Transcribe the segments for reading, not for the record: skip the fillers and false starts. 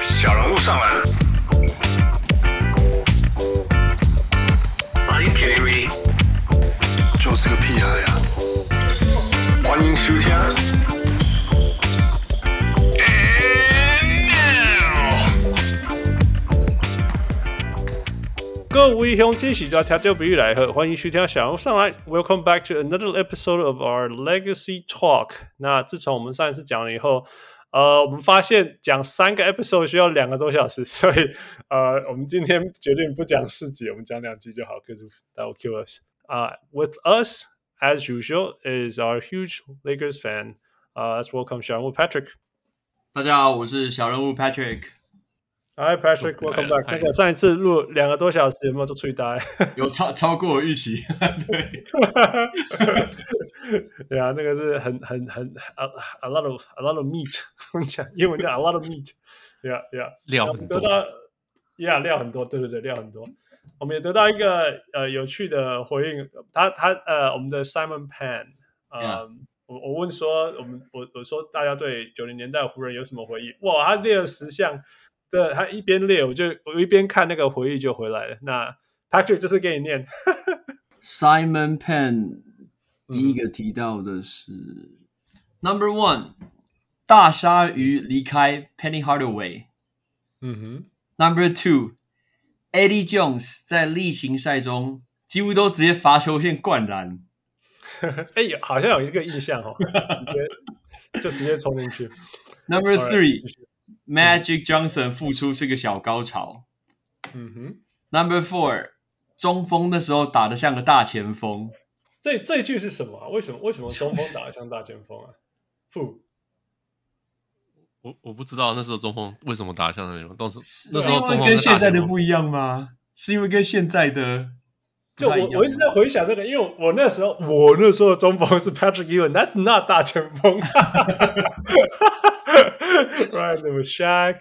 小人物上篮，Are you kidding me？ 就是个屁孩呀！欢迎收听。各位乡亲，是在听这比喻来喝，欢迎收听小人物上来。Welcome back to another episode of our Legacy Talk。那自从我们上一次讲了以后，我们发现讲三个 episode 需要2个多小时，所以我们今天决定不讲4集，我们讲2集就好 ，because that will kill us。With us as usual is our huge Lakers fan. Let's welcome 小人物 Patrick。大家好，我是小人物 Patrick。Hi Patrick, welcome back. 那个上一次录2个多小时，有没有做最大？有超过我预期，对。对啊，那个是很 a lot of meat， 我们讲英文叫 a lot of meat， yeah yeah， 料很多，yeah 料很多，对对对，料很多。我们也得到一个有趣的回应，他我们的 Simon Pan， yeah. 我问说我说大家对90年代湖人有什么回忆？哇，他列了10项。对，他一边列，我一边看那个回忆就回来了。那 Patrick 就是给你念。Simon Pan 第一个提到的是、Number One， 大鲨鱼离开 Penny Hardaway。嗯哼。Number Two，Eddie Jones 在例行赛中几乎都直接罚球线灌篮。哎，好像有一个印象哦，直接冲进去。Number Three。Magic Johnson 复出是个小高潮。Number four， 中锋那时候打得像个大前锋。这句是什么、啊？为什么中锋打得像大前锋啊？我不知道那时候中锋为什么打得像大前锋。那时候是因为跟现在的不一样吗？是因为跟现在的就我一直在回想这个，因为我那时候的中锋是 Patrick Ewing，That's not 大前锋。Right, there was Shaq.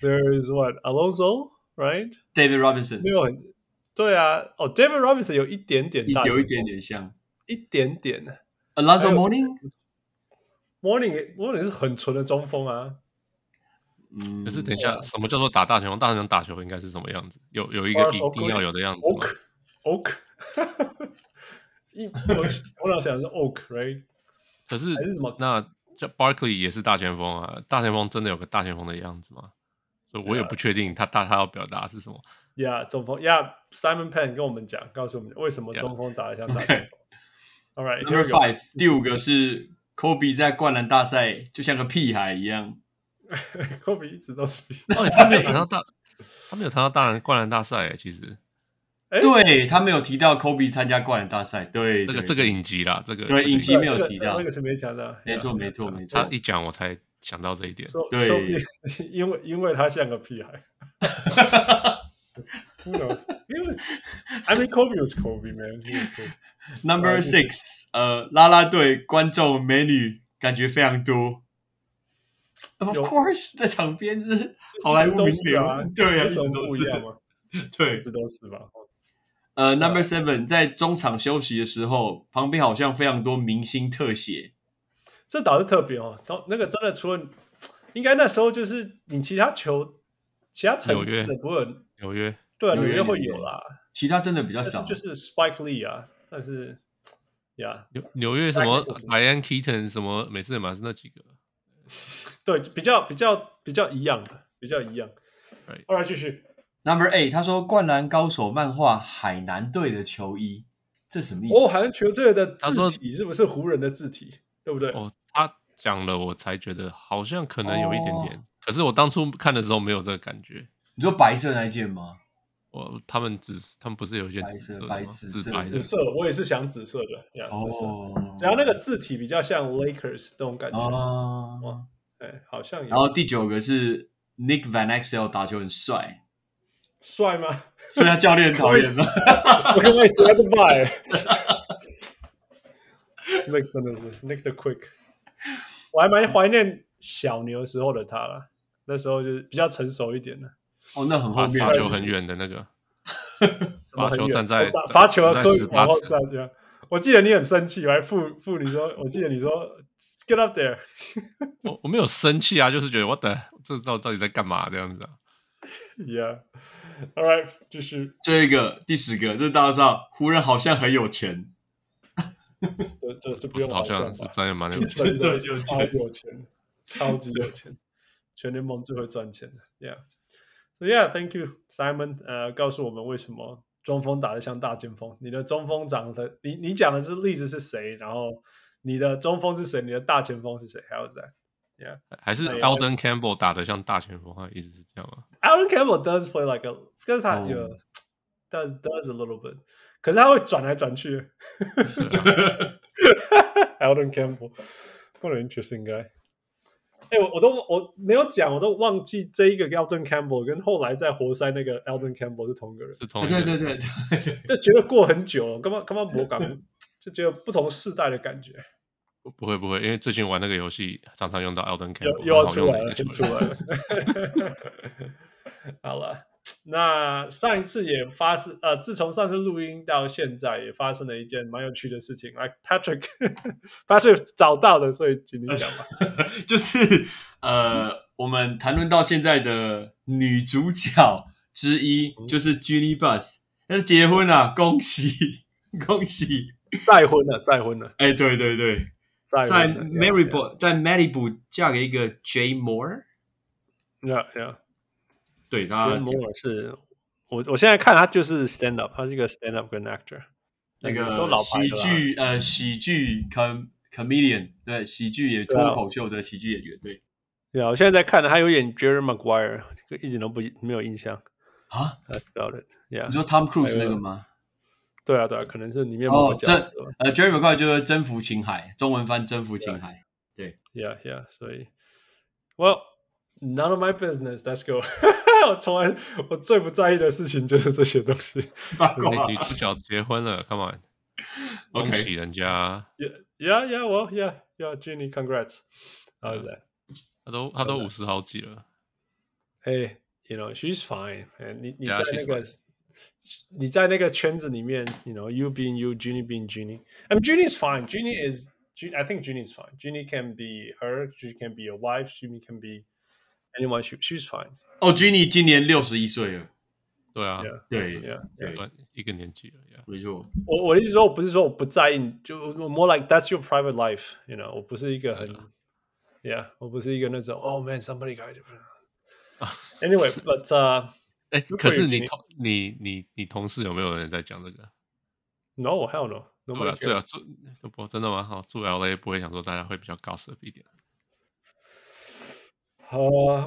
There is what Alonso, right? David Robinson. 没有，对啊，David Robinson 有一点点像，一点点。Alonso Mourning 是很纯的中锋啊。可是等一下，什么叫做打大前锋？大前锋打球应该是什么样子？有一个一定要有的样子吗 ？Oak， 我老想是 Oak， right？ 可是还是什么那？Barkley 也是大前锋啊，大前锋真的有个大前锋的样子吗？所以我也不确定他要表达是什么。Yeah， 中锋 ，Yeah， Simon Pan 跟我们讲，告诉我们为什么中锋打得像大前锋。All right， Number Five， 第5个是 Kobe 在灌篮大赛就像个屁孩一样。Kobe 一直都是屁孩。他没有谈到大人灌篮大赛，其实。对他没有提到 Kobe 参加灌篮大赛，对这个影集啦，对影集没有提到，那个是没讲到，没错。他一讲我才想到这一点，对，因为他像个屁孩。Who knows? I mean Kobe was Kobe man. Number six， 啦啦队观众美女感觉非常多。Of course， 在场边是好莱坞名流，对啊，一直都是，对，一直都是吧。Number Seven， 在中场休息的时候，旁边好像非常多明星特写，这倒是特别哦。那个真的，除了应该那时候就是你其他城市的不会纽约，对，纽约会有啦。其他真的比较少，就是 Spike Lee 啊，但是呀，纽约什么 Diane Keaton 什么，每次也嘛是那几个，对，比较一样的，比较一样。All right， 继续。Number 8， 他说灌篮高手漫画海南队的球衣，这什么意思？海南球队的字体是不是湖人的字体？对不对？他讲了我才觉得好像可能有一点点，可是我当初看的时候没有这个感觉。你说白色那一件吗？他们不是有一件紫色的吗？紫色，我也是想紫色的。紫色只要那个字体比较像 Lakers 那种感觉。对，好像有。然后第9个是 Nick Van Exel 打球很帅。帅吗？所以他教练讨厌吗？我也是他的 buy。Nick 真的是 Nick the Quick， 我还蛮怀念小牛时候的他啦，那时候就是比较成熟一点的。那很后面，罚球很远的那个。罚球站在罚球要刻意往后站，我记得你很生气，我还附你说，我记得你说 get up there 我没有生气啊，就是觉得 what the 这到底在干嘛这样子啊。Yeah alright 继续。这个第10个，这是大家知道湖人好像很有钱这不用好像是真的蛮有钱，这就超有钱，超级有钱全联盟最会赚钱的。 Yeah So yeah thank you Simon 告诉我们为什么中锋打得像大前锋，你的中锋长得 你讲的是例子是谁，然后你的中锋是谁，你的大前锋是谁。 How's that Yeah. 还是 Elden Campbell 打得像大前锋，他一直是这样吗？ Elden Campbell does play like a because 他有、does a little bit， 可是他会转来转去。Elden Campbell what an interesting guy。 我没有讲，我都忘记这一个 Elden Campbell 跟后来在活塞那个 Elden Campbell 是同一个人，是同一个人。对就觉得过很久了，干嘛没感觉，就觉得不同世代的感觉。不会，因为最近玩那个游戏常常用到 Elden Campbell， 又要出来了好了，那上一次也发生自从上次录音到现在也发生了一件蛮有趣的事情，来 Patrick Patrick 找到了，所以请你讲吧就是我们谈论到现在的女主角之一就是 Jeanie Buss， 要结婚了，恭喜再婚了哎，对在 Malibu 嫁给一个 Jay Moore。 Yeah 对，他 Jay Moore 是我现在看他就是 stand up， 他是一个 stand up 跟 actor， 那个喜剧 comedian， 对，喜剧也脱口秀的喜剧演员。对对，我现在在看他有演 Jerry Maguire， 一点都没有印象啊。That's about it。 Yeah 你说 Tom Cruise 那个吗？对啊可能是里面某个角色。Jerry Maguire 就是征服情海，中文翻征服情海。对。Yeah, 所以。Well, none of my business, let's go. 我最不在意的事情就是这些东西。女主角结婚了 come on。恭喜人家。Yeah, Jeanie, congrats. How's that? 她都50好几了。Hey, you know, she's fine. 你在那个你在那个圈子里面 you know, you being you, Jeanie being Jeanie. I mean, Jeanie is fine. I think Jeanie is fine. Jeanie can be her, she can be your wife, she can be anyone, she's fine. Oh, Jeanie 今年61岁了。对啊，对，一个年纪了。没错。我的意思说，我不是说我不在意，就 more like that's your private life, you know, 我不是一个很 yeah, 我不是一个那种 oh man, somebody got it. Anyway, but 可是你同事有没有人在讲这个 ？No, hell no. 对啊，真的吗？好，住 LA 不会想说大家会比较gossip一点。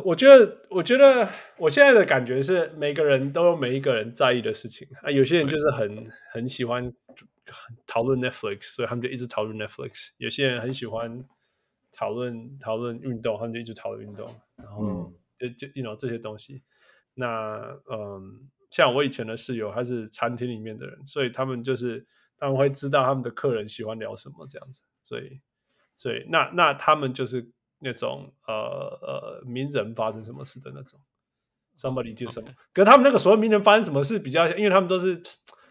我觉得我现在的感觉是，每个人都有每一个人在意的事情啊。有些人就是很喜欢讨论 Netflix， 所以他们就一直讨论 Netflix。有些人很喜欢讨论运动，他们就一直讨论运动。然后就 you know 这些东西。那像我以前的室友他是餐厅里面的人，所以他们会知道他们的客人喜欢聊什么这样子，所以那他们就是那种名人发生什么事的那种 somebody do something、okay. 可是他们那个所谓名人发生什么事比较，因为他们都是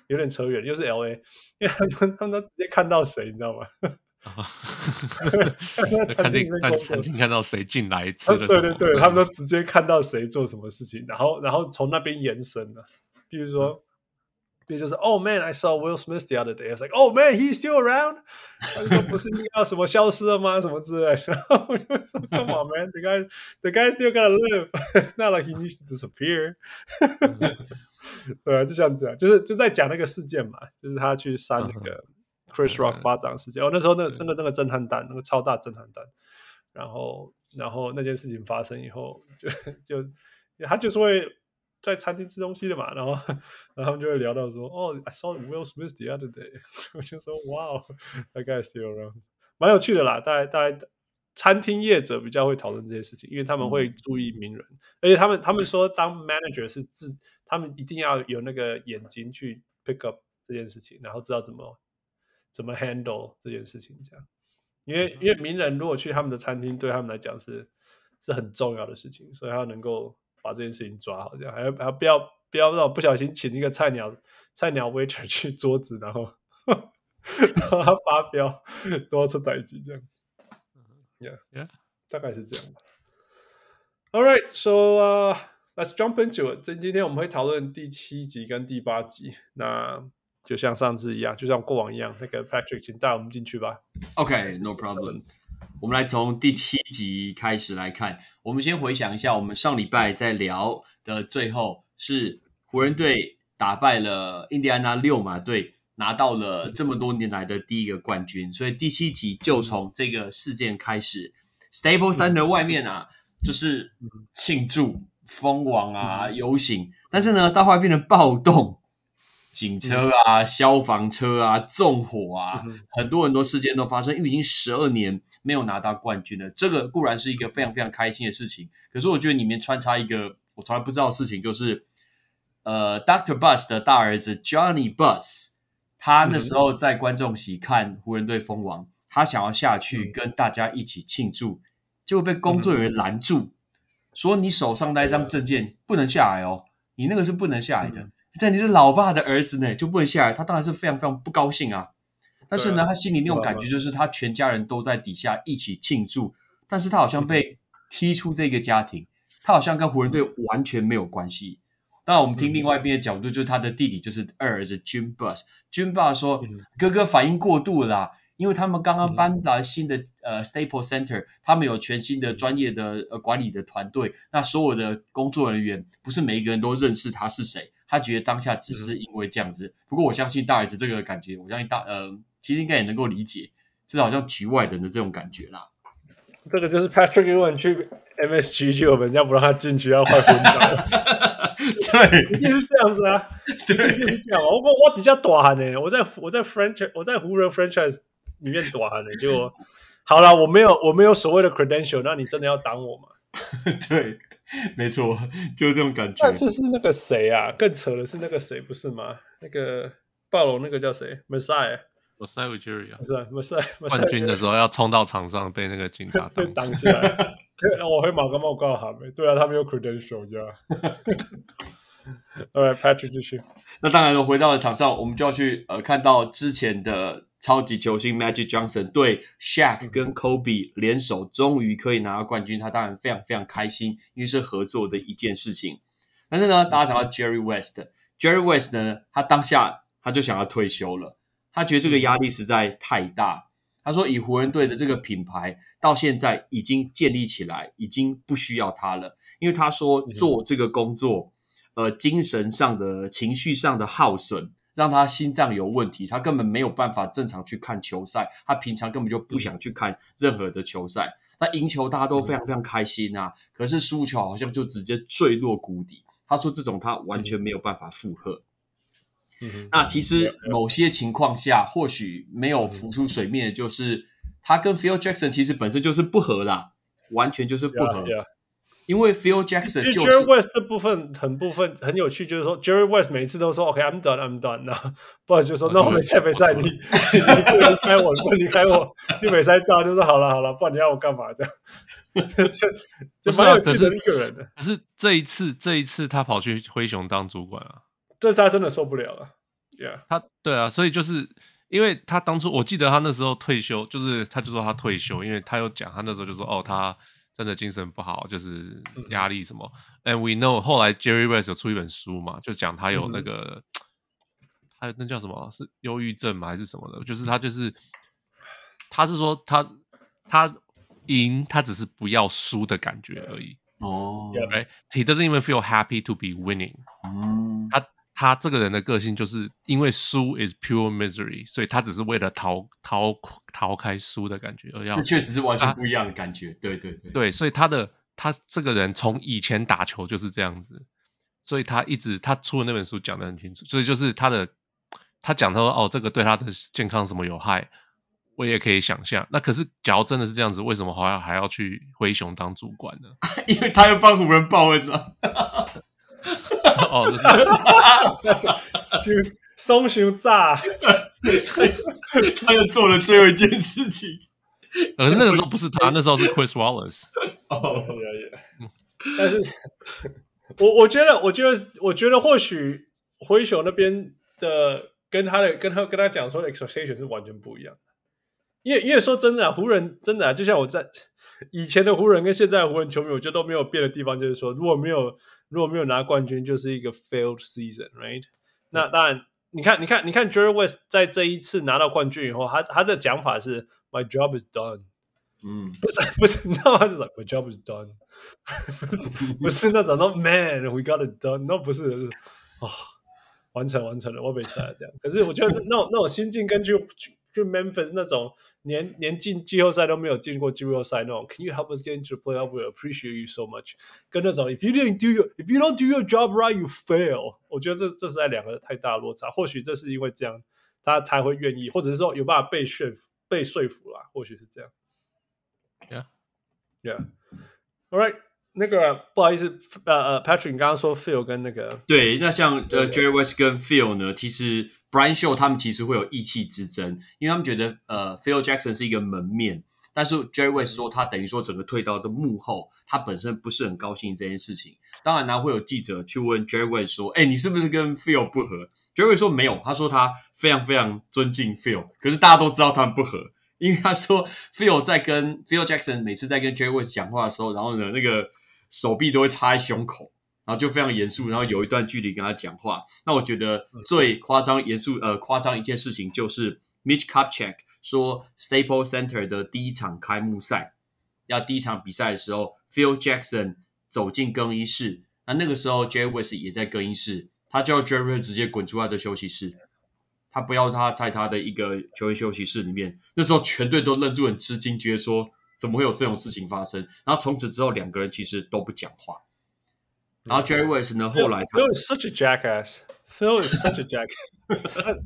有点扯远，就是 LA， 因为他们都直接看到谁你知道吗餐厅看到谁进来吃了什么，对，他们都直接看到谁做什么事情，然后从那边延伸了。比如就是 Oh man, I saw Will Smith the other day. I was like, Oh man, he's still around. 他说不是应该什么消失了吗？什么之类的。然后我就说 Come on, man, the guy still gotta live. It's not like he needs to disappear. 对啊，就像这样，就在讲那个事件嘛，就是他去删那个。Chris Rock 巴掌事件，那时候那个震撼弹，那个超大震撼弹。然后那件事情发生以后，就他就是会在餐厅吃东西的嘛，然后他们就会聊到说，哦、I saw Will Smith the other day， 我就说，哇，that guy still around， 蛮有趣的啦。大概餐厅业者比较会讨论这些事情，因为他们会注意名人，而且他们说当 manager 是他们一定要有那个眼睛去 pick up 这件事情，然后知道怎么 handle 这件事情这样，因为名人如果去他们的餐厅，对他们来讲是很重要的事情，所以他能够把这件事情抓好，这样还要不要不要让我不小心请一个菜鸟 waiter 去桌子，然后然后他发飙都要出代志这样。Yeah, yeah. 大概是这样。All right, so let's jump into it. 今天我们会讨论第7集跟第8集。那就像上次一样，就像过往一样，那个 Patrick 请带我们进去吧。OK, no problem. 我们来从第7集开始来看。我们先回想一下，我们上礼拜在聊的最后是湖人队打败了印第安纳溜马队，拿到了这么多年来的第一个冠军。所以第7集就从这个事件开始。Staple Center 外面啊，就是庆祝封王啊，游行，但是呢到后来变成暴动，警车啊，消防车啊，纵火啊，很多很多事件都发生，因为已经12年没有拿到冠军了。这个固然是一个非常非常开心的事情，可是我觉得里面穿插一个我从来不知道的事情，就是Dr. Buss 的大儿子 Johnny Buss， 他那时候在观众席看湖人队封王，他想要下去跟大家一起庆祝，结果被工作人员拦住，说你手上那一张证件不能下来哦，你那个是不能下来的。但你是老爸的儿子呢，就不能下来，他当然是非常非常不高兴啊。但是呢，他心里那种感觉就是他全家人都在底下一起庆祝，但是他好像被踢出这个家庭，他好像跟湖人队完全没有关系。当然我们听另外一边的角度，就是他的弟弟就是二儿子 Jim Buss， Jim Buss 说，哥哥反应过度了啦，因为他们刚刚搬来新的Staple Center， 他们有全新的专业的管理的团队，那所有的工作人员不是每一个人都认识他是谁，他觉得当下只是因为这样子。不过我相信大儿子这个感觉，我相信其实应该也能够理解，就是好像局外人的这种感觉啦。这个就是 Patrick， 如果你去 MSG 去，我们要不让他进去，要换昏倒。对，一定是这样子啊，对，一定是这样。我底下大汉呢，我在湖人 franchise。里面短的就好了，我没有所谓的 credential， 那你真的要挡我吗？对，没错，就是这种感觉。但是那个谁啊，更扯的是那个谁不是吗？那个暴龙那个叫谁 ？Masai Ujiri 啊，Masai 冠军的时候要冲到场上被那个警察挡下来，我会马上报告他们。对啊，他们有 credential 这样。All right, Patrick 继续。那当然，回到了场上，我们就要去看到之前的。超级球星 Magic Johnson 对 Shaq 跟 Kobe 联手终于可以拿到冠军，他当然非常非常开心，因为是合作的一件事情。但是呢，大家想到 Jerry West， Jerry West 呢，他当下他就想要退休了，他觉得这个压力实在太大。他说以湖人队的这个品牌到现在已经建立起来，已经不需要他了，因为他说做这个工作精神上的情绪上的耗损让他心脏有问题，他根本没有办法正常去看球赛，他平常根本就不想去看任何的球赛。那赢球大家都非常非常开心啊，可是输球好像就直接坠落谷底，他说这种他完全没有办法负荷。那其实某些情况下或许没有浮出水面的就是他跟 Phil Jackson 其实本身就是不合啦，完全就是不合。因为 Phil Jackson 就是 Jerry West 这部分很有趣，就是说 Jerry West 每次都说 OK I'm done I'm done 啊，不然就说那我没赛没赛，你不离开我，你没赛炸就说好了，不然你要我干嘛这样？就蛮有趣的一个人的。可是这一次他跑去灰熊当主管啊，这次他真的受不了了。Yeah， 他对啊，所以就是因为他当初我记得他那时候退休，就是他就说他退休，因为他有讲他那时候就说哦他。真的精神不好，就是压力什么。And we know， 后来 Jerry West 有出一本书嘛，就讲他有那个，他有那叫什么？是忧郁症吗？还是什么的？就是他是说他赢，他只是不要输的感觉而已。哦， right? He doesn't even feel happy to be winning。他这个人的个性就是因为输 is pure misery， 所以他只是为了逃开输的感觉而要。这确实是完全不一样的感觉，对对对。对，所以他这个人从以前打球就是这样子，所以他出的那本书讲得很清楚，所以就是他讲他说哦这个对他的健康什么有害，我也可以想象。那可是假如真的是这样子，为什么好像还要去灰熊当主管呢？因为他要帮湖人报恩了。哦，就是松熊炸，他又做了最后一件事情。可是那个时候不是他，那时候是 Chris Wallace。哦，但是我觉得或许灰熊那边的跟他讲说 expectation 是完全不一样的，因为说真的，湖人真的就像我在以前的湖人跟现在的湖人球迷，我觉得都没有变的地方就是说，如果没有拿冠军，就是一个 failed season, right？ 那当然，你看 Jerry West 在这一次拿到冠军以后，他的讲法是 My job is done。不是，你知道吗？就是 My job is done 不是那种说 Man, we got it done， 那不是就是哦，完成了，我被杀了这样。可是我觉得那种心境跟就 Memphis 那种连进季后赛都没有进过季后赛那种 Can you help us get into the playoff? We appreciate you so much 跟那种 If you don't do your job right, you fail， 我觉得这是在两个太大的落差，或许这是因为这样他才会愿意，或者是说有办法被说服啦，或许是这样。 Yeah Alright， 那个不好意思Patrick 你刚刚说 Phil 跟那个对，那像Jerry West 跟 Phil 呢，其实 Brian Shaw 他们其实会有意气之争，因为他们觉得Phil Jackson 是一个门面，但是 Jerry West 说他等于说整个退到的幕后，他本身不是很高兴这件事情。当然呢，会有记者去问 Jerry West 说你是不是跟 Phil 不合， Jerry West 说没有，他说他非常非常尊敬 Phil， 可是大家都知道他们不合，因为他说 Phil 在跟 Phil Jackson 每次在跟 Jerry West 讲话的时候，然后呢那个手臂都会插在胸口，然后就非常严肃，然后有一段距离跟他讲话。那我觉得最夸张一件事情就是 Mitch Kupchak 说 Staple Center 的第一场开幕赛，要第一场比赛的时候 Phil Jackson 走进更衣室，那个时候 Jerry West 也在更衣室，他叫 Jerry West 直接滚出来的休息室，他不要他在他的一个球员休息室里面。那时候全队都愣住，很吃惊，觉得说怎么会有这种事情发生。然后从此之后两个人其实都不讲话。然后 Jerry West 呢，后来他 Phil is such a jackass Phil is such a jackass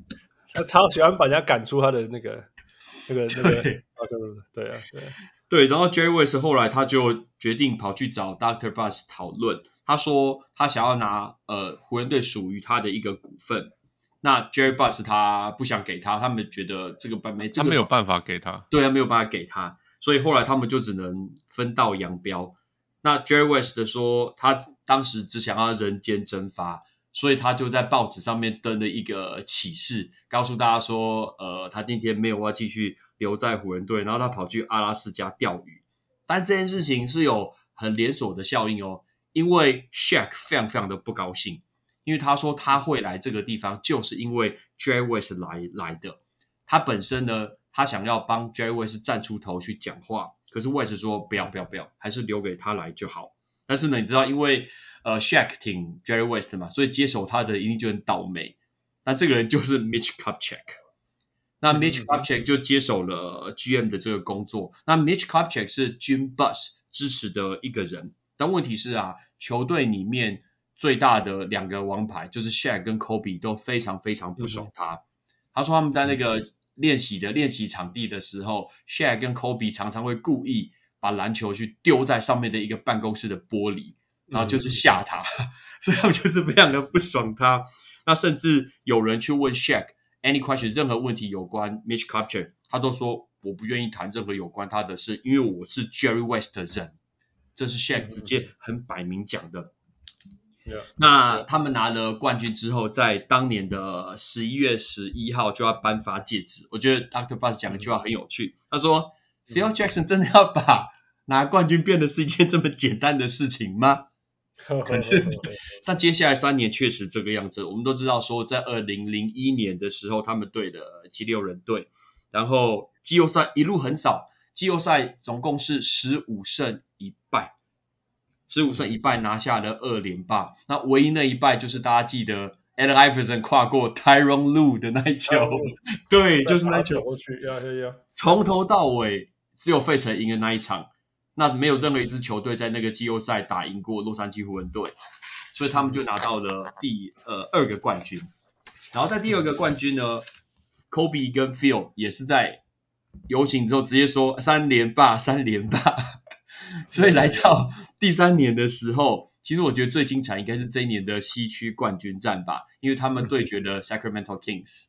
他超喜欢把人家赶出他的那个对，然后 Jerry West 后来他就决定跑去找 Dr. Buss 讨论，他说他想要拿湖人队属于他的一个股份，那 Jerry Buss 他不想给他，他们觉得这个他没有办法给他，对，他没有办法给他，所以后来他们就只能分道扬镳。那 Jerry West 说他当时只想要人间蒸发，所以他就在报纸上面登了一个启事，告诉大家说他今天没有要继续留在湖人队，然后他跑去阿拉斯加钓鱼。但这件事情是有很连锁的效应哦，因为 Shaq 非常非常的不高兴，因为他说他会来这个地方就是因为 Jerry West 来的，他本身呢他想要帮 Jerry West 站出头去讲话，可是 West 说不要，还是留给他来就好。但是呢你知道因为Shaq 挺 Jerry West 嘛，所以接手他的一定就很倒霉，那这个人就是 Mitch Kupchak。 那 Mitch Kupchak 就接手了 GM 的这个工作，那 Mitch Kupchak 是 Jim Buss 支持的一个人，但问题是球队里面最大的两个王牌就是 Shaq 跟 Kobe 都非常非常不爽他。他说他们在那个练习场地的时候 Shaq 跟 Kobe 常常会故意把篮球去丢在上面的一个办公室的玻璃，然后就是吓他所以他们就是非常的不爽他。那甚至有人去问 Shaq any question 任何问题有关 Mitch Kupchak， 他都说我不愿意谈任何有关他的事，因为我是 Jerry West 的人，这是 Shaq 直接很摆明讲的。Yeah, 那他们拿了冠军之后，在当年的11月11号就要颁发戒指。我觉得 Dr. Buss 讲一句话很有趣，他说 Phil Jackson 真的要把拿冠军变得是一件这么简单的事情吗？可是但接下来3年确实这个样子。我们都知道说在2001年的时候他们对了76人队，然后季后赛一路很少，季后赛总共是15胜1败拿下了2连霸，那唯一那一败就是大家记得 Allen Iverson 跨过 Tyronn Lue 的那一球对，就是那一球从头到尾只有费城赢的那一场，那没有任何一支球队在那个季后赛打赢过洛杉矶湖人队，所以他们就拿到了第2个冠军。然后在第2个冠军呢， Kobe 跟 Phil 也是在游行之后直接说3连霸所以来到第3年的时候，其实我觉得最精彩应该是这一年的西区冠军战吧，因为他们对决了 Sacramento Kings。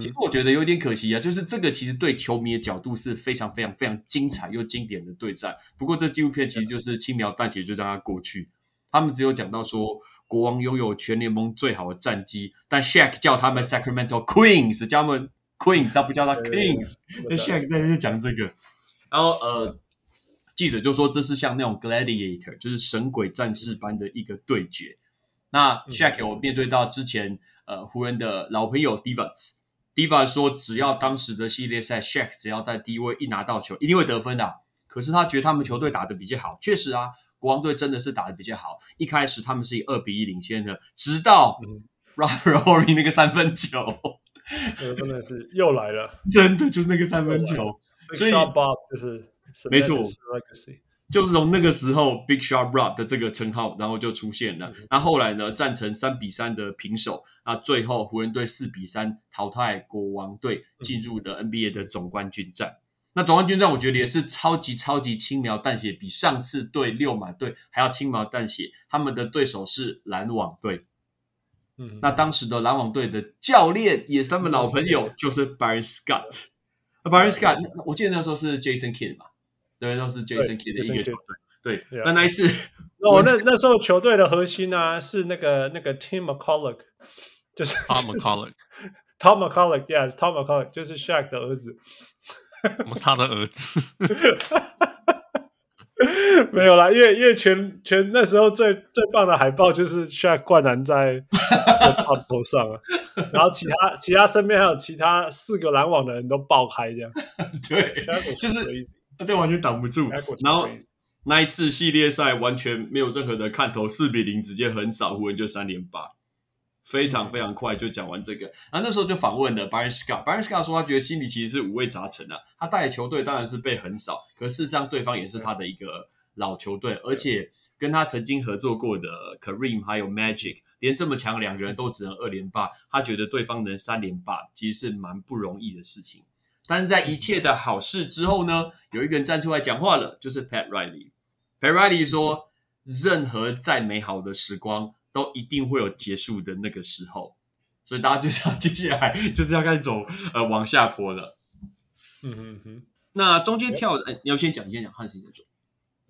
其实我觉得有点可惜就是这个其实对球迷的角度是非常非常非常精彩又经典的对战，不过这纪录片其实就是轻描淡写就让它过去，他们只有讲到说国王拥有全联盟最好的战绩，但 Shaq 叫他们 Sacramento Queens， 叫他们 Queens， 他不叫他 Kings。那 Shaq 在这讲这个，然后记者就说这是像那种 Gladiator， 就是神鬼战士般的一个对决。那 Shaq 有面对到之前湖人的老朋友 Divas 说只要当时的系列赛 Shaq 只要在低位一拿到球一定会得分的、啊、可是他觉得他们球队打得比较好，确实啊，国王队真的是打得比较好，一开始他们是以2-1领先的，直到 Robert Horry 那个三分球、真的是又来了，真的就是那个三分球，所以 Big Shot Bob 就是没错，就是从那个时候 Big Shot Rob 的这个称号然后就出现了。那后来呢战成3-3的平手，那最后湖人队4-3淘汰国王队，进入了 NBA 的总冠军战。那总冠军战我觉得也是超级轻描淡写，比上次对溜马队还要轻描淡写，他们的对手是篮网队。那当时的篮网队的教练也是他们老朋友，就是 Byron Scott。Byron Scott 我记得那时候是 Jason Kidd 嘛，对，那是 Jason Kidd 的一个球队。对，但那一次，那时候球队的核心啊是那个 Tim McCulloch， 就是 Tom McCulloch， yes， Tom McCulloch 就是 Shaq 的儿子。怎么他的儿子？没有啦，因为全那时候最棒的海报就是 Shaq 灌篮在头上啊，然后其他身边还有其他4个篮网的人都爆开这样，对，就是。对，完全挡不住。然后那一次系列赛完全没有任何的看头，4-0直接横扫湖人，就3连8，非常非常快就讲完这个。然后那时候就访问了 Byron Scott， Byron Scott 说他觉得心里其实是五味杂陈啊。他带球队当然是被横扫，可事实上对方也是他的一个老球队，而且跟他曾经合作过的 Kareem 还有 Magic， 连这么强两个人都只能2连8，他觉得对方能3连8其实是蛮不容易的事情。但是在一切的好事之后呢，有一个人站出来讲话了，就是 Pat Riley。Pat Riley 说，任何再美好的时光都一定会有结束的那个时候，所以大家就是要接下来就是要开始走往下坡了。那中间跳，你要先讲，还是先说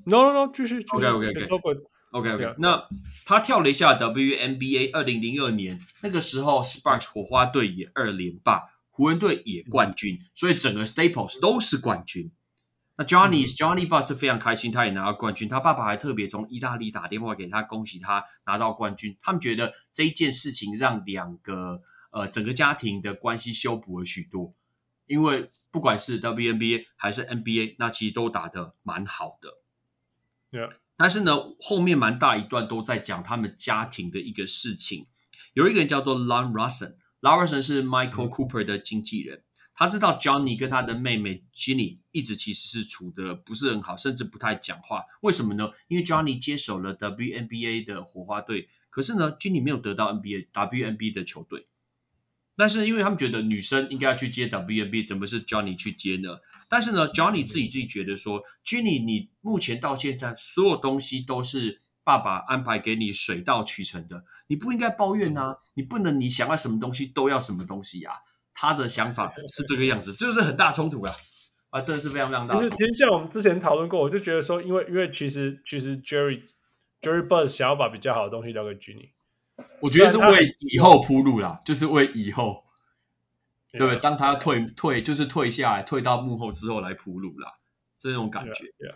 ？No， 继续。OK， 那他跳了一下 WNBA 2002年，那个时候 Sparks 火花队也2连8。湖人队也冠军，所以整个 Staples 都是冠军。那 Johnny Buss 是非常开心，他也拿到冠军，他爸爸还特别从意大利打电话给他恭喜他拿到冠军。他们觉得这一件事情让两个整个家庭的关系修补了许多，因为不管是 WNBA 还是 NBA， 那其实都打得蛮好的。Yeah. 但是呢，后面蛮大一段都在讲他们家庭的一个事情。有一个人叫做 Lon Russell，Larson 是 Michael Cooper 的经纪人，他知道 Johnny 跟他的妹妹 Jeanie 一直其实是处得不是很好，甚至不太讲话。为什么呢？因为 Johnny 接手了 WNBA 的火花队，可是呢 Jeanie 没有得到 WNBA 的球队。但是因为他们觉得女生应该要去接 WNBA， 怎么是 Johnny 去接呢？但是呢 Johnny 自己觉得说 Jeanie 你目前到现在所有东西都是爸爸安排给你水到渠成的，你不应该抱怨啊，你不能你想要什么东西都要什么东西啊。他的想法是这个样子，就是很大冲突啊，真的是非常非常大冲突。其实像我们之前讨论过，我就觉得说因为其实 Jerry Buss 想要把比较好的东西留给 Jeanie， 我觉得是为以后铺路啦，就是为以后，对不对？当他退就是退下来，退到幕后之后来铺路啦，这种感觉。Yeah.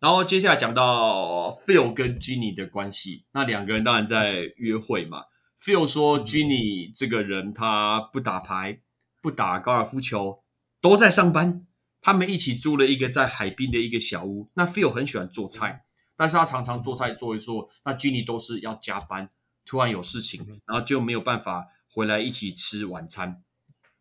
然后接下来讲到 Phil 跟 Jeanie 的关系，那两个人当然在约会嘛。Phil 说 Jeanie 这个人他不打牌，不打高尔夫球，都在上班。他们一起租了一个在海滨的一个小屋。那 Phil 很喜欢做菜，但是他常常做菜做一做，那 Jeanie 都是要加班，突然有事情，然后就没有办法回来一起吃晚餐。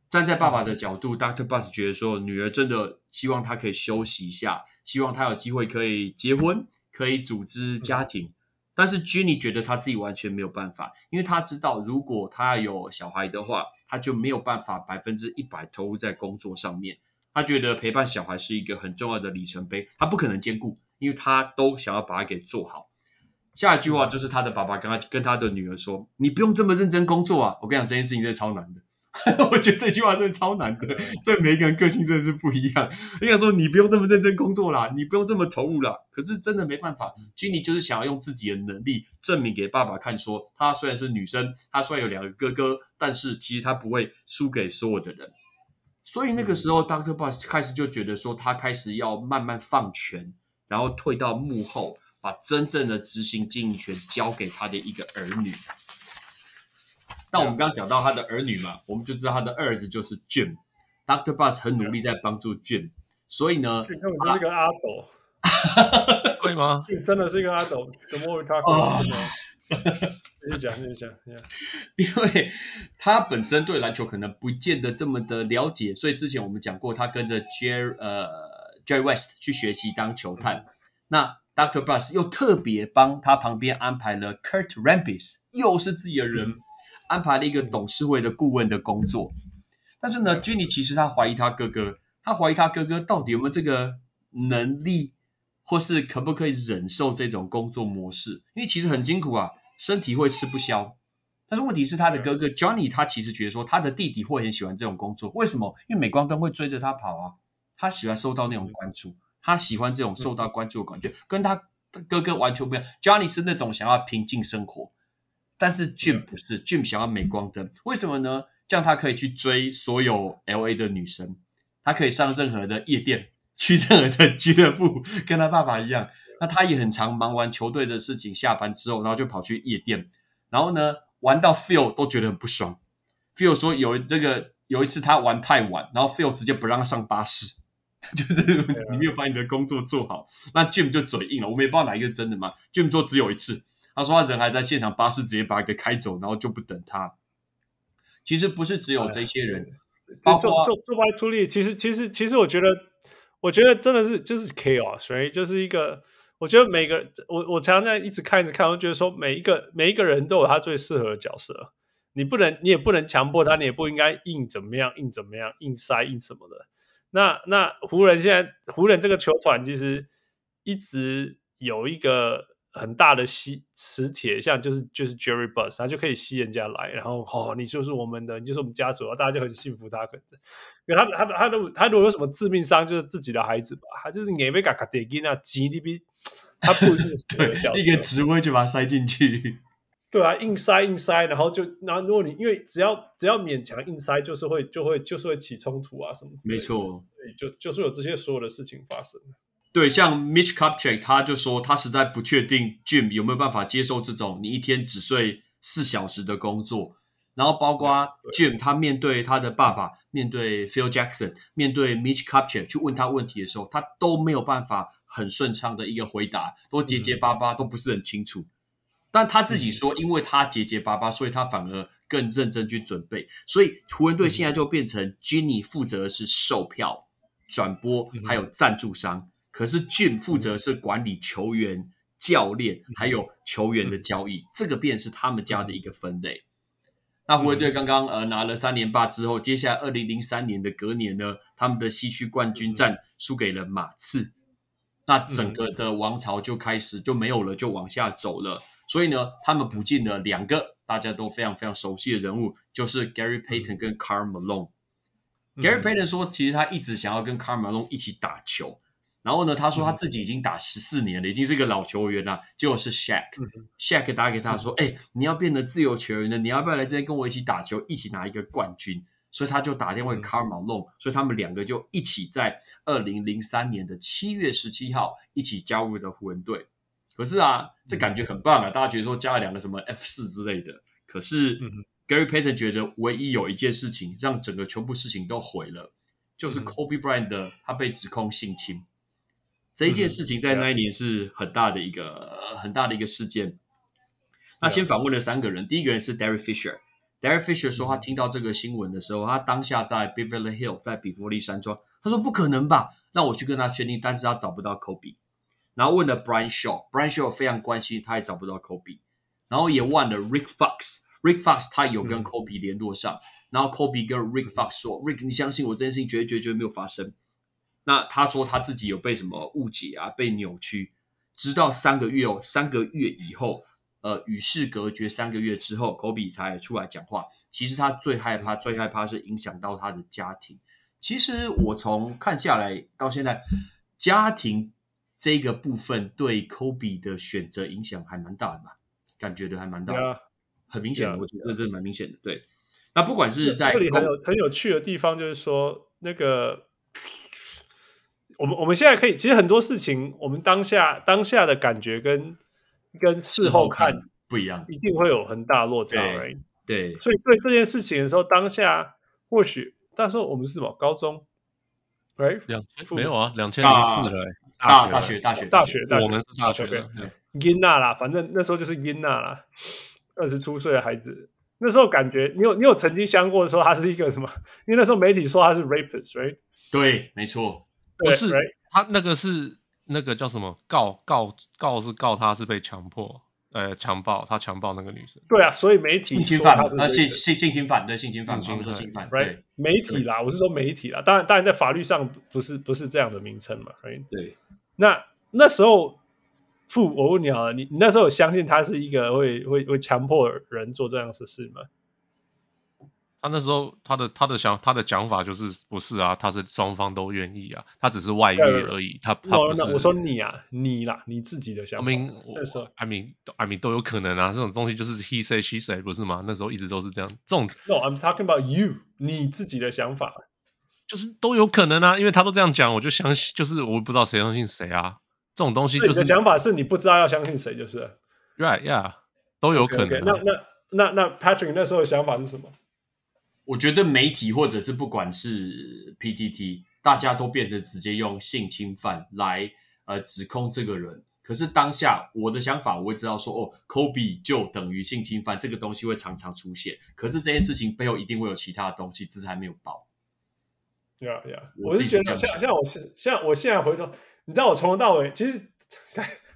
站在爸爸的角度 Dr. Buss 觉得说女儿真的希望她可以休息一下，希望她有机会可以结婚，可以组织家庭。但是 Jeanie 觉得她自己完全没有办法，因为她知道如果她有小孩的话，她就没有办法 100% 投入在工作上面。她觉得陪伴小孩是一个很重要的里程碑，她不可能兼顾，因为她都想要把它给做好。下一句话就是她的爸爸跟她的女儿说，你不用这么认真工作啊。我跟你讲这件事情真的超难的我觉得这句话真的超难的，对每一个人个性真的是不一样。应该说你不用这么认真工作啦，你不用这么投入啦，可是真的没办法，君妮就是想要用自己的能力证明给爸爸看说，她虽然是女生，她虽然有两个哥哥，但是其实她不会输给所有的人。所以那个时候 Dr. Buss 开始就觉得说，他开始要慢慢放权，然后退到幕后，把真正的执行经营权交给他的一个儿女。那我们刚刚讲到他的儿女嘛，我们就知道他的二儿子就是 Jim。Dr. Buss 很努力在帮助 Jim， 所以呢，根本就是一个阿斗，对吗？真的是一个阿斗，怎么会他？你讲，因为他本身对篮球可能不见得这么的了解，所以之前我们讲过，他跟着 Jerry West 去学习当球探。那 Dr. Buss 又特别帮他旁边安排了 Kurt Rambis， 又是自己的人，安排了一个董事会的顾问的工作。但是呢 Jeanie 其实他怀疑他哥哥，到底有没有这个能力，或是可不可以忍受这种工作模式，因为其实很辛苦啊，身体会吃不消。但是问题是他的哥哥 Johnny 他其实觉得说，他的弟弟会很喜欢这种工作。为什么？因为镁光灯会追着他跑啊，他喜欢受到那种关注，他喜欢这种受到关注的感觉，跟他哥哥完全不一样。Johnny 是那种想要平静生活，但是 Jim 不是， Jim 想要镁光灯。为什么呢？这样他可以去追所有 LA 的女生，他可以上任何的夜店，去任何的俱乐部，跟他爸爸一样。那他也很常忙完球队的事情，下班之后然后就跑去夜店，然后呢玩到 Phil 都觉得很不爽。Phil 说有一次他玩太晚，然后 Phil 直接不让他上巴士，就是你没有把你的工作做好。那 Jim 就嘴硬了，我们也不知道哪一个是真的嘛。Jim 说只有一次，他说他人还在现场，巴士直接把他给开走，然后就不等他。其实不是只有这些人，包括做外出力。其实我觉得真的是就是 chaos， 所以就是一个。我觉得每个我常常在一直看，我觉得说每一个人都有他最适合的角色，你也不能强迫他，你也不应该硬怎么样硬塞硬什么的。那湖人这个球团其实一直有一个很大的磁铁，像就是 Jerry Buss， 他就可以吸人家来，然后你就是我们的，你就是我们家属，大家就很信服他。可是他如果有什么致命伤，就是自己的孩子吧，他就是硬被卡点进啊，急的比。他不一定对一个职位就把它塞进去，对啊，硬塞，然后如果你因为只要勉强硬塞，就是会起冲突啊什么之类的，没错，就是有这些所有的事情发生。对，像 Mitch Kupchak 他就说他实在不确定 Jim 有没有办法接受这种你一天只睡4小时的工作。然后包括 Jim 他面对他的爸爸，面对 Phil Jackson， 面对 Mitch Kupchak 去问他问题的时候，他都没有办法很顺畅的一个回答，都结结巴巴，都不是很清楚。但他自己说，因为他结结巴巴，所以他反而更认真去准备。所以湖人队现在就变成 Jeanie 负责的是售票、转播还有赞助商，可是 Jim 负责的是管理球员、教练还有球员的交易，这个便是他们家的一个分类。那湖人队刚刚拿了3连霸之后，接下来2003年的隔年呢，他们的西区冠军战输给了马刺，那整个的王朝就开始就没有了，就往下走了。所以呢，他们补进了两个大家都非常非常熟悉的人物，就是 Gary Payton 跟 Karl Malone。Gary Payton 说其实他一直想要跟 Karl Malone 一起打球，然后呢他说他自己已经打14年了，已经是个老球员了。结果是 Shaq 打给他说，你要变得自由球员了，你要不要来这边跟我一起打球，一起拿一个冠军。所以他就打电话给 Karl Malone， 所以他们两个就一起在2003年的7月17号一起加入了湖人队。可是啊，这感觉很棒啊，大家觉得说加了两个什么 F4 之类的，可是 Gary Payton 觉得唯一有一件事情让整个全部事情都毁了，就是 Kobe Bryant 的他被指控性侵。这一件事情在那一年是很大的一个事件。那先访问了3个人，第一个人是 Derek Fisher。Derek Fisher 说他听到这个新闻的时候，他当下在 Beverly Hill， 在比佛利山庄，他说不可能吧，让我去跟他确定，但是他找不到 Kobe。然后问了 Brian Shaw，Brian Shaw 非常关心，他也找不到 Kobe。然后也问了 Rick Fox，Rick Fox 他有跟 Kobe 联络上，然后 Kobe 跟 Rick Fox 说 Rick 你相信我，这件事情绝对没有发生。那他说他自己有被什么误解啊，被扭曲。直到3个月以后与世隔绝3个月之后，科比才出来讲话。其实他最害怕是影响到他的家庭。其实我从看下来到现在，家庭这个部分对科比的选择影响还蛮大的嘛，感觉的还蛮大的， yeah. 很明显的， yeah. 我觉得这蛮明显的。对，那不管是在这里很有趣的地方，就是说那个我们现在可以，其实很多事情我们当下的感觉跟事后看不一样，一定会有很大落差。 对，所以对这件事情的时候，当下或许那时候我们是什么高中？没有啊，2004了，大学，我们是大学的囡仔啦，反正那时候就是囡仔啦，20出岁的孩子。那时候感觉你有曾经想过说他是一个什么？因为那时候媒体说他是 rapist， right？ 对，没错，不是、right? 他那个是那个叫什么告是告他是被强迫强暴，他强暴那个女生。对啊，所以媒体性侵犯，性侵犯，对， right? 媒体啦，我是说媒体啦，当然在法律上不是这样的名称嘛， right？ 对。那时候父，我问你啊，你那时候有相信他是一个会强迫人做这样的事吗？他那时候他的讲法就是不是啊，他是双方都愿意啊，他只是外遇而已，他不是。我说你啊，你啦，你自己的想法。I mean 都有可能啊，这种东西就是 he say she say 不是吗？那时候一直都是这样。这种 No, I'm talking about you， 你自己的想法，就是都有可能啊，因为他都这样讲，我就相信，就是我不知道谁相信谁啊。这种东西就是你的想法是你不知道要相信谁，就是 right yeah 都有可能、啊。Okay. 那 Patrick 那时候的想法是什么？我觉得媒体或者是不管是 PTT， 大家都变成直接用性侵犯来指控这个人。可是当下我的想法，我会知道说，哦， Kobe 就等于性侵犯，这个东西会常常出现。可是这件事情背后一定会有其他的东西，只是还没有爆。Yeah, yeah. 我是觉得像我现在回头，你知道我从头到尾其实。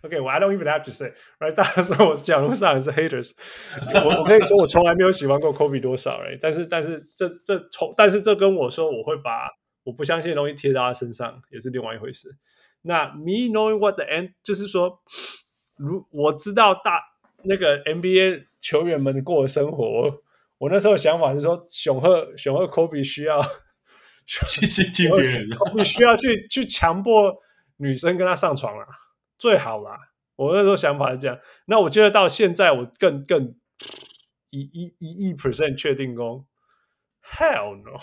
OK, well, I don't even have to say, right? 大家说我是讲路上也是 haters， 我可以说我从来没有喜欢过 Kobe 多少， right？ 但是这跟我说我会把我不相信的东西贴到他身上，也是另外一回事。那 me knowing what the end 就是说，如我知道那个 NBA 球员们过的生活，我那时候想法是说，雄鹤 Kobe 需要去听别人 ，Kobe 需要去强迫女生跟他上床了。最好啦，我那时候想法是这样。那我觉得到现在，我更100% 确定工 ，hell no，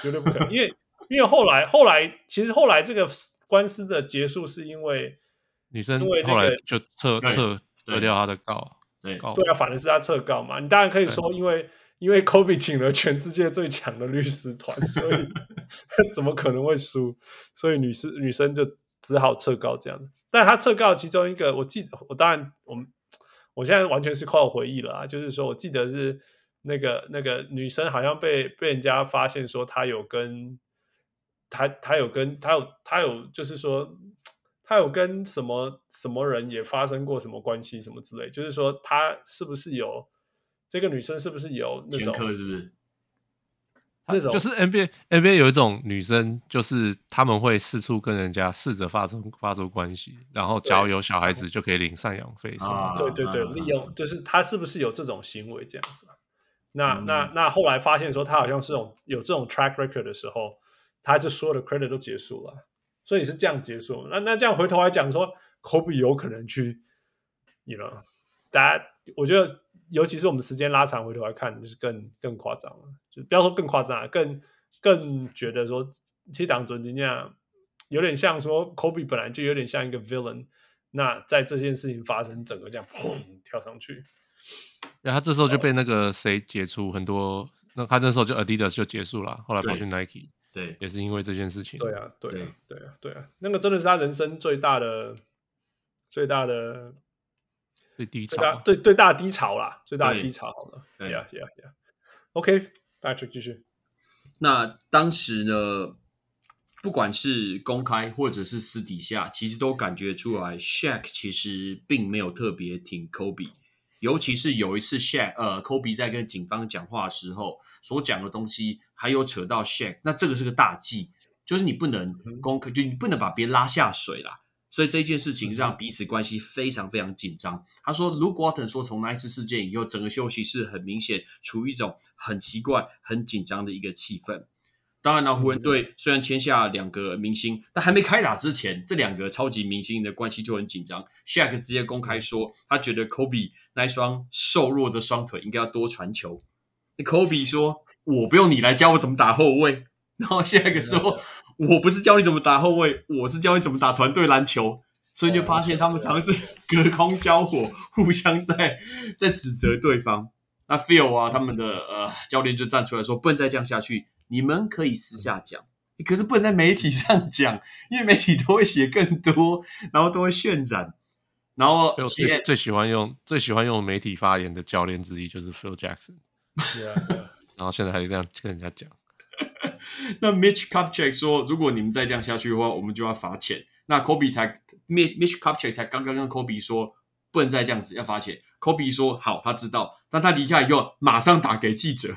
绝对不可能。因为后来，其实后来这个官司的结束是因为女生后来就撤掉他的告，对啊，反正是他撤告嘛。你当然可以说，因为 Kobe 请了全世界最强的律师团，所以怎么可能会输？所以女生就只好撤告这样子。但他撤告其中一个，我记得，我当然我现在完全是靠回忆了啊，就是说我记得是那个女生好像被人家发现说她有跟什么人也发生过什么关系什么之类，就是说她是不是有这个女生是不是有那种前科，是不是？就是 NBA 有一种女生，就是他们会四处跟人家试着发出关系，然后只要有小孩子就可以领赡养费。对，利用就是他是不是有这种行为这样子？那后来发现说他好像是有这种 track record 的时候，他就所有的 credit 都结束了，所以是这样结束。那这样回头来讲说 ，Kobe 有可能去，你呢？大家我觉得。尤其是我们时间拉长，回头来看就是更夸张了，就不要说更夸张了，更觉得说，这档准真正有点像说 ，Kobe 本来就有点像一个 villain， 那在这件事情发生，整个这样砰跳上去，他这时候就被那个谁解除很多，那他那时候就 Adidas 就结束了，后来跑去 Nike， 对，也是因为这件事情。对啊，那个真的是他人生最大的。最低潮，最大的低潮啦，最大的低潮好了。Yeah. OK， Patrick 继续。那当时呢，不管是公开或者是私底下，其实都感觉出来 ，Shaq 其实并没有特别挺 Kobe， 尤其是有一次 Kobe 在跟警方讲话的时候所讲的东西，还有扯到 Shaq， 那这个是个大忌，就是你不能公开，就你不能把别人拉下水啦。所以这件事情让彼此关系非常非常紧张。他说 Luke Walton 说从那一次事件以后，整个休息室很明显处于一种很奇怪很紧张的一个气氛。当然了，湖人队虽然签下两个明星，但还没开打之前，这两个超级明星的关系就很紧张。Shaq 直接公开说他觉得 Kobe 那一双瘦弱的双腿应该要多传球。Kobe 说我不用你来教我怎么打后卫，然后 Shaq 说我不是教你怎么打后卫，我是教你怎么打团队篮球。所以就发现他们常常是隔空交火，互相在指责对方。那 Phil 啊，他们的教练就站出来说不能再这样下去，你们可以私下讲，可是不能在媒体上讲，因为媒体都会写更多，然后都会渲染。然后 最喜欢用媒体发言的教练之一就是 Phil Jackson， 然后现在还是这样跟人家讲。那 Mitch Kupchak 说如果你们再这样下去的话我们就要罚钱。那 Mitch Kupchak 才刚刚跟 Kobe 说不能再这样子，要罚钱。 Kobe 说好，他知道，但他离开以后马上打给记者，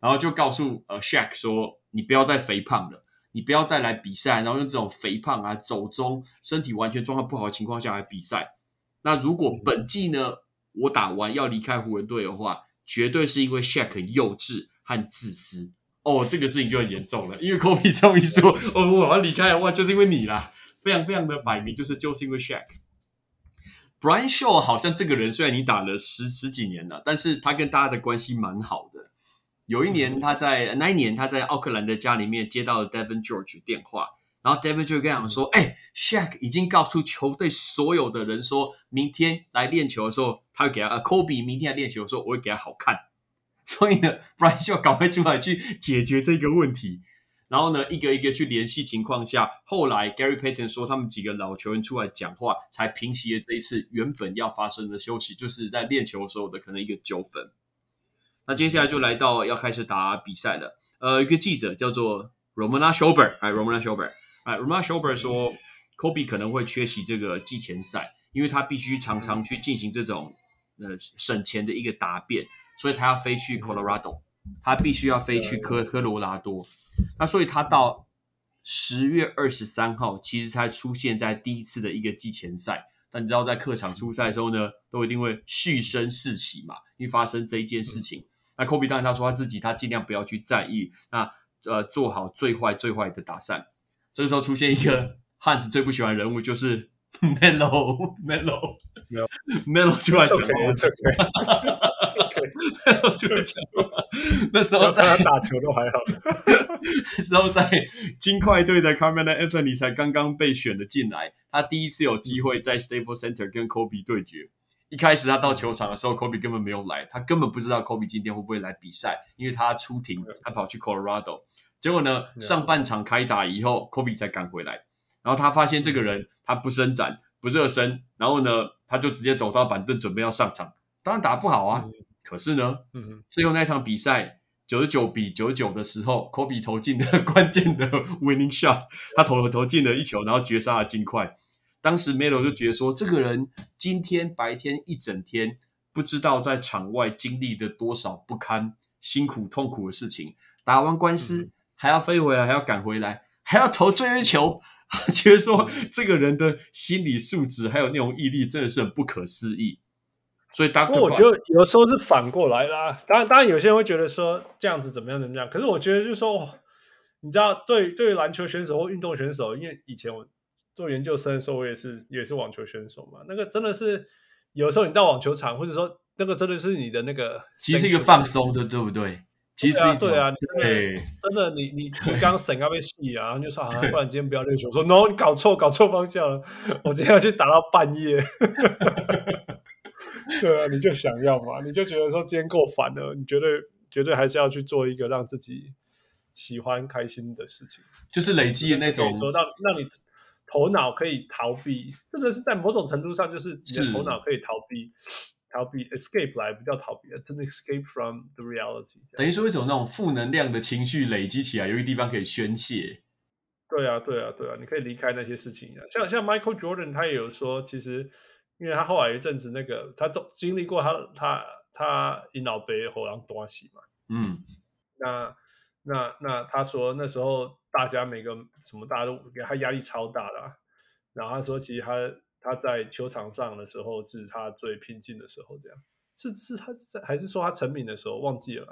然后就告诉Shaq 说你不要再肥胖了，你不要再来比赛，然后用这种肥胖啊走中身体完全状况不好的情况下来比赛。那如果本季呢我打完要离开湖人队的话，绝对是因为 Shaq 很幼稚和自私。哦，这个事情就很严重了，因为 Kobe 终于说哦我要离开的话就是因为你啦，非常非常的摆明就是因为 Shaq。 Brian Shaw 好像这个人虽然已经打了十几年了，但是他跟大家的关系蛮好的。有一年那一年他在奥克兰的家里面接到了 Devin George 电话，然后 Devin George 跟他讲说Shaq 已经告诉球队所有的人说明天来练球的时候他会给他Kobe 明天来练球的时候我会给他好看。所以呢 Brian Shaw 赶快出来去解决这个问题，然后呢一个一个去联系情况下，后来 Gary Payton 说他们几个老球员出来讲话才平息了这一次原本要发生的休息，就是在练球的时候的可能一个纠纷。那接下来就来到要开始打比赛了。一个记者叫做 Ramona Shelburne 说 Kobe 可能会缺席这个季前赛，因为他必须常常去进行这种审前的一个答辩，所以他要飞去 Colorado， 他必须要飞去科罗拉多。那所以他到10月23号其实才出现在第一次的一个季前赛。但你知道在客场出赛的时候呢都一定会嘘声四起嘛，因为发生这一件事情。那 Kobe 当然他说他尽量不要去在意，那做好最坏的打算。这个时候出现一个汉子最不喜欢的人物，就是 Melo 出来讲话。Melo 出来讲话。那时候在他打球都还好。那时候在金块队的 Carmelo Anthony 才刚刚被选了进来，他第一次有机会在 Staple Center 跟 Kobe 对决。一开始他到球场的时候 Kobe 根本没有来，他根本不知道 Kobe 今天会不会来比赛，因为他出庭，他跑去 Colorado。 结果呢上半场开打以后 Kobe 才赶回来，然后他发现这个人他不伸展不热身，然后呢他就直接走到板凳准备要上场，当然打不好啊。可是呢最后那场比赛99-99的时候 Kobe 投进的关键的 winning shot， 他投进了一球，然后绝杀了金块。当时 Melo 就觉得说这个人今天白天一整天不知道在场外经历了多少不堪辛苦痛苦的事情，打完官司还要飞回来，还要赶回来，还要投最后一球，他觉得说这个人的心理素质还有那种毅力真的是很不可思议。所以不过我觉得有时候是反过来啦，当然有些人会觉得说这样子怎么样，可是我觉得就是说你知道对篮球选手或运动选手，因为以前我做研究生的时候我也是网球选手嘛，那个真的是有时候你到网球场或者说那个真的是你的那个其实是一个放松的，对不对？其实对啊真的你刚省要被戏啊，然后就说好像不然今天不要练球，我说 no 你搞错方向了，我今天要去打到半夜对啊，你就想要嘛，你就觉得说今天够烦了，你绝对还是要去做一个让自己喜欢开心的事情，就是累积的那种说让你头脑可以逃避，真的是在某种程度上就是你的头脑可以逃避 escape 来不叫逃避，真的 escape from the reality， 等于说一种那种负能量的情绪累积起来有一个地方可以宣泄。对啊你可以离开那些事情啊。像 Michael Jordan 他也有说其实因为他后来一阵子那个他经历过他因老爸后人断气嘛，那他说那时候大家每个什么大家都给他压力超大的、啊，然后他说其实他在球场上的时候是他最拼劲的时候，这样是他还是说他成名的时候忘记了，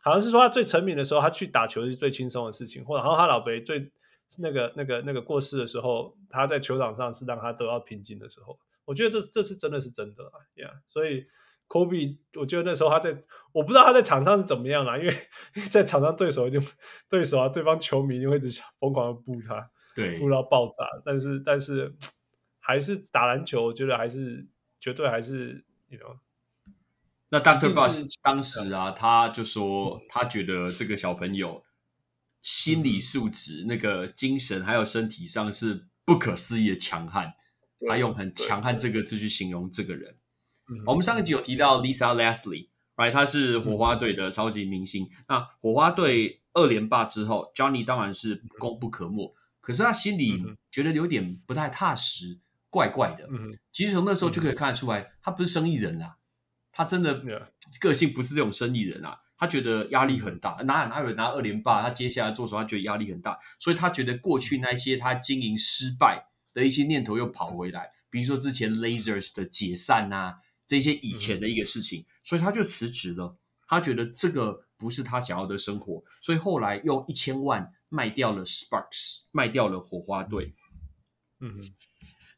好像是说他最成名的时候他去打球是最轻松的事情，或者然后他老伯最那个过世的时候他在球场上是让他都要拼劲的时候，我觉得这是真的是真的啦、yeah. 所以 Kobe 我觉得那时候他在，我不知道他在场上是怎么样啦，因为在场上对手啊对方球迷就会一直疯狂的布他，对，布到爆炸，但是还是打篮球我觉得还是绝对还是 you know。 那 Dr. Buss 当时啊他就说他觉得这个小朋友心理素质、那个精神还有身体上是不可思议的强悍，他用很强悍这个字去形容这个人。我们上一集有提到 Lisa Leslie、right? 她是火花队的超级明星、那火花队2连霸之后 Johnny 当然是功不可没，可是他心里觉得有点不太踏实、怪怪的。其实从那时候就可以看得出来、他不是生意人啦、他真的个性不是这种生意人啦、他觉得压力很大，哪有人拿2连霸？他接下来做什么？他觉得压力很大，所以他觉得过去那些他经营失败的一些念头又跑回来，比如说之前 Lasers 的解散啊，这些以前的一个事情，所以他就辞职了。他觉得这个不是他想要的生活，所以后来用1000万卖掉了 Sparks， 卖掉了火花队。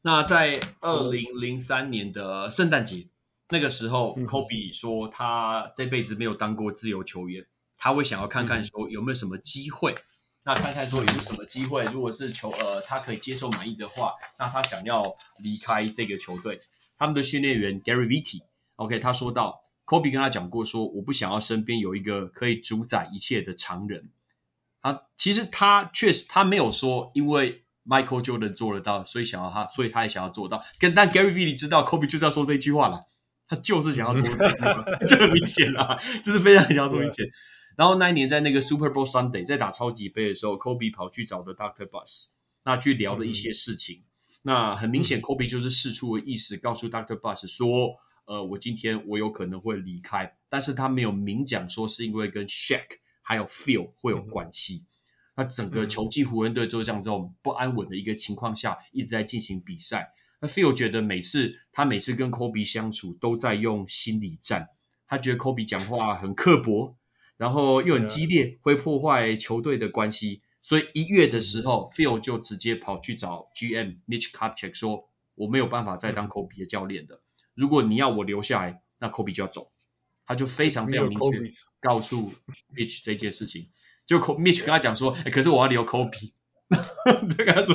那在2003年的圣诞节。那个时候 Kobe 说他这辈子没有当过自由球员，他会想要看看说有没有什么机会，那看看说有没有什么机会，如果是他可以接受满意的话，那他想要离开这个球队。他们的训练员 Gary Vitti OK 他说到 Kobe 跟他讲过说，我不想要身边有一个可以主宰一切的常人。其实他确实他没有说因为Michael Jordan 做得到所以他也想要做到，但 Gary Vitti 知道 Kobe 就是要说这句话了，他就是想要做这个明显啦，就是非常想要做一件。然后那一年在那个 Super Bowl Sunday 在打超级杯的时候 Kobe 跑去找的 Dr. Buss， 那去聊的一些事情。那很明显 Kobe 就是释出的意思，告诉 Dr. Buss 说我今天我有可能会离开，但是他没有明讲说是因为跟 Shaq 还有 Phil 会有关系。那整个球季湖人队就这样这种不安稳的一个情况下一直在进行比赛。那 Phil 觉得他每次跟 Kobe 相处都在用心理战，他觉得 Kobe 讲话很刻薄，然后又很激烈，会破坏球队的关系，所以1月的时候 Phil 就直接跑去找 GM Mitch Kupchak 说，我没有办法再当 Kobe 的教练了，如果你要我留下来，那 Kobe 就要走。他就非常非常明确告诉 Mitch 这件事情，就 Mitch 跟他讲说、可是我要留 Kobe对他说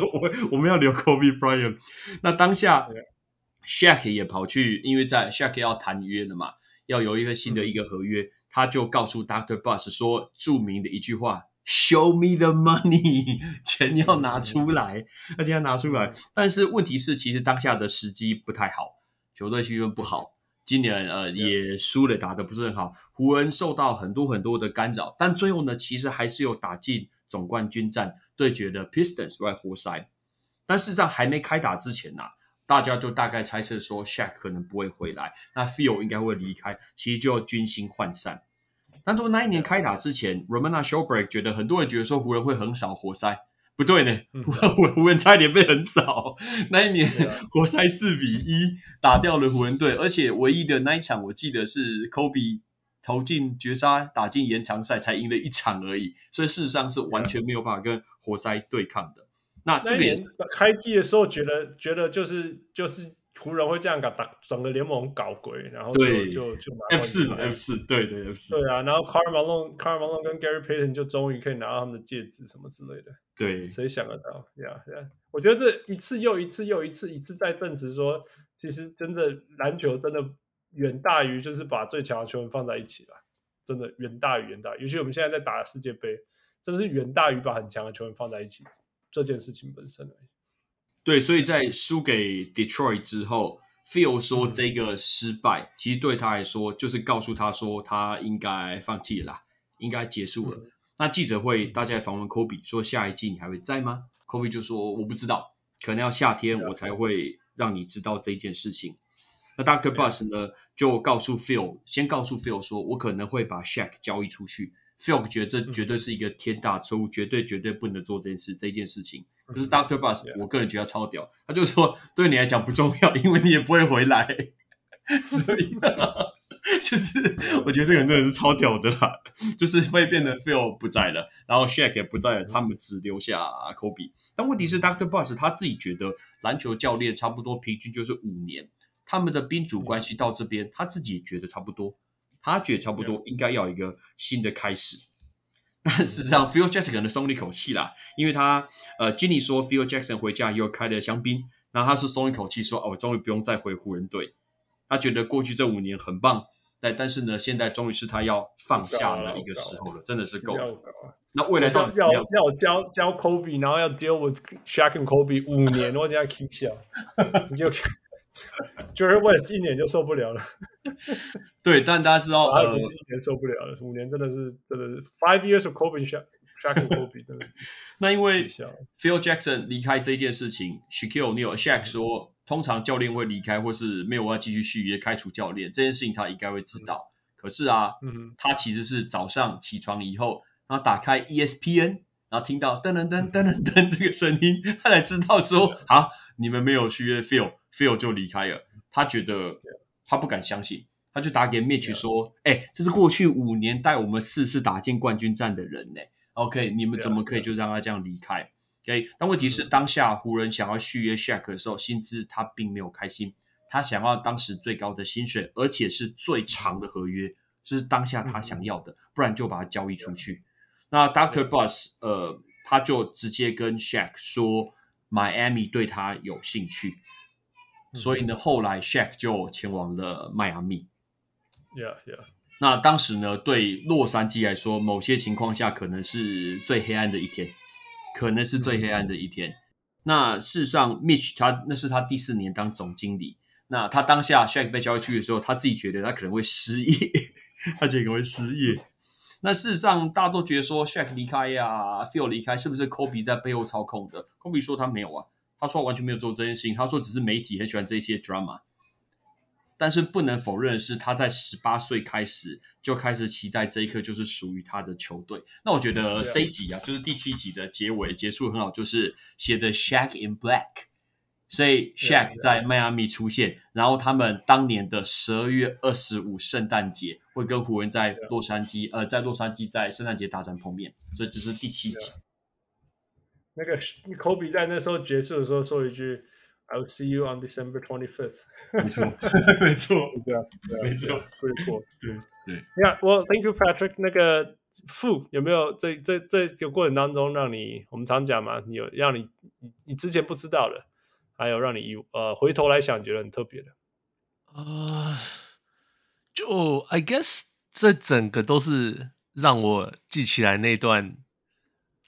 我们要留 Kobe Bryant。 那当下 Shaq 也跑去，因为在 Shaq 要谈约了嘛，要有一个新的一个合约、他就告诉 Dr. Buss 说著名的一句话 Show me the money 钱要拿出来，那钱要拿出来。但是问题是其实当下的时机不太好，球队气氛不好，今年也输了，打得不是很好，湖人受到很多很多的干扰，但最后呢其实还是有打进总冠军战对决的 Pistons 外活塞。但事实上还没开打之前啊，大家就大概猜测说 Shaq 可能不会回来，那 Phil 应该会离开，其实就军心涣散。但从那一年开打之前 Ramona Shelburne 觉得，很多人觉得说湖人会横扫活塞，不对呢，湖人差一点被横扫。那一年活塞4-1打掉了湖人队，而且唯一的那一场我记得是 Kobe投进绝杀打进延长赛才赢了1场而已，所以事实上是完全没有办法跟活塞对抗的。那这个也开季的时候觉得就是湖人会这样打整个联盟搞鬼，然后就拿 F4 嘛 F4 对对 F4 对啊，然后 Karl Malone 跟 Gary Payton 就终于可以拿到他们的戒指什么之类的，对，谁想得到 yeah. 我觉得这一次又一次在证实说，其实真的篮球真的远大于就是把最强的球员放在一起啦，真的远大于，尤其我们现在在打世界杯，真的是远大于把很强的球员放在一起这件事情本身而已。对，所以在输给 Detroit 之后 Phil 说这个失败、其实对他来说就是告诉他说他应该放弃了啦，应该结束了。那记者会大家访问 Kobe 说下一季你还会在吗？ Kobe 就说我不知道，可能要夏天我才会让你知道这件事情。那 Dr. Buss 呢就告诉 Phil 说我可能会把 Shaq 交易出去，所以我觉得这绝对是一个天大错误，绝对不能做这件事。这件事情就是 Dr. Buss， 我个人觉得他超屌，他就说对你来讲不重要，因为你也不会回来，所以就是我觉得这个人真的是超屌的啦，就是会变得 Phil 不在了，然后 Shaq 也不在了，他们只留下 Kobe。 但问题是 Dr. Buss 他自己觉得篮球教练差不多平均就是5年，他们的宾主关系到这边，他自己觉得差不多，应该要有一个新的开始。但事实上 Phil Jackson 可能松了一口气啦，因为他Jeanie说 Phil Jackson 回家又开了香槟，然后他是松一口气说我终于不用再回湖人队，他觉得过去这5年很棒，但是呢现在终于是他要放下了一个时候了，真的是够了。那未来到底要我教 Kobe， 然后要 deal with Shaq and Kobe 5年，我等一下起笑你就Jerry West 1年就受不了了对，但大家知道1年受不了了，5年真的是 5 years of Kobe Shaq and Kobe 那因为 Phil Jackson 离开这件事情， Shaquille O'Neal Shaq 说通常教练会离开或是没有要继续续约开除教练这件事情他应该会知道，可是啊他其实是早上起床以后，然后打开 ESPN， 然后听到噔噔噔噔噔噔这个声音，他才知道说啊你们没有续约 Phil 就离开了。他觉得他不敢相信，他就打给 Mitch 说这是过去5年带我们4次打进冠军战的人呢。OK， 你们怎么可以就让他这样离开？Okay， 但问题是当下湖人想要续约 Shaq 的时候，薪资他并没有开心，他想要当时最高的薪水，而且是最长的合约，这是当下他想要的，不然就把他交易出去。那 Dr. Buss 他就直接跟 Shaq 说 Miami 对他有兴趣，所以呢后来 Shaq 就前往了迈阿密。那当时呢对洛杉矶来说，某些情况下可能是最黑暗的一天，那事实上 Mitch 那是他第4年当总经理，那他当下 Shaq 被交易去的时候，他自己觉得他可能会失业那事实上大家都觉得说 Shaq 离开Phil 离开是不是 Kobe 在背后操控的？ Kobe 说他没有啊，他说完全没有做这件事情，他说只是媒体很喜欢这些 drama。 但是不能否认的是，他在18岁开始就开始期待这一刻就是属于他的球队。那我觉得这一集就是第7集的结尾结束很好，就是写的 Shaq in Black， 所以 Shaq 在迈阿密出现，然后他们当年的12月25圣诞节会跟湖人在洛杉矶在圣诞节大战碰面，所以这是第7集。那个 Kobe 在那时候结束的时候说一句 I'll see you on December 25th 没错 pretty cool。 对 Yeah well thank you Patrick。 那个Phil有没有这个过程当中让你，我们常讲嘛，你有让你之前不知道的，还有让你回头来想觉得很特别的就 I guess 这整个都是让我记起来那段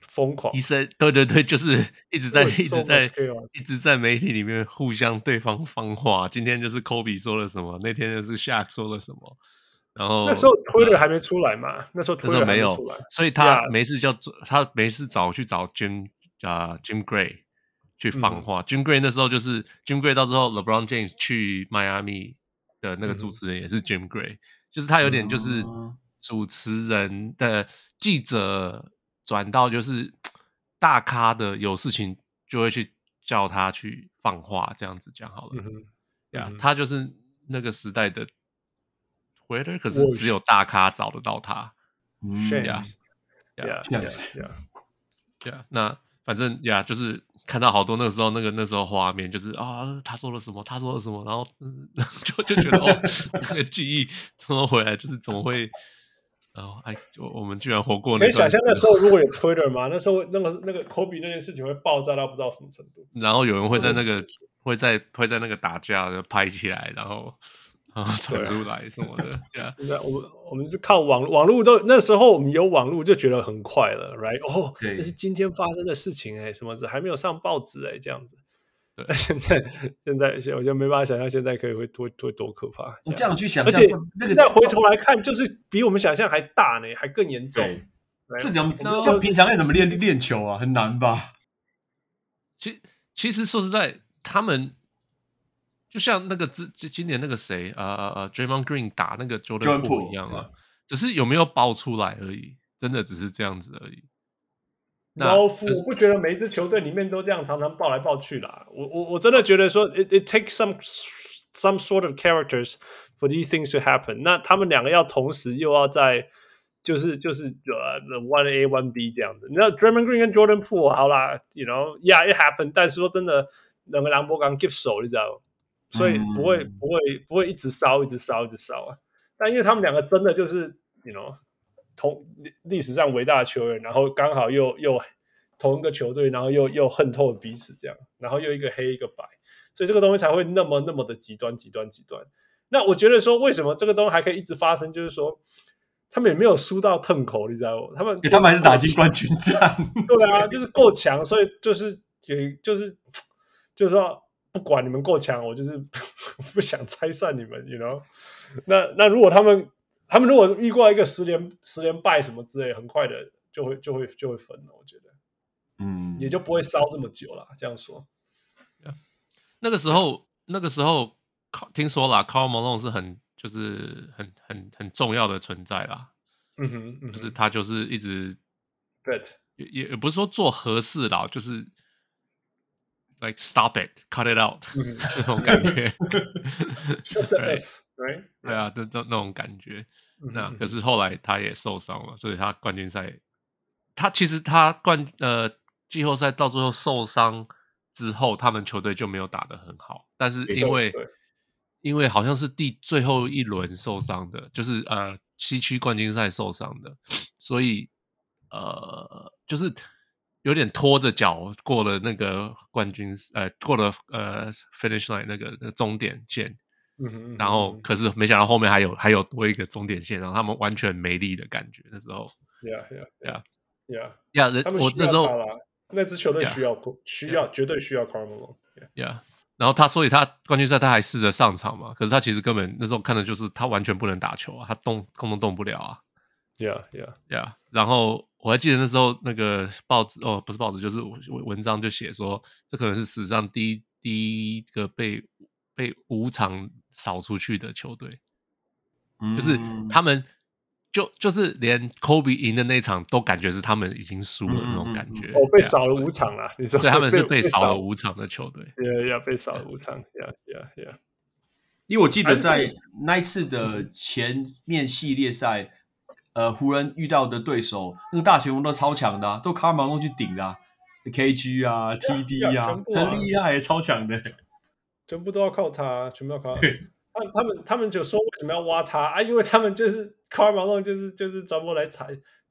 疯狂医生，对，就是一直在媒体里面互相对方放话。今天就是 Kobe 说了什么，那天就是 Shaq 说了什么。然后那时候 Twitter 还没出来嘛，那时候没有，所以他没事找去找 Jim Gray 去放话。Jim Gray 那时候就是 Jim Gray， 到之后 LeBron James 去迈阿密的那个主持人也是 Jim Gray，就是他有点就是主持人的记者。转到就是大咖的有事情就会去叫他去放话，这样子讲好了。他就是那个时代的 Twitter， 可是只有大咖找得到他。那反正就是看到好多那个时候那时候画面，就是他说了什么，然后就觉得那个记忆通通回来，就是总会。我们居然活过那段时间。可以想象那时候如果有 Twitter 嘛，那时候那个 Kobe 那件事情会爆炸到不知道什么程度。然后有人会在那个会在那个打架的拍起来，然后传出来什么的。我们是靠网络都，那时候我们有网络就觉得很快了 ，right？ 那是今天发生的事情什么子还没有上报纸这样子。对，现在我就没办法想象现在可以会多可怕。你这样去想象，而且那个再回头来看，就是比我们想象还大呢，还更严重。这种就平常要怎么练球啊，很难吧？其实说实在，他们就像那个今年那个谁Draymond Green 打那个 Jordan Poole 一样只是有没有爆出来而已。真的只是这样子而已。老夫我不觉得每一支球队里面都这样常常抱来抱去啦。我真的觉得说 it takes some sort of characters for these things to happen。 那他们两个要同时又要在就是 1A 1B 这样子。你知道 Draymond Green 跟 Jordan Poole 好啦 you know yeah it happened， 但是说真的两个人没敢接手你知道吗？所以不会一直烧啊。但因为他们两个真的就是you know同历史上伟大的球员，然后刚好又同一个球队，然后又恨透了彼此这样，然后又一个黑一个白，所以这个东西才会那么的极端。那我觉得说为什么这个东西还可以一直发生，就是说他们也没有输到痛口，你知道吗？他们还是打进冠军战。对啊，就是够强，所以就是说不管你们够强，我就是不想拆散你们 ，you know？ 那如果他们如果遇过一个十连败什么之类，很快的就会分了，我觉得，也就不会烧这么久了。这样说，那个时候听说啦 ，Karl Malone 是很重要的存在啦，嗯哼，就是他就是一直，对，也不是说做合适啦，就是。Like stop it, cut it out， 这种感觉，right？ 对啊，那种感觉。那可是后来他也受伤了，所以他冠军赛，他其实季后赛到最后受伤之后，他们球队就没有打得很好。但是因为好像是最后一轮受伤的，就是西区冠军赛受伤的，所以就是。有点拖着脚过了那个冠军，过了finish line 那个终点线，然后可是没想到后面还有多一个终点线，然后他们完全没力的感觉。那时候 ，我那时候那支球队绝对需要 Carmelo， 然后所以他冠军赛他还试着上场嘛，可是他其实根本那时候看的就是他完全不能打球啊，他动不了啊。然后我还记得那时候那个不是报纸，就是文章就写说，这可能是史上第一个被五场扫出去的球队，就是他们就是连 Kobe 赢的那一场都感觉是他们已经输了那种感觉，被扫了五场啦，你说对，他们是被扫了五场的球队，被扫了五场，因为我记得在那一次的前面系列赛。湖人遇到的对手，那个大前锋都超强的，都卡马龙去顶的KG 啊 ，TD 啊，很厉害，超强的，全部都要靠他，全部要靠他。他们就说为什么要挖他啊？因为他们就是卡马龙，就是专门来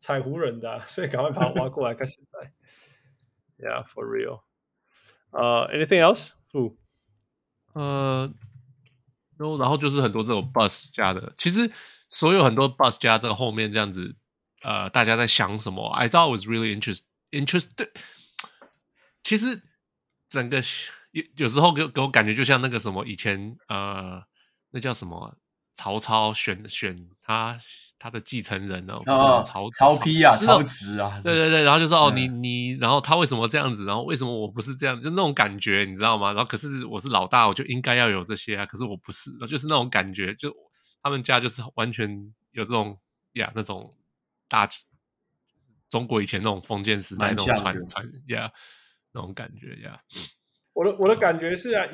踩湖人的，所以赶快把他挖过来。看现在 ，Yeah for real。Anything else？ 然后就是很多这种 Buss 加的，其实。所有很多 Buss 加这个后面这样子，大家在想什么 ？I thought it was really interesting。其实整个有时候给我感觉就像那个什么以前那叫什么曹操选他的继承人呢？曹丕啊，曹植啊，对，然后就说你，然后他为什么这样子？然后为什么我不是这样？就那种感觉，你知道吗？然后可是我是老大，我就应该要有这些啊，可是我不是，就是那种感觉就。他们家就是完全有这种那种大中国以前那种封建时代那种传那种感觉我的感觉是啊，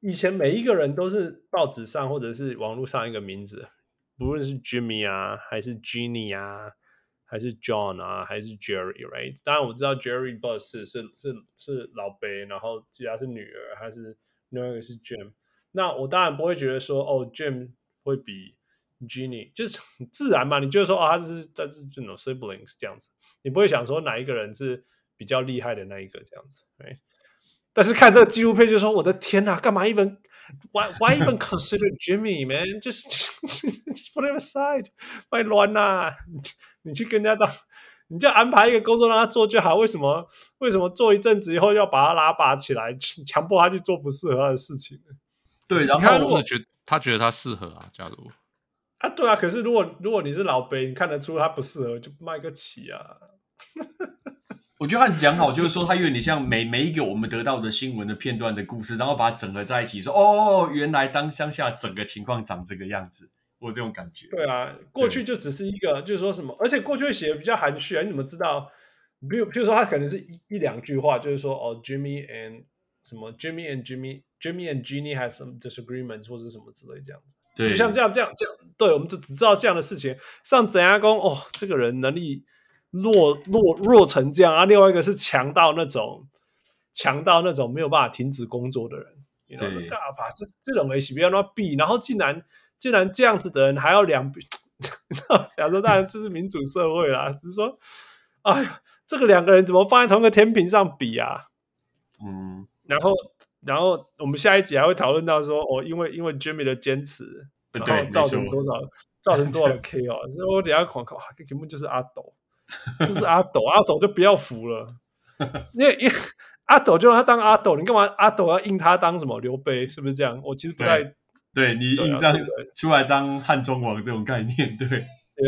以前每一个人都是报纸上或者是网络上一个名字，不论是 Jimmy 啊，还是 Jeanie 啊，还是 John 啊，还是 Jerry right？ 当然我知道 Jerry Buss 是老辈，然后其他是女儿，还是另外一个是 Jim。那我当然不会觉得说Jim 会比 Jeanie 就是自然嘛，你就说他是这种 siblings 这样子，你不会想说哪一个人是比较厉害的那一个这样子，right？ 但是看这个纪录片就说我的天哪，干嘛 why even consider Jimmy man？ Just put it aside， 别乱啦，你去跟人家你就安排一个工作让他做就好，为什么做一阵子以后要把他拉拔起来，强迫他去做不适合他的事情呢？对，然后我觉得他适合啊，假如对啊，可是如果你是老北，你看得出他不适合，就卖个旗啊。我觉得汉斯讲好，就是说他有点像每一个我们得到的新闻的片段的故事，然后把它整合在一起，说原来当乡下整个情况长这个样子，我这种感觉。对啊，过去就只是一个就是说什么，而且过去会写的比较含蓄啊，你怎么知道？比如说他可能是一两句话，就是说哦 ，Jimmy and 什么 ，Jimmy and Jimmy，Jimmy and Jeanie has some disagreements 或者什么之类这样子。对，就像这样，对，我们就只知道这样的事情。像整牙工哦，这个人能力弱成这样啊，另外一个是强到那种没有办法停止工作的人。你知道吗？干嘛？是这种危险不要那避，然后竟然这样子的人还要两边，想说当然这是民主社会啦，只是说，哎呀，这个两个人怎么放在同一个天平上比啊？嗯，然后我们下一集还会讨论到说，哦，因为 Jimmy 的坚持，然后造成多少 KO， 所以我等一下狂考，这题目就是阿斗，就是阿斗，阿斗就不要服了，因为阿斗就让他当阿斗，你干嘛阿斗要硬他当什么刘备？是不是这样？我其实不太。对你硬仗出来当汉中王这种概念，对对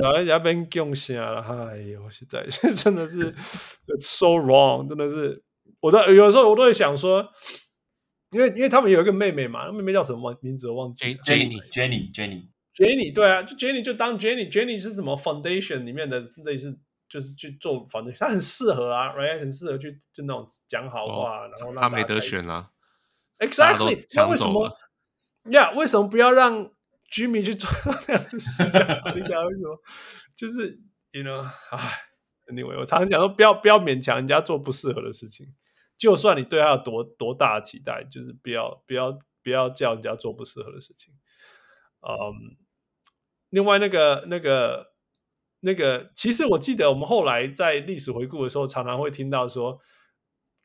啊，人家被用心了，哎呦，现在真的是 so wrong， 真的是，我都有时候我都会想说，因为他们有一个妹妹嘛，妹妹叫什么名字我忘记了 Jenny， 对啊，就 Jenny 就当 Jenny 是什么 Foundation 里面的类似，就是去做 Foundation， 她很适合啊 ，right， 很适合去就那种讲好话，哦、然后她没得选啊 ，exactly， 那为什么？Yeah， 为什么不要让 Jimmy 去做那样的事情？你讲为什么？就是 you know， anyway， 我常常讲说不要勉强人家做不适合的事情，就算你对他有多大的期待，就是不要叫人家做不适合的事情。另外那个，其实我记得我们后来在历史回顾的时候，常常会听到说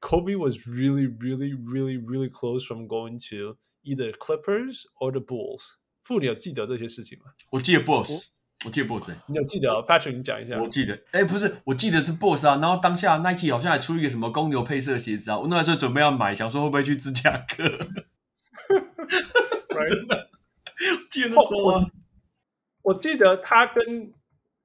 ，Kobe was really really really really close from going to。Either Clippers or the Bulls， 傅，你有记得这些事情吗？我记得 Bulls， 我记得 Bulls， 你有记得、哦、Patrick， 你讲一下。我记得，哎，不是，我记得是 Bulls 啊。然后当下 Nike 好像还出一个什么公牛配色鞋子啊，我那时候准备要买，想说会不会去芝加哥？真的，记得那时候啊。我记得他跟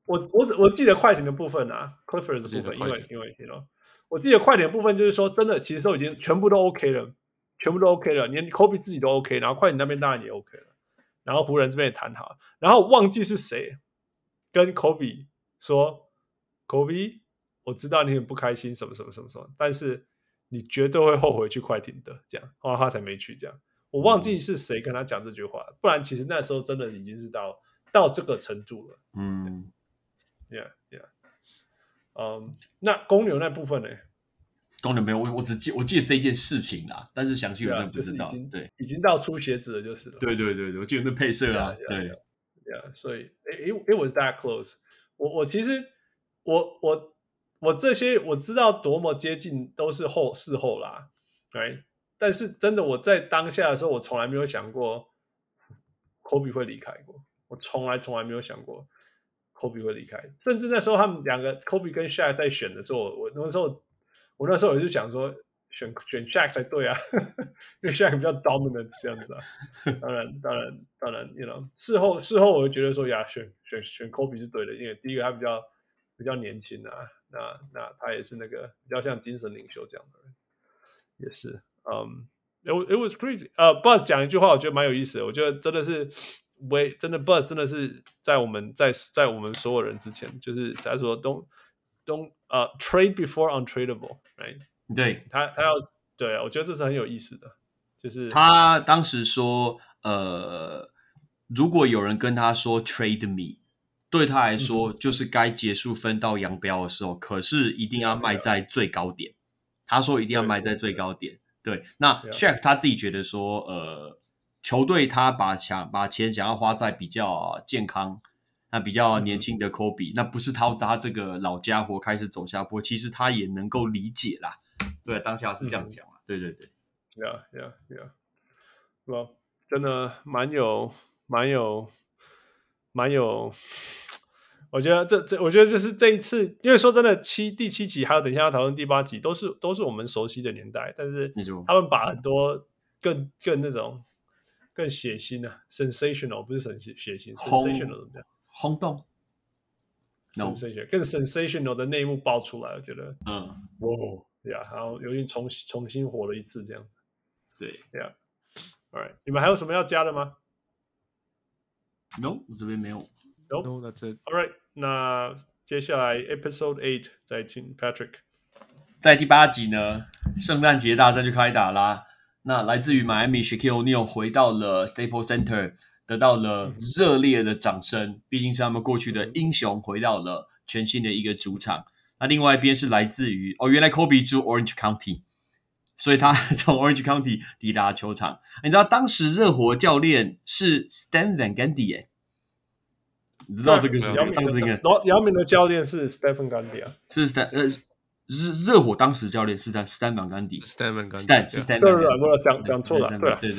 我记得快艇的部分啊 ，Clippers 的部分，因为你知道，我记得快艇的部分就是说，真的，其实都已经全部都 OK 了。全部都 OK 了，连 Kobe 自己都 OK， 然后快艇那边当然也 OK 了，然后湖人这边也谈好，然后忘记是谁跟 Kobe 说 ：“Kobe， 我知道你很不开心，什么什么什么什么，但是你绝对会后悔去快艇的。”这样，然后他才没去。这样，我忘记是谁跟他讲这句话，不然其实那时候真的已经是到这个程度了。嗯 ，Yeah， 那公牛那部分呢？公牛没有，我只记得这件事情啦，但是详细我真的不知道。对,、啊就是、已经到出鞋子了，就是了。对，我记得那配色啊， 对。对，所以 it was that close。我其实我这些我知道多么接近都是事后啦，right？ 但是真的我在当下的时候，我从来没有想过 Kobe 会离开过，我从来没有想过。Kobe 会离开，甚至那时候他们两个 Kobe 跟 Shaq 在选的时候，我那时候我就想说选 Shaq 才对啊，因为 Shaq 比较 dominant 这样子啊。当然 you know， 事后我就觉得说呀，选 Kobe 是对的，因为第一个他比较年轻啊，那他也是那个比较像精神领袖这样的人，也是。It was crazy。Buzz 讲一句话，我觉得蛮有意思的，我觉得真的是。真的 Buzz 真的是在我们所有人之前，就是他说 don't trade before untradeable， right？ 对，他要对，我觉得这是很有意思的，就是他当时说，如果有人跟他说 trade me， 对他来说就是该结束分道扬镳的时候，可是一定要卖在最高点。他说一定要卖在最高点，对。那 Shaq 他自己觉得说，球队他把钱想要花在比较健康、那比较年轻的 Kobe， 那不是他这个老家伙开始走下坡，其实他也能够理解啦。对，当下是这样讲啦。对。Yeah， well， 真的蛮有，我觉得我觉得就是这一次，因为说真的，第七集还有等一下要讨论第八集，都是我们熟悉的年代，但是他们把很多更那种。更血腥啊 ，sensational 不是血腥 ，sensational 怎么样？轰动 ，sensational、更 sensational 的内幕爆出来，我觉得，哇，对啊，然后有点重新火了一次这样子，对，对啊 ，All right， 你们还有什么要加的吗？ No, 这边没有。No, that's it. All right, 那接下来 Episode 8再请 Patrick。在第8集呢，圣诞节大战就开打啦。那来自于迈阿密 Shaquille O'Neal 回到了 Staple Center， 得到了热烈的掌声，毕竟是他们过去的英雄回到了全新的一个主场。那另外一边是来自于原来 Kobe 住 Orange County， 所以他从 Orange County 抵达球场。你知道当时热火教练是 Stan Van Gundy 欸，你知道这个是姚明的教练是 Stan Van Gundy 啊，是 热火当时教练是 Stan Van Gundy， Stan Van Gundy 讲错了，对，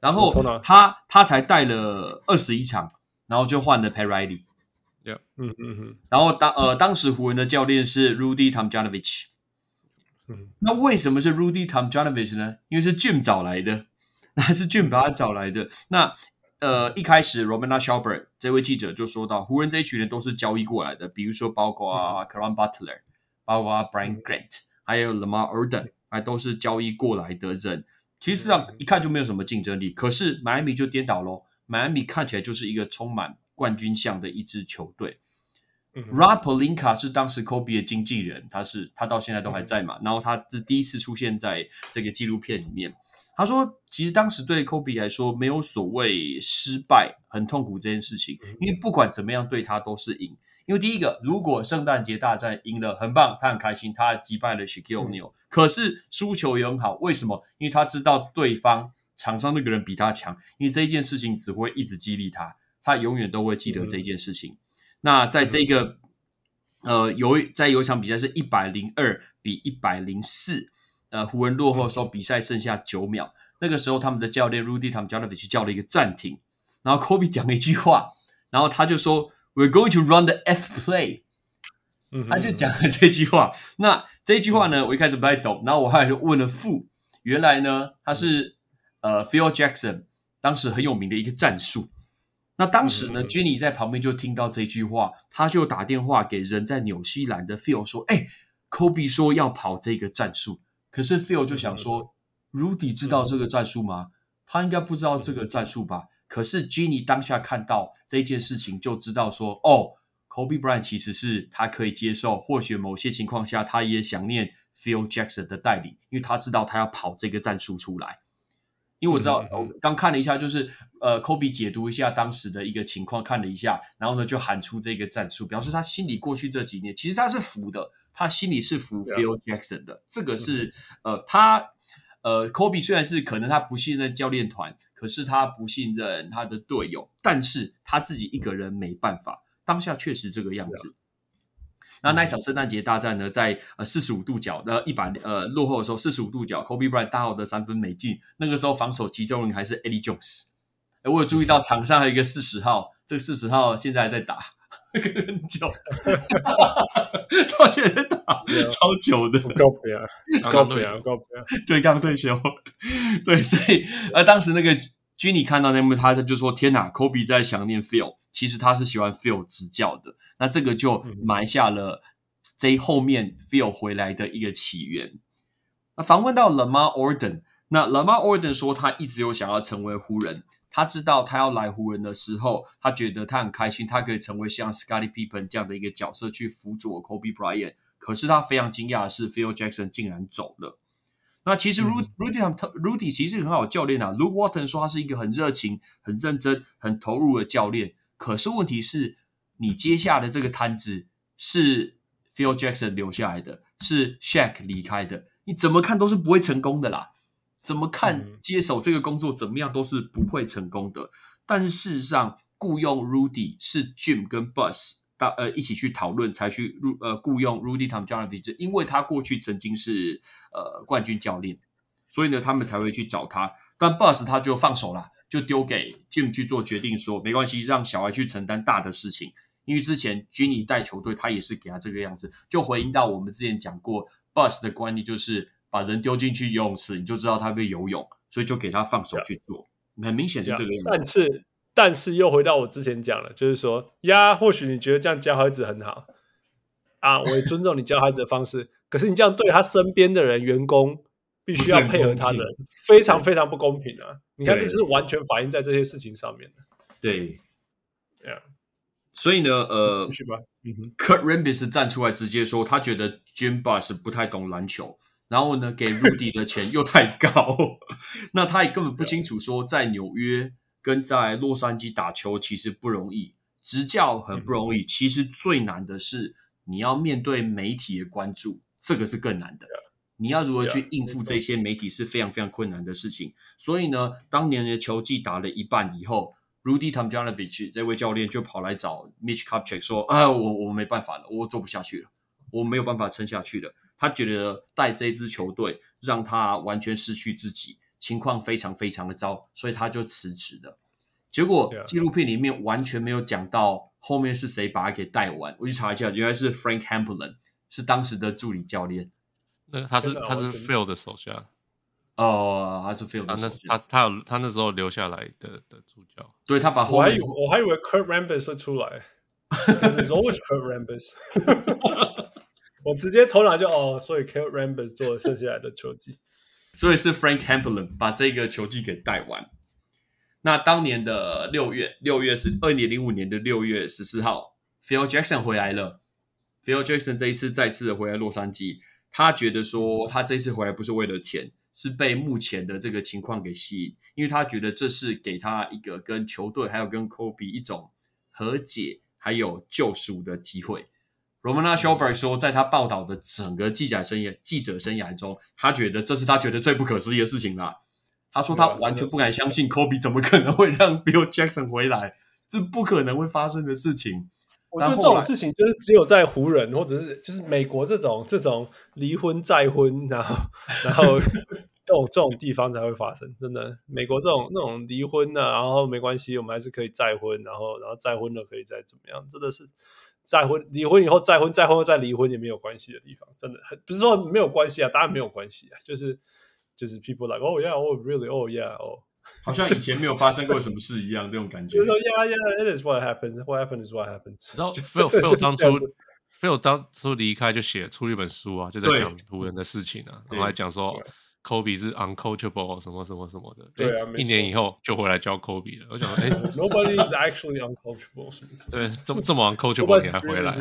然后他才带了21场，然后就换了 Pat Riley。Yeah. 然后当时湖人的教练是 Rudy Tomjanovich。 那为什么是 Rudy Tomjanovich 呢？因为是 Jim 找来的，那是 Jim 把他找来的。那一开始 Ramona Shelburne 这位记者就说到，湖人这一群人都是交易过来的，比如说包括Caron Butler， 包括 Brian Grant， 还有 Lamar Odom， 还都是交易过来的人。其实上一看就没有什么竞争力，可是迈阿密就颠倒咯，迈阿密看起来就是一个充满冠军项的一支球队。Rob Pelinka 是当时 Kobe 的经纪人，他到现在都还在嘛。然后他是第一次出现在这个纪录片里面。他说，其实当时对 Kobe 来说，没有所谓失败、很痛苦这件事情，因为不管怎么样对他都是赢。因为第一个，如果圣诞节大战赢了，很棒，他很开心，他击败了 Shaquille O'Neal。可是输球也很好，为什么？因为他知道对方场上那个人比他强，因为这件事情只会一直激励他。他永远都会记得这件事情。那在这个有一场比赛是102-104，湖人落后的时候比赛剩下9秒，那个时候他们的教练 Rudy Tomjanovich 叫了一个暂停，然后 Kobe 讲了一句话，然后他就说 We're going to run the F play， 他就讲了这句话。那这句话呢，我一开始不太懂，然后我后来就问了Fu，原来呢他是Phil Jackson 当时很有名的一个战术。那当时呢 Jeanie 在旁边就听到这句话，他就打电话给人在纽西兰的 Phil 说，Kobe 说要跑这个战术，可是 Phil 就想说，Rudy 知道这个战术吗？他应该不知道这个战术吧。可是 Jeanie 当下看到这件事情就知道说，Kobe Bryant 其实是他可以接受，或许某些情况下他也想念 Phil Jackson 的带领，因为他知道他要跑这个战术出来。因为我知道，我刚看了一下，就是Kobe 解读一下当时的一个情况，看了一下，然后呢就喊出这个战术，表示他心里过去这几年其实他是服的，他心里是服 Phil Jackson 的。这个是Kobe 虽然是可能他不信任教练团，可是他不信任他的队友，但是他自己一个人没办法，当下确实这个样子。那一场圣诞节大战呢，在45度角落后的时候45度角 Kobe Bryant 大号的三分没进，那个时候防守集中人还是 Eddie Jones。 我有注意到场上还有一个40号，这个40号现在还在打很久到现在打超久的，对，刚退休，对。所以当时那个 Jeanie 看到那幕，他就说天哪， Kobe 在想念 Phil， 其实他是喜欢 Phil 执教的。那这个就埋下了这后面 Phil 回来的一个起源。那访问到 Lamar Odom， 那 Lamar Odom 说他一直有想要成为湖人，他知道他要来湖人的时候，他觉得他很开心，他可以成为像 Scottie Pippen 这样的一个角色去辅佐 Kobe Bryant。 可是他非常惊讶的是 Phil Jackson 竟然走了。那其实 Rudy 其实是很好的教练啊。 Luke Walton 说他是一个很热情、很认真、很投入的教练，可是问题是你接下的这个摊子是 Phil Jackson 留下来的，是 Shaq 离开的，你怎么看都是不会成功的啦，怎么看接手这个工作怎么样都是不会成功的。但事实上雇用 Rudy 是 Jim 跟 Buss 一起去讨论才去雇用 Rudy Tomjanovich， 因为他过去曾经是冠军教练，所以呢他们才会去找他。但 Buss 他就放手啦，就丢给 Jim 去做决定，说没关系，让小孩去承担大的事情。因为之前 Jeanie 带球队他也是给他这个样子，就回应到我们之前讲过 Buss 的观念，就是把人丢进去游泳池你就知道他会游泳，所以就给他放手去做，很明显是这个样子。但是又回到我之前讲了，就是说或许你觉得这样教孩子很好啊，我也尊重你教孩子的方式可是你这样对他身边的人员工必须要配合他的人，非常非常不公平啊。你看这就是完全反映在这些事情上面的。对， Yeah. 所以呢，Kurt Rambis 站出来直接说，他觉得 Jim Buss 不太懂篮球，然后呢，给 Rudy 的钱又太高，那他也根本不清楚说，在纽约跟在洛杉矶打球其实不容易，执教很不容易，其实最难的是你要面对媒体的关注，这个是更难的。你要如何去应付这些媒体是非常非常困难的事情。所以呢，当年的球季打了一半以后， Rudy Tomjanovich 这位教练就跑来找 Mitch Kupchak 说：“啊，我没办法了，我做不下去了，我没有办法撑下去了。”他觉得带这支球队让他完全失去自己，情况非常非常的糟，所以他就辞职了。结果纪录片里面完全没有讲到后面是谁把他给带完。我去查一下，原来是 Frank Hampelin， 是当时的助理教练。他是 Phil 的手下哦，他是 Phil 的手下，他那时候留下来的助教，对，他把后面我还以为 Kurt Rambis 会出来，就是说 Kurt Rambis， 我直接头脑就所以 Kurt Rambis 做了剩下来的球季，所以是 Frank Hampelin 把这个球季给带完。那当年的6月是2005年的6月14号 ，Phil Jackson 回来了 ，Phil Jackson 这一次再次的回来洛杉矶。他觉得说他这次回来不是为了钱，是被目前的这个情况给吸引，因为他觉得这是给他一个跟球队还有跟 Kobe 一种和解还有救赎的机会。 Ramona Shelburne 说，在他报道的整个记者生涯中，他觉得这是他觉得最不可思议的事情啦。他说他完全不敢相信 Kobe 怎么可能会让 Phil Jackson 回来，这不可能会发生的事情。我觉得这种事情就是只有在湖人或者是就是美国这种离婚再婚然后这种地方才会发生，真的。美国那种离婚啊，然后没关系，我们还是可以再婚，然后再婚了可以再怎么样，真的是再婚离婚以后再婚后再离婚也没有关系的地方，真的不是说没有关系啊，当然没有关系啊，就是 people like oh yeah oh really oh yeah oh。好像以前没有发生过什么事一样，这种感觉。Yeah, yeah, it is what happens. What happens is what happens. 然后 Phil 当初离开就写出一本书啊，就在讲湖人的事情啊，然后还讲说 Kobe 是 uncoachable 什么什么什么的。对啊，一年以后就回来教 Kobe 了。我想说，Nobody is actually uncoachable。对，这么 uncoachable 你还回来？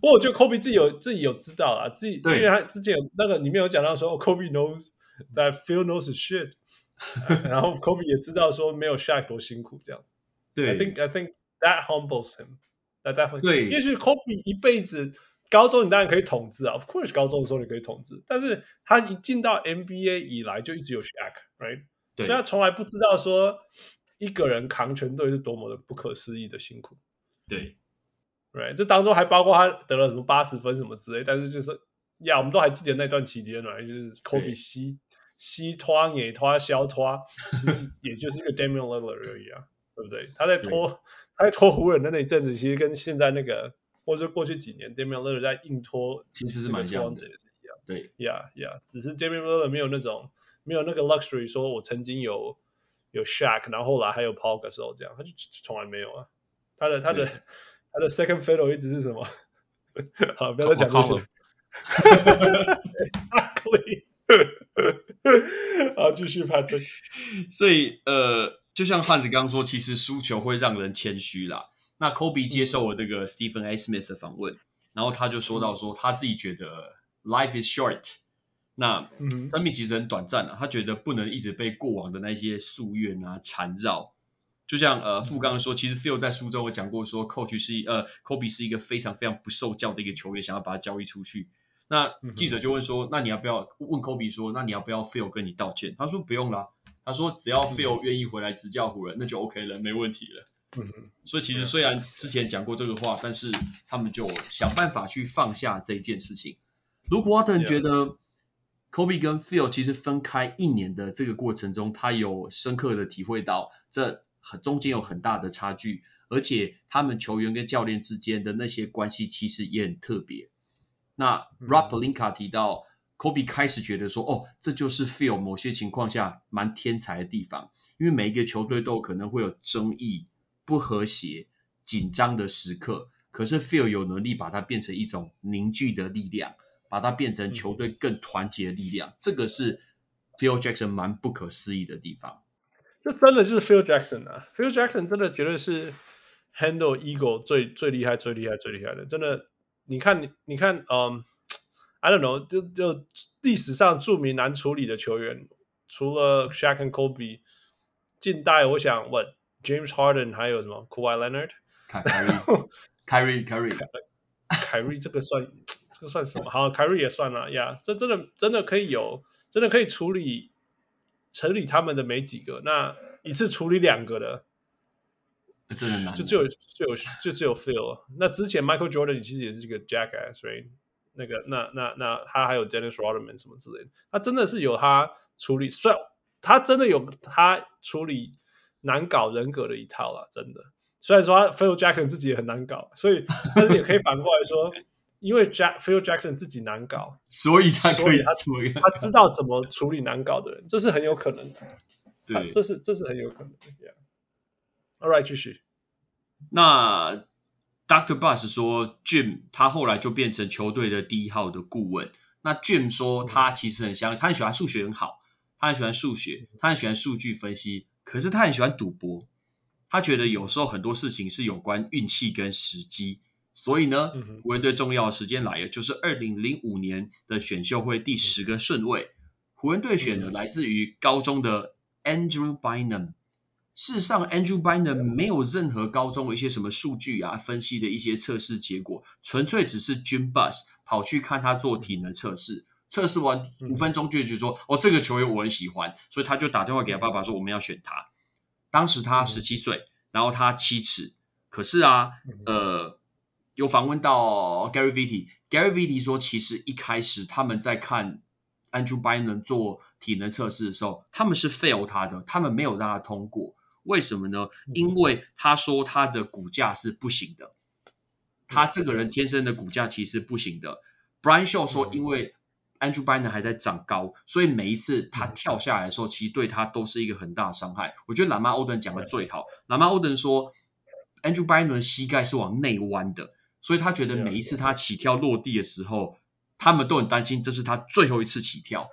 不过我觉得 Kobe 自己有知道啊，自己因为他之前有那个里面有讲到说 Kobe knows。That Phil knows his shit 然后 Kobe 也知道说没有 Shaq 多辛苦这样子。对， I think that humbles him. That definitely. 对，也许 Kobe 一辈子高中你当然可以统治啊 ，of course 高中的时候你可以统治，但是他一进到 NBA 以来就一直有 Shaq, right? 对，所以他从来不知道说一个人扛全队是多么的不可思议的辛苦。对， right? 这当中还包括他得了什么80分什么之类，但是就是呀，我们都还记得那段期间呢，就是 Kobe 西拖、野拖、消拖，也就是一个 Damian Lillard 而已啊，对不对？他在拖湖人的那一阵子，其实跟现在那个，或者过去几年 Damian Lillard 在硬拖，其实是蛮像的，对，yeah, 只是 Damian Lillard 没有那个 luxury， 说我曾经有 Shaq， 然后后来还有 Pau Gasol 这样，他就从来没有啊。他的 second fiddle 一直是什么？好，不要再讲故事。好，继续 Patrick。 所以就像汉子刚刚说，其实输球会让人谦虚啦。那 Kobe 接受了这个 Stephen A. Smith 的访问，然后他就说到说他自己觉得 Life is short， 那生命其实很短暂啊，他觉得不能一直被过往的那些夙愿啊缠绕。就像富刚说，其实 Phil 在书中有讲过说 Kobe 是一个非常非常不受教的一个球员，想要把他交易出去。那记者就问说，那你要不要问 Kobe 说，那你要不要 Phil 跟你道歉？他说不用啦，他说只要 Phil 愿意回来执教湖人，那就 OK 了，没问题了。所以其实虽然之前讲过这个话，但是他们就想办法去放下这件事情。Luke Walton 觉得 Kobe 跟 Phil 其实分开一年的这个过程中，他有深刻的体会到这中间有很大的差距，而且他们球员跟教练之间的那些关系其实也很特别。那 Rob Pelinka 提到 Kobe 开始觉得说，这就是 Phil 某些情况下蛮天才的地方，因为每一个球队都可能会有争议、不和谐、紧张的时刻，可是 Phil 有能力把它变成一种凝聚的力量，把它变成球队更团结的力量，这个是 Phil Jackson 蛮不可思议的地方。这真的就是 Phil Jackson 啊 ，Phil Jackson 真的绝对是 handle ego 最厉害的，真的。你看，I don't know， 就历史上著名难处理的球员，除了 Shaq and Kobe， 近代我想 James Harden 还有什么 Kawhi Leonard， Kyrie 这个算什么？好 ，Kyrie 也算了呀。这真的可以有，真的可以处理他们的没几个，那一次处理两个的，真的难。就只有 Phil。那之前 Michael Jordan 其实也是一个 jackass， right？ 那他还有 Dennis Rodman 什么之类的，他真的是有他处理，虽然他真的有他处理难搞人格的一套啦，真的。虽然说 Phil Jackson 自己也很难搞，所以但是也可以反过来说。因为 Phil Jackson 自己难搞，所以他可以处理，他知道怎么处理难搞的人，这是很有可能的。对，这是很有可能的。Yeah. All right， 继续。那 Dr. Buss 说 ，Jim 他后来就变成球队的第一号的顾问。那 Jim 说，他其实很相信，他很喜欢数学，很好，他很喜欢数学，他很喜欢数据分析，可是他很喜欢赌博。他觉得有时候很多事情是有关运气跟时机。所以呢，湖人队重要的时间来了，就是2005年的选秀会第10个顺位，湖人队选的来自于高中的 Andrew Bynum。事实上 Andrew Bynum 没有任何高中的一些什么数据啊、分析的一些测试结果，纯粹只是 Jim Buss 跑去看他做体能测试，测试完5分钟就觉得说，这个球员我很喜欢，所以他就打电话给他爸爸说我们要选他。当时他17岁，然后他7尺，可是啊，有访问到 Gary Vitti，Gary Vitti 说，其实一开始他们在看 Andrew Bynum 做体能测试的时候，他们是 fail 他的，他们没有让他通过。为什么呢？因为他说他的骨架是不行的，他这个人天生的骨架其实不行的。Brian Shaw 说，因为 Andrew Bynum 还在长高，所以每一次他跳下来的时候，其实对他都是一个很大的伤害。我觉得 Lamar Odom 讲的最好， Lamar Odom 说 Andrew Bynum 的膝盖是往内弯的。所以他觉得每一次他起跳落地的时候，他们都很担心这是他最后一次起跳，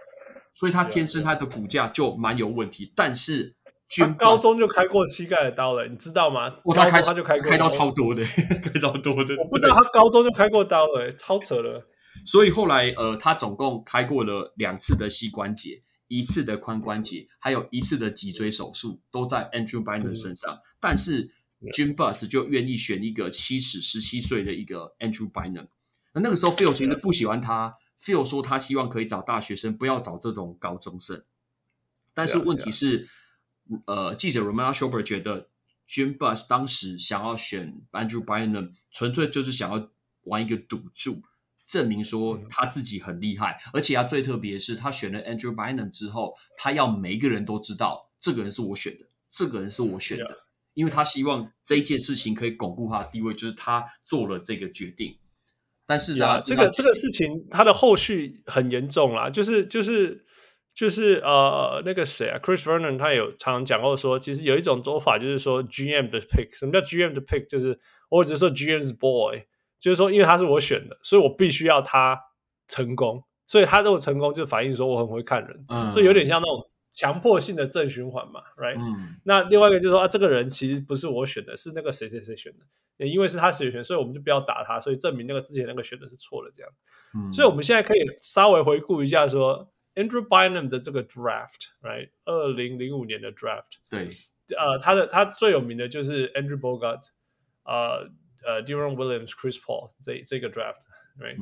所以他天生他的骨架就蛮有问题。但是他高中就开过膝盖的刀了，你知道吗？他就开刀超多的，开刀多的。我不知道他高中就开过刀了，超扯了。所以后来他总共开过了2次的膝关节，1次的髋关节，还有1次的脊椎手术，都在 Andrew Bynum 身上。但是Jim Buss 就愿意选一个17岁的一个 Andrew Bynum。 那个时候 Phil 其实不喜欢他， Phil 说他希望可以找大学生，不要找这种高中生。但是问题是记者 Ramona Shelburne 觉得 Jim Buss 当时想要选 Andrew Bynum 纯粹就是想要玩一个赌注，证明说他自己很厉害。而且他最特别的是，他选了 Andrew Bynum 之后，他要每一个人都知道这个人是我选的，因为他希望这一件事情可以巩固他的地位，就是他做了这个决定。但是啊，这个事情他的后续很严重啦，那个谁啊 ，Chris Vernon 他有常常讲过说，其实有一种做法就是说 GM 的 pick。什么叫 GM 的 pick？ 就是我只是说 GM's boy， 就是说因为他是我选的，所以我必须要他成功，所以他如果成功就反映说我很会看人，所以有点像那种强迫性的正循环嘛 ，right？那另外一个就是说这个人其实不是我选的，是那个谁谁谁选的，也因为是他选，所以我们就不要打他，所以证明那个之前那个选的是错的这样。所以我们现在可以稍微回顾一下说 Andrew Bynum 的这个 draft，right？ 2005年的 draft， 对，他最有名的就是 Andrew Bogut， Deron Williams、Chris Paul 这个 draft，right？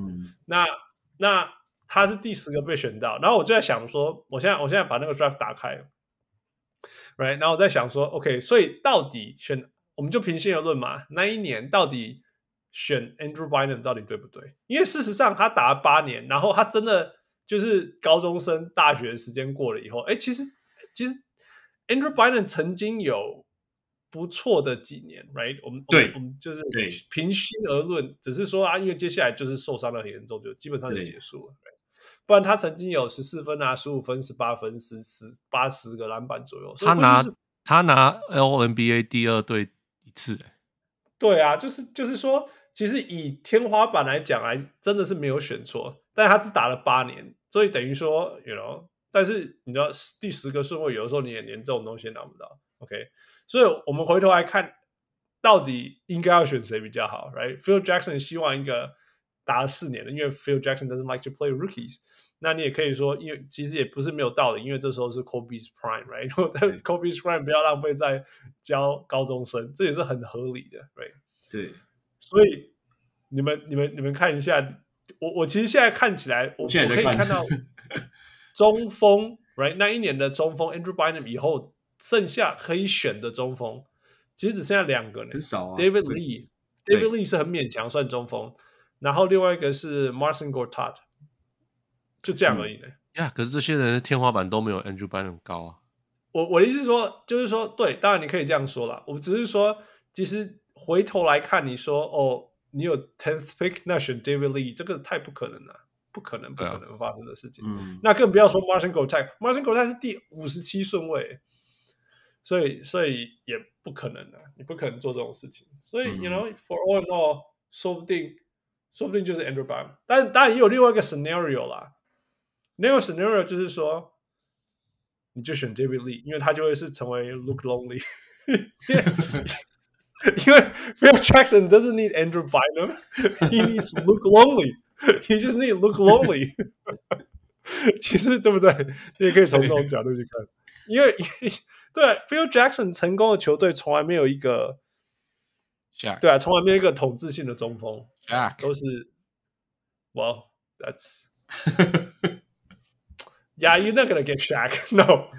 那他是第10个被选到，然后我就在想说，我现在把那个 draft 打开 ，right？ 然后我在想说 ，OK， 所以到底选，我们就平心而论嘛，那一年到底选 Andrew Bynum 到底对不对？因为事实上他打了8年，然后他真的就是高中生大学时间过了以后，其实 Andrew Bynum 曾经有不错的几年 ，right？ 我们就是平心而论，只是说因为接下来就是受伤的很严重，就基本上就结束了。不然他曾经有14分啊、15分、18分、80个篮板左右。他拿 LNBA 第2队1次。对啊，就是说，其实以天花板来讲，真的是没有选错，但他只打了8年，所以等于说，you know，但是你知道第十个顺位有的时候你也连这种东西拿不到 OK， 所以我们回头来看到底应该要选谁比较好 right？ Phil Jackson 希望一个打了4年的，因为 Phil Jackson doesn't like to play rookies， 那你也可以说因为其实也不是没有道理，因为这时候是 Kobe's prime right？ Kobe's prime 不要浪费在教高中生，这也是很合理的 right？ 对，所以你们看一下，我其实现在看起来我可以看到中锋right？ 那一年的中锋 Andrew Bynum 以后剩下可以选的中锋其实只剩下2个呢，很少啊。David Lee 是很勉强算中锋，然后另外一个是 Marcin Gortat， 就这样而已呢。可是这些人的天花板都没有 Andrew Bynum 高啊。我的意思是说就是说对，当然你可以这样说啦，我只是说其实回头来看你说哦你有 10th pick 那选 David Lee 这个太不可能了，不可能发生的事情、那更不要说 Marcin Gortat， Marcin Gortat 是第57顺位，所以也不可能啊，你不可能做这种事情，所以、you know for all and all 说不定就是 Andrew Bynum， 但当然也有另外一个 scenario 啦，另外 scenario 就是说你就选 David Lee， 因为他就会是成为 Luke Longley 因为 Phil Jackson doesn't need Andrew Bynum he needs Luke Longley he just need Luke Longley 其实对不对，你也可以从这种角度去看因为对、啊、Phil Jackson 成功的球队从来没有一个、Jack. 对啊，从来没有一个统治性的中锋、Jack. 都是 Well that's Yeah you're not gonna get Shaq No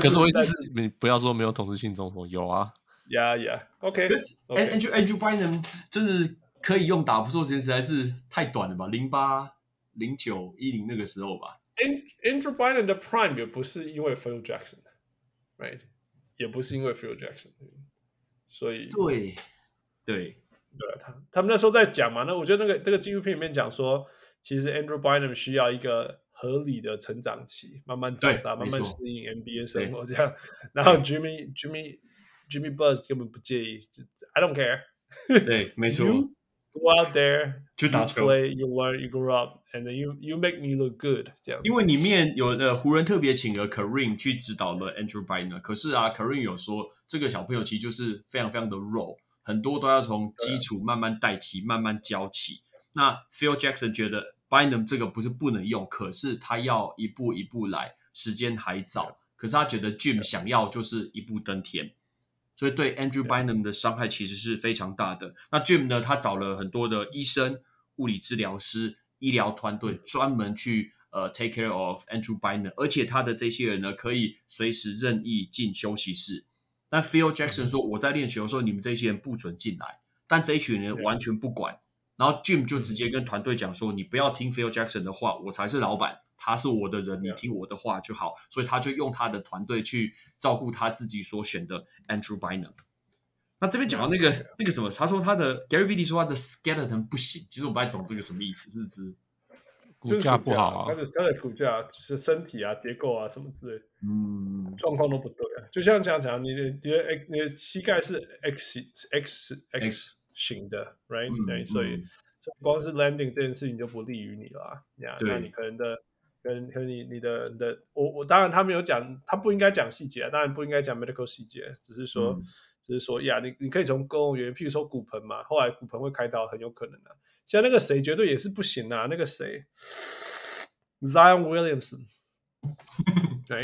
可是我一直你不要说没有统治性中锋，有啊 Yeah yeah OK, okay. Andrew Bynum 就是可以用打不错时间实在是太短了吧，08 09 10那个时候吧， Andrew Bynum 的 prime 也不是因为 Phil Jackson right？ 也不是因为 Phil Jackson， 所以对他们那时候在讲嘛，那我觉得那个纪录片里面讲说其实 Andrew Bynum 需要一个合理的成长期，慢慢长大，慢慢适应 NBA 生活这样，然后 Jimmy Buss 根本不介意， I don't care 对没错Go out there, you play, you learn, you grow up, and then you make me look good. 这样，因为里面有湖人特别请了 Kareem 去指导了 Andrew Bynum， 可是啊 Kareem 有说这个小朋友其实就是非常非常的raw，很多都要从基础慢慢带起，慢慢教起。那 Phil Jackson 觉得 Bynum 这个不是不能用，可是他要一步一步来，时间还早。可是他觉得 Jim 想要就是一步登天。所以对 Andrew Bynum 的伤害其实是非常大的。那 Jim 呢，他找了很多的医生、物理治疗师、医疗团队专门去take care of Andrew Bynum， 而且他的这些人呢，可以随时任意进休息室。那 Phil Jackson 说，我在练球的时候，你们这些人不准进来，但这一群人完全不管。然后 Jim 就直接跟团队讲说，你不要听 Phil Jackson 的话，我才是老板，他是我的人，你听我的话就好。所以他就用他的团队去照顾他自己所选的 Andrew Bynum。那这边讲到那个什么，他说他的 Gary Vitti 说他的 skeleton 不行，其实我不太懂这个什么意思，是指骨架不好啊，他的骨架就是身体啊、结构啊什么之类，状况都不对啊。就像讲你的膝盖是 X行的 right？ 对，所以光是 landing 这件事情就不利于你啦。那你可能的跟你的我当然他没有讲，他不应该讲细节，当然不应该讲 medical 细节，只是说呀，你可以从公共原因，譬如说骨盆嘛，后来骨盆会开刀，很有可能啊。像那个谁绝对也是不行啊，那个谁 Zion Williamson 对，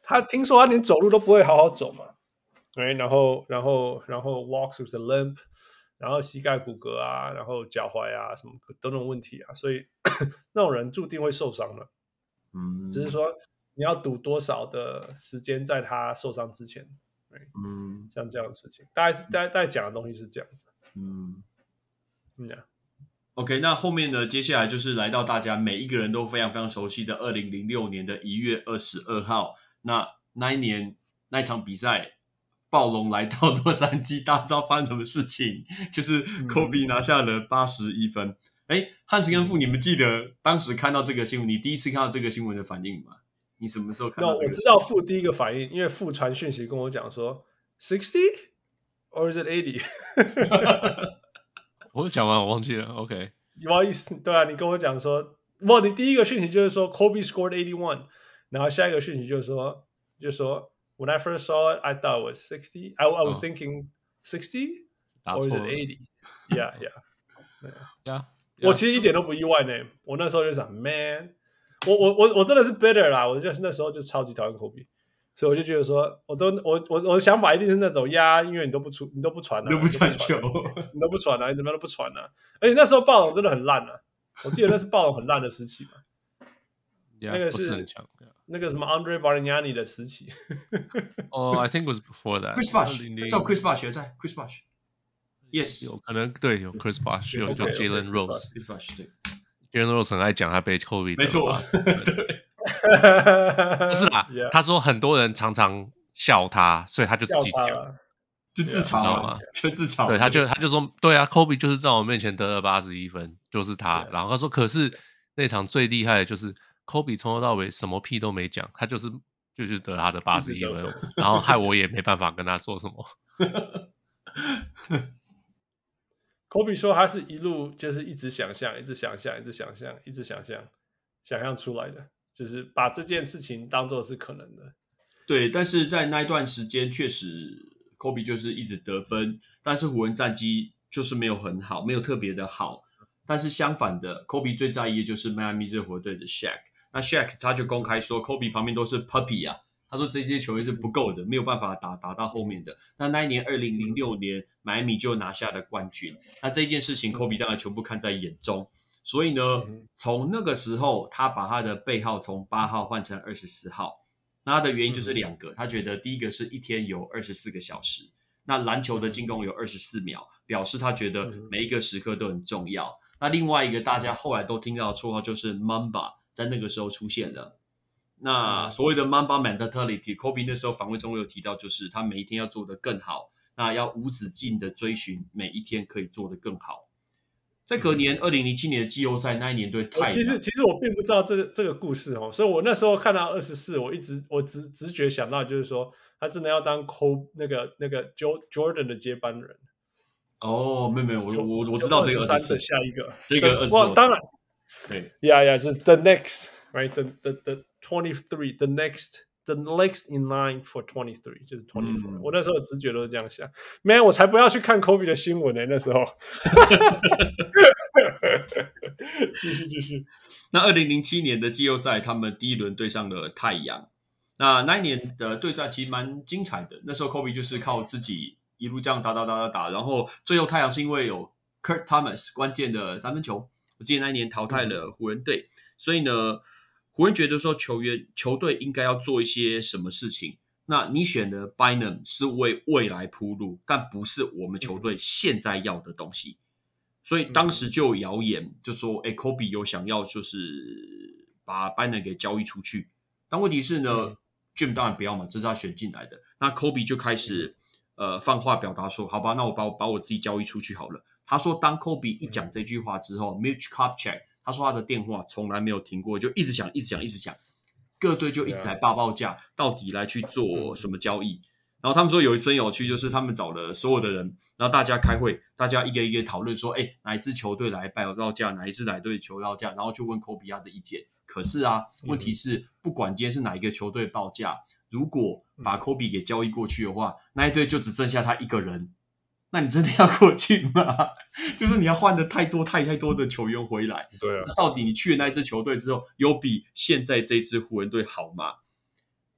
他听说他连走路都不会好好走嘛，对，然后 walks with a limp，然后膝盖骨骼啊，然后脚踝啊，什么等等问题啊，所以那种人注定会受伤的。只是说你要赌多少的时间在他受伤之前。像这样的事情，大概讲的东西是这样子。OK， 那后面呢？接下来就是来到大家每一个人都非常非常熟悉的2006年的1月22号，那一年那一场比赛。暴龙来到洛杉矶，大家知道发生什么事情？就是科比拿下了81分。汉斯跟傅，你们记得当时看到这个新闻，你第一次看到这个新闻的反应吗？你什么时候看到这个新闻？我知道傅第一个反应，因为傅传讯息跟我讲说 60 or is it 80 我讲完我忘记了 OK 不好意思，对啊，你跟我讲说，你第一个讯息就是说 Kobe scored 81，然后下一个讯息就说 When I first saw it, I thought it was 60. I was thinking 60 or is it 80? Yeah, yeah. Yeah. 我其实一点都不意外呢。我那时候就想 ，man， 我真的是 bitter 啦。我就是那时候就超级讨厌科比，所以我就觉得说，我的想法一定是那种呀，因为你都不传啊，你都不传球，你都不传啊，你怎么样都不传啊。而且那时候暴龙真的很烂啊，我记得那是暴龙很烂的时期嘛。Yeah, 那个 是很强，那个什么 Andre Bargnani 的时期。Oh, I think it was before that. Chris Bosh， 照 Chris Bosh 也在 ，Chris Bosh。Yes， 有可能对，有 Chris Bosh， 有 Jalen Rose。Chris Bosh 对 ，Jalen Rose 很爱讲他被 Kobe 没错，对。但是啦，他说很多人常常笑他，所以他就自己讲，就自嘲嘛，就自嘲。对，他就说，对啊 ，Kobe 就是在我面前得了81分，就是他。然后他说，可是那场最厉害的就是 Kobe 从头到尾什么屁都没讲，他就是得他的81分，然后害我也没办法跟他说什么。Kobe 说他是一路就是一直想象出来的，就是把这件事情当作是可能的。对，但是在那段时间确实 Kobe 就是一直得分，但是湖人战绩就是没有很好，没有特别的好。但是相反的， Kobe 最在意的就是迈阿密热火队的 Shaq， 那 Shaq 他就公开说 Kobe 旁边都是 puppy 啊，他说这些球员是不够的，没有办法打到后面的。那一年2006年迈阿密就拿下了冠军，那这件事情 Kobe 当然全部看在眼中，所以呢从那个时候他把他的背号从8号换成24号。那他的原因就是两个，他觉得第一个是一天有24个小时，那篮球的进攻有24秒，表示他觉得每一个时刻都很重要。那另外一个大家后来都听到的绰号就是 Mamba， 在那个时候出现了。那所谓的 Mamba mentality， Kobe 那时候访问中有提到，就是他每一天要做得更好，那要无止境的追寻每一天可以做得更好。在隔年2007年的季后赛，那一年对太阳，其实我并不知道这个故事哦，所以我那时候看到24，我直觉想到就是说他真的要当 Kobe 那个 Jordan 的接班人。哦，没有，我知道这个23的下一个，这个24，当然对，呀，就是 the next right the 23 the next in line for 23， 就是 24，我那时候直觉都是这样想。 Man， 我才不要去看 Kobe 的新闻呢，那时候。继续。那2007年的季后赛他们第一轮对上了太阳，那一年的对战其实蛮精彩的，那时候 Kobe 就是靠自己一路这样打，然后最后太阳是因为有 Kurt Thomas 关键的三分球，我记得那一年淘汰了湖人队，所以呢湖人觉得说球队应该要做一些什么事情，那你选的 Bynum 是为未来铺路，但不是我们球队现在要的东西。所以当时就有谣言就说Kobe 有想要就是把 Bynum 给交易出去，但问题是呢Jim 当然不要嘛，这是他选进来的。那 Kobe 就开始放话表达说，好吧，那我把我自己交易出去好了。他说当 Kobe 一讲这句话之后Mitch Kupchak 他说他的电话从来没有停过，就一直响，各队就一直来报价到底来去做什么交易。然后他们说有一次很有趣，就是他们找了所有的人，然后大家开会，大家一个一个讨论说哪一支球队来报价，哪一支哪队球报价，然后就问 Kobe 他的意见。可是啊，问题是不管今天是哪一个球队报价，如果把 Kobe 给交易过去的话，那一队就只剩下他一个人，那你真的要过去吗？就是你要换的太多的球员回来。对啊，那到底你去了那支球队之后，有比现在这支湖人队好吗？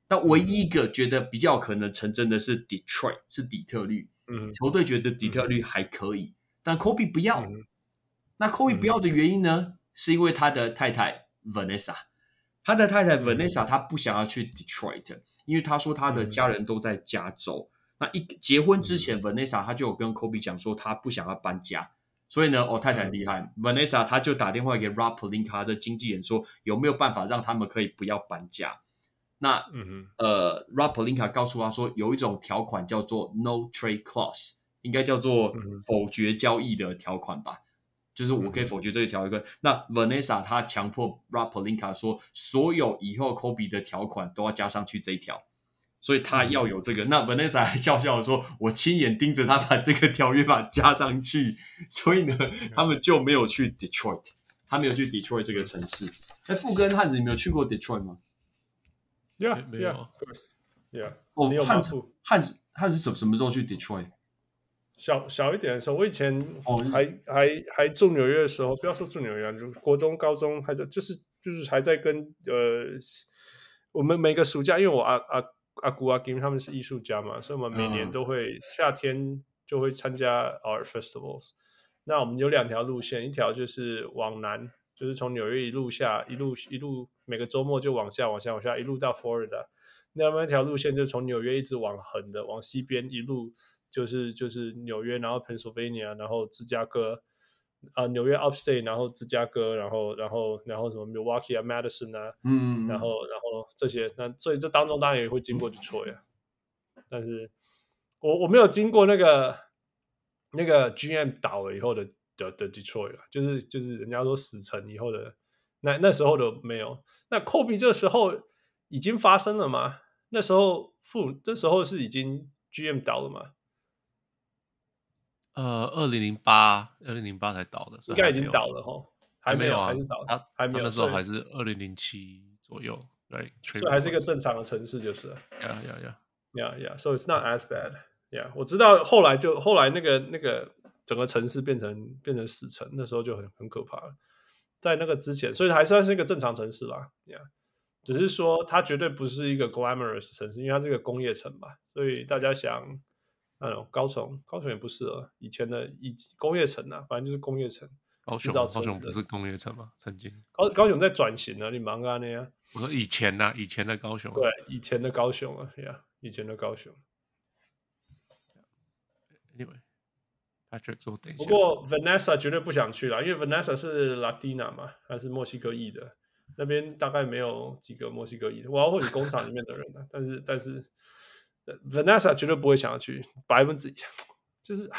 那唯一一个觉得比较可能成真的是 Detroit， 是底特律。球队觉得底特律还可以，但 Kobe 不要。那 Kobe 不要的原因呢，是因为他的太太 Vanessa。他的太太 Vanessa 她不想要去 Detroit， 因为她说她的家人都在加州。那一结婚之前 Vanessa 她就有跟 Kobe 讲说她不想要搬家，所以呢太太厉害， Vanessa 她就打电话给 Rob Pelinka 的经纪人说有没有办法让他们可以不要搬家。那Rob Pelinka 告诉她说有一种条款叫做 No Trade Clause， 应该叫做否决交易的条款吧，就是我可以否决这个条款。那 Vanessa 她强迫 Rob Pelinka 说所有以后 Kobe 的条款都要加上去这一条，所以他要有这个。那 Vanessa 还笑笑的说我亲眼盯着他把这个条约把加上去，所以呢他们就没有去 Detroit， 他没有去 Detroit 这个城市。那富哥和汉子你没有去过 Detroit 吗？ Yeah, yeah, of course. Yeah. 汉是什么时候去 Detroit？ 小一点的时候，我以前还住纽约的时候，不要说住纽约，就国中、高中还在，就是还在跟我们每个暑假，因为我阿姑阿金他们是艺术家嘛，所以我们每年都会夏天就会参加 art festivals。那我们有两条路线，一条就是往南，就是从纽约一路下，一路每个周末就往下，一路到 Florida。那么一条路线就从纽约一直往横的，往西边一路就是纽约，然后 Pennsylvania， 然后芝加哥，纽约 Upstate， 然后芝加哥，然后什么 Milwaukee 啊 Madison 啊，然后这些，那所以这当中当然也会经过 Detroit， 但是我没有经过那个 GM 倒了以后的 Detroit， 就是人家说死城以后的那时候的没有，那 Kobe 这时候已经发生了吗？那时候是已经 GM 倒了吗？2008才倒的，应该已经倒了齁，还没有，还是倒了，他还没有，那时候还是2007左右， right？ 所以还是一个正常的城市就是了。Yeah. So it's not as bad. Yeah， 我知道后来那个整个城市变成死城，那时候就很可怕了。在那个之前，所以还算是一个正常城市啦。Yeah。只是说它绝对不是一个 glamorous 城市，因为它是一个工业城嘛，所以大家想，高雄也不是了，以前的工业城啊，反正就是工业城。高雄不是工业城吗？曾经高雄在转型了，你忙干那样。我说以前的高雄，对，以前的高雄啊，呀、yeah ，以前的高雄。Anyway， Patrick 说等一下。不过 Vanessa 绝对不想去了，因为 Vanessa 是 Latina 嘛，她是墨西哥裔的。那边大概没有几个墨西哥裔的，我要或许工厂里面的人、啊、但是 Vanessa 绝对不会想要去，100%就是、啊、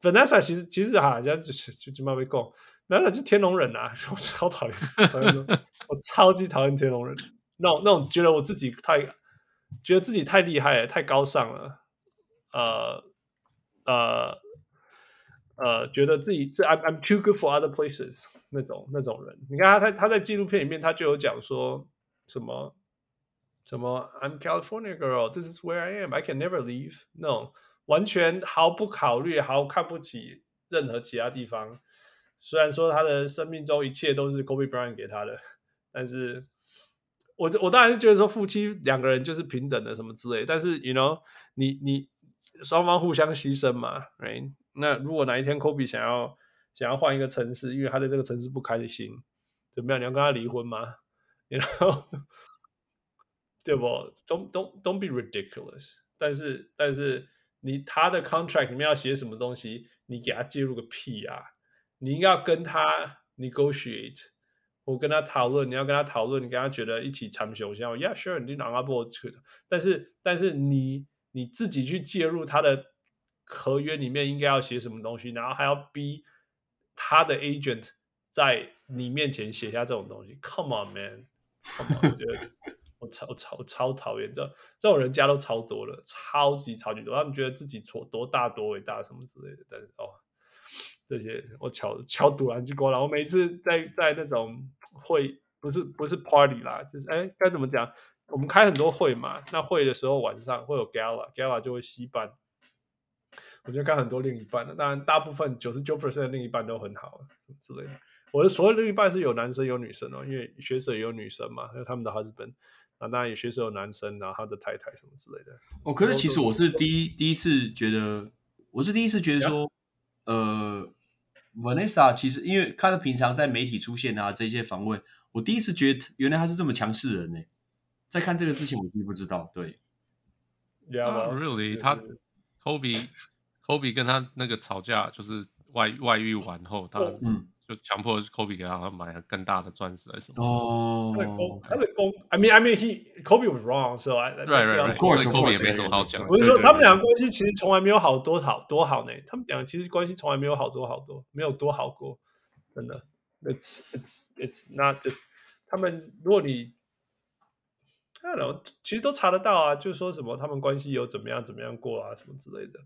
Vanessa 其实啊，人家就慢慢讲 ，Vanessa 就是天龙人啊，我超讨厌，我超级讨厌天龙人，那种觉得我自己太厉害了，太高尚了，觉得自己这 I'm too good for other places 那种人，你看他在纪录片里面他就有讲说什么 I'm California girl, this is where I am, I can never leave 那种完全毫不考虑、毫看不起任何其他地方。虽然说他的生命中一切都是 Kobe Bryant 给他的，但是我当然是觉得说夫妻两个人就是平等的什么之类，但是 you know 你双方互相牺牲嘛 ，right？那如果哪一天 Kobe 想要换一个城市，因为他在这个城市不开心，怎么样？你要跟他离婚吗？然后对不 ？Don't be ridiculous。但是他的 contract 里面要写什么东西，你给他介入个屁啊！你应该要跟他 negotiate， 我跟他讨论，你要跟他讨论，你跟他觉得一起参修一下 ，Yeah sure， 你拿阿波去。但是你自己去介入他的。合约里面应该要写什么东西，然后还要逼他的 agent 在你面前写下这种东西。Come on, man! Come on！ 我觉得我超讨厌这种人家都超多了，超级多。他们觉得自己多大多伟大什么之类的，但是这些我巧堵拦之过了。我每次在那种会不是 party 啦，就是该怎么讲？我们开很多会嘛，那会的时候晚上会有 gala 就会吸办。我就看很多另一半的，当然大部分 99% 的另一半都很好之类的。我的所谓另一半是有男生有女生哦，因为学者也有女生嘛，他们的 husband， 当然也学者有男生，然后他的太太什么之类的。哦，可是其实我是第一次觉得说，Vanessa 其实因为看她平常在媒体出现啊这些访问，我第一次觉得原来她是这么强势人呢。在看这个之前我并不知道，对。Yeah, really， 他 Kobe 跟他那个吵架，就是外遇完后，他就强迫 Kobe 给他买更大的钻石还是什么。I mean, Kobe was wrong, so right. Of course, Kobe 也没什么好讲。我是说，他们俩关系其实从来没有好多好呢。他们俩其实关系从来没有好多，没有多好过，真的。It's not just 他们，如果你。其实都查得到啊，就是说什么他们关系有怎么样过啊，什么之类的。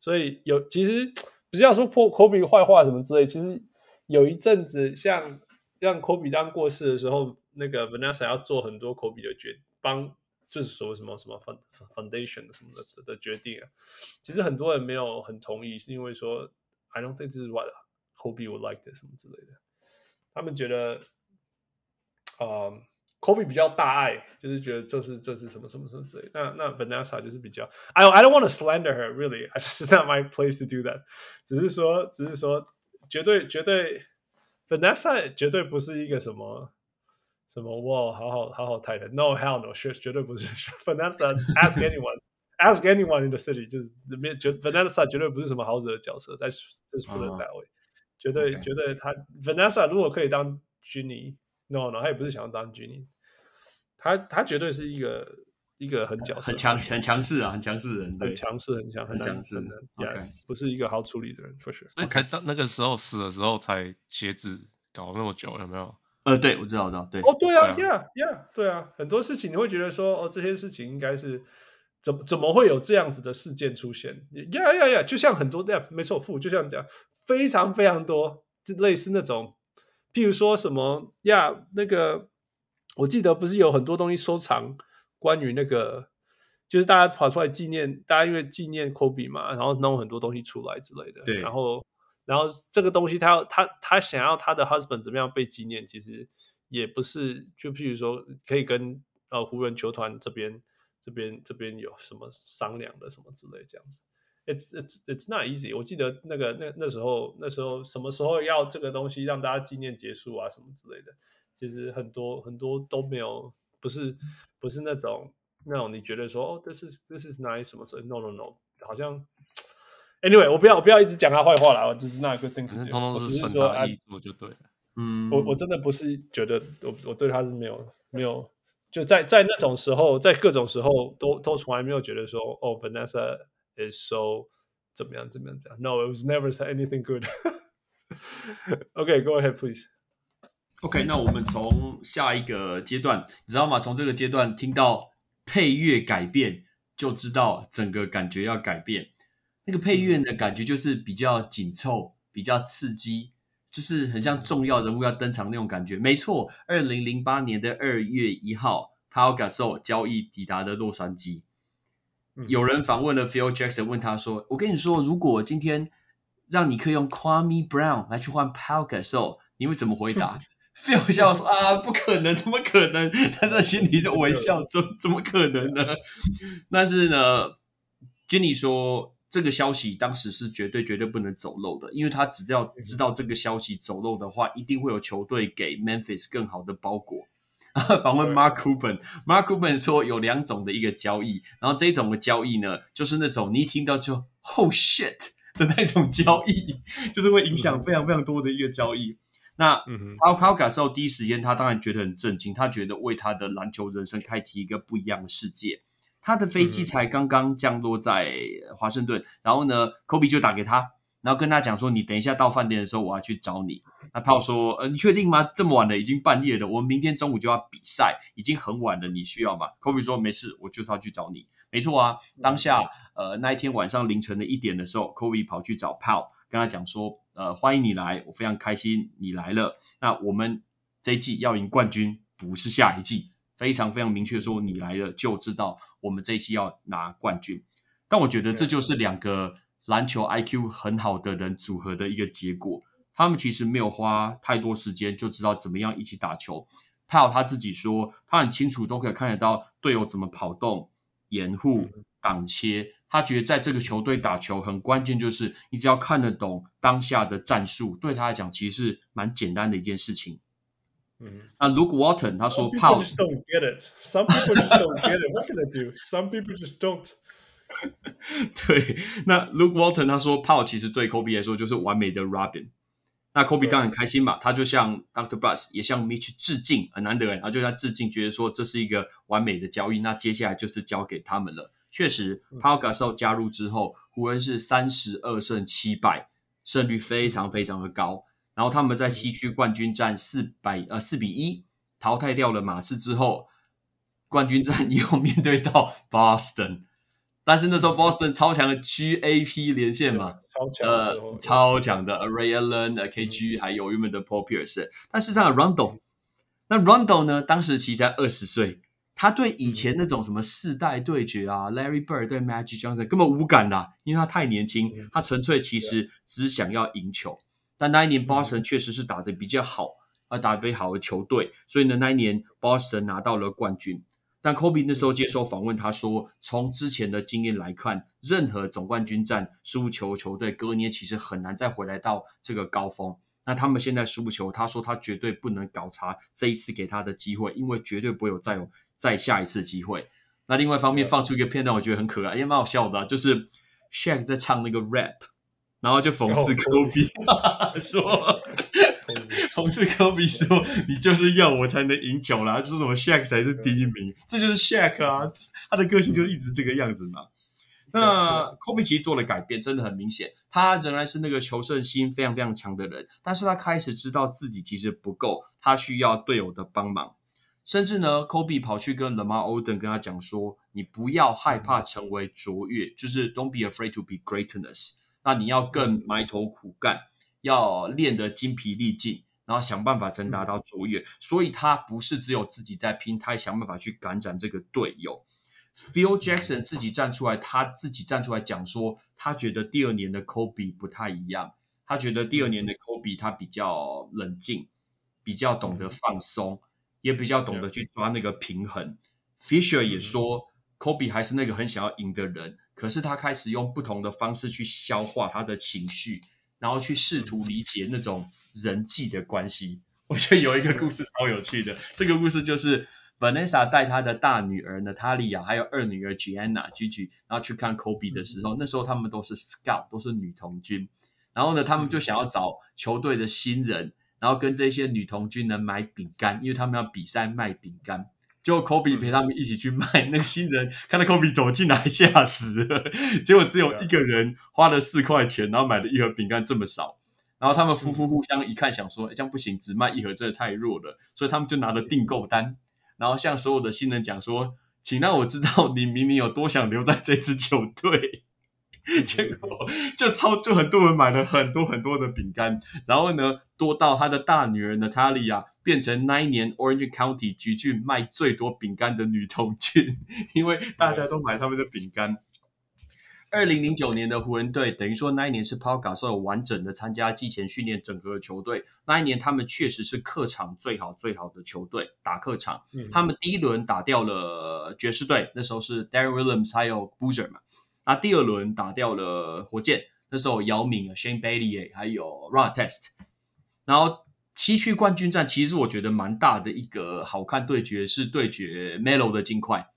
所以其实不是要说 Kobe 坏话什么之类，其实有一阵子像让 Kobe 当过世的时候，那个 Vanessa 要做很多 Kobe 的决，帮就是所谓什么什么 foundation 什么 的决定啊，其实很多人没有很同意，是因为说 I don't think this is what Kobe would like this 什么之类的。他们觉得Kobe 比较大爱，就是觉得这是什么什么什么之类的。那 Vanessa 就是比较 I don't want to slander her really, it's not my place to do that。只是说绝对 Vanessa 绝对不是一个什么哇，好好太太 ，no hell no， 绝对不是 Vanessa。Ask anyone，ask anyone in the city， 就是Vanessa 绝对不是什么好惹的角色，但是就是不能那位，绝对他 Vanessa 如果可以当 Jeanie，no 他也不是想要当 Jeanie， 他绝对是一个很角色很强势，OK， 不是一个好处理的人 for sure。所以才到那个时候死的时候才鞋子搞那么久，有没有？对，我知道，对。对啊 ，Yeah， 对啊，很多事情你会觉得说，这些事情应该是怎么会有这样子的事件出现 ？Yeah， 就像很多那样，没错，就像讲非常非常多类似那种，譬如说什么 ，Yeah， 那个我记得不是有很多东西收藏，关于那个就是大家跑出来纪念，大家因为纪念 Kobe 嘛，然后弄很多东西出来之类的，对，然后这个东西他想要他的 husband 怎么样被纪念，其实也不是，就譬如说可以跟湖人球团这边有什么商量的什么之类这样子。It's not easy。 我记得那时候什么时候要这个东西让大家纪念结束啊什么之类的，其实很多都没有，不是那种你觉得说this is nice 什么事 no 好像。Anyway， 我不要一直讲他坏话啦，我只是那个 thing to do， 通通是传达意图就对了。我真的不是觉得我对他是没有，就在那种时候，在各种时候都从来没有觉得说Vanessa is so 怎么样。No， it was never said anything good 。Okay， go ahead please。Okay， 那我们从下一个阶段，你知道吗？从这个阶段听到配乐改变，就知道整个感觉要改变。那个配乐的感觉就是比较紧凑，比较刺激，就是很像重要人物要登场那种感觉。没错，2008年的2月1号 Pau Gasol 交易抵达的洛杉矶，有人访问了 Phil Jackson， 问他说，我跟你说，如果今天让你可以用 Kwame Brown 来去换 Pau Gasol， 你会怎么回答？Phil 笑说不可能，怎么可能？他在心里的微笑，怎么可能呢？但是呢 Jeanie 说这个消息当时是绝对不能走漏的，因为他只要知道这个消息走漏的话，一定会有球队给 Memphis 更好的包裹。访问 Mark Cuban，Mark Cuban 说有两种的一个交易，然后这种的交易呢，就是那种你一听到就 Oh shit 的那种交易，就是会影响非常非常多的一个交易。那Pau Gasol 第一时间他当然觉得很震惊，他觉得为他的篮球人生开启一个不一样的世界。他的飞机才刚刚降落在华盛顿，然后呢 Kobe 就打给他，然后跟他讲说，你等一下到饭店的时候我要去找你。那 Pau 说你确定吗？这么晚了，已经半夜了，我们明天中午就要比赛，已经很晚了，你需要吗？ Kobe 说没事，我就是要去找你。没错啊，当下那一天晚上凌晨的1点的时候， Kobe 跑去找 Pau， 跟他讲说欢迎你来，我非常开心你来了，那我们这一季要赢冠军，不是下一季，非常非常明确说，你来了就知道我们这一期要拿冠军。但我觉得这就是两个篮球 IQ 很好的人组合的一个结果，他们其实没有花太多时间就知道怎么样一起打球。Pau 他自己说他很清楚都可以看得到队友怎么跑动、掩护、挡切，他觉得在这个球队打球很关键，就是你只要看得懂当下的战术，对他来讲其实是蛮简单的一件事情。那Luke Walton 他说 Pau just don't get it. Some people just don't get it. What can I do? Some people just don't. 对，那Luke Walton 他说 Pau 其实对 Kobe 来说就是完美的 Robin。那 Kobe 当然很开心嘛，他就向 Dr. Buss 也向 Mitch 致敬，很难得，然后就向他致敬，觉得说这是一个完美的交易，那接下来就是交给他们了。确实 Pau Gasol 加入之后，湖人是32胜7败，胜率非常非常的高。然后他们在西区冠军战4比1淘汰掉了马刺之后，冠军战又面对到 Boston， 但是那时候 Boston 超强的 GAP 连线嘛，超强的 Ray Allen、KG 还有原本的 Paul Pierce， 但事实上 Rondo 呢当时其实才20岁，他对以前那种什么世代对决啊 Larry Bird 对 Magic Johnson 根本无感啦，因为他太年轻，他纯粹其实只想要赢球。但那一年 Boston 确实是打得比较好，打得比较好的球队，所以呢那一年 Boston 拿到了冠军。但 Kobe 那时候接受访问，他说从之前的经验来看，任何总冠军战输球球队隔年其实很难再回来到这个高峰，那他们现在输球，他说他绝对不能搞砸这一次给他的机会，因为绝对不会有再下一次机会。那另外一方面放出一个片段，我觉得很可爱，也蛮好笑的，就是 Shaq 在唱那个 rap， 然后就讽刺 Kobe 说同事科比说你就是要我才能赢球啦，就说什么 Shaq 才是第一名，这就是 Shaq 啊，他的个性就一直这个样子嘛。那 Kobe 其实做了改变，真的很明显，他仍然是那个求胜心非常非常强的人，但是他开始知道自己其实不够，他需要队友的帮忙。甚至呢 Kobe 跑去跟 Lamar Odom 跟他讲说，你不要害怕成为卓越，就是 Don't be afraid to be greatness， 那你要更埋头苦干，要练得精疲力尽，然后想办法才能达到卓越。所以他不是只有自己在拼，他也想办法去感染这个队友。Phil Jackson 自己站出来，他自己站出来讲说，他觉得第二年的 Kobe 不太一样，他觉得第二年的 Kobe 他比较冷静，比较懂得放松，也比较懂得去抓那个平衡。Fisher 也说 Kobe 还是那个很想要赢的人，可是他开始用不同的方式去消化他的情绪，然后去试图理解那种人际的关系。我觉得有一个故事超有趣的，这个故事就是 Vanessa 带她的大女儿 Natalia 还有二女儿 Gianna Gigi 然后去看 Kobe 的时候，那时候他们都是 Scout， 都是女童军，然后呢他们就想要找球队的新人，然后跟这些女童军呢买饼干，因为他们要比赛卖饼干。结果 Kobe 陪他们一起去卖，那个新人看到 Kobe 走进来吓死了，结果只有一个人花了$4，然后买了一盒饼干这么少，然后他们夫妇互相一看想说，这样不行，只卖一盒真的太弱了，所以他们就拿了订购单，然后向所有的新人讲说，请让我知道你明年有多想留在这支球队。结果就很多人买了很多很多的饼干，然后呢多到他的大女儿 Natalia 变成那一年 Orange County 橘郡卖最多饼干的女童郡，因为大家都买他们的饼干。2009年的湖人队，等于说那一年是 Pau Gasol 完整的参加季前训练整合的球队，那一年他们确实是客场最好最好的球队，打客场他们第一轮打掉了爵士队，那时候是 Darren Williams 还有 Boozer 嘛，那第二轮打掉了火箭，那时候姚明、Shane Battier 还有 Ron Test， 然后西区冠军战其实我觉得蛮大的一个好看对决，是对决 Melo 的金块，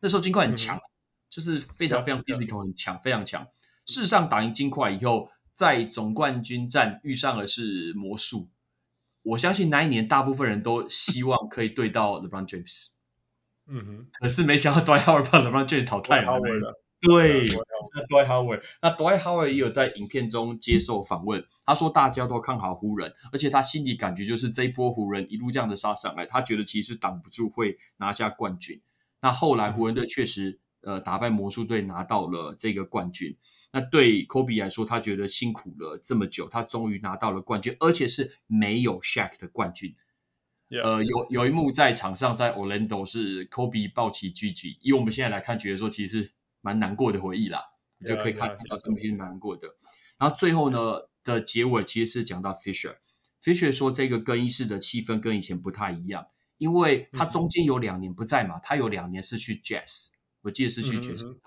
那时候金块很强，就是非常非常 physical 很强，非常强。事实上打赢金块以后，在总冠军战遇上的是魔术，我相信那一年大部分人都希望可以对到 LeBron James， 可是没想到 Dwight Howard 把 LeBron James 淘汰了。对，那Dwight Howard 也有在影片中接受访问，他说大家都看好湖人，而且他心里感觉就是这一波湖人一路这样的杀上来，他觉得其实挡不住会拿下冠军。那后来湖人队确实打败魔术队拿到了这个冠军，那对 Kobe 来说他觉得辛苦了这么久，他终于拿到了冠军，而且是没有 Shaq 的冠军。有一幕在场上在 Orlando 是 Kobe 抱起 Gigi， 以我们现在来看觉得说其实蛮难过的回忆啦，你就可以看到这部片蛮难过的。然后最后呢的结尾其实是讲到 Fisher 说这个更衣室的气氛跟以前不太一样，因为他中间有2年不在嘛，他有2年是去 Jazz， 我记得是去爵士队，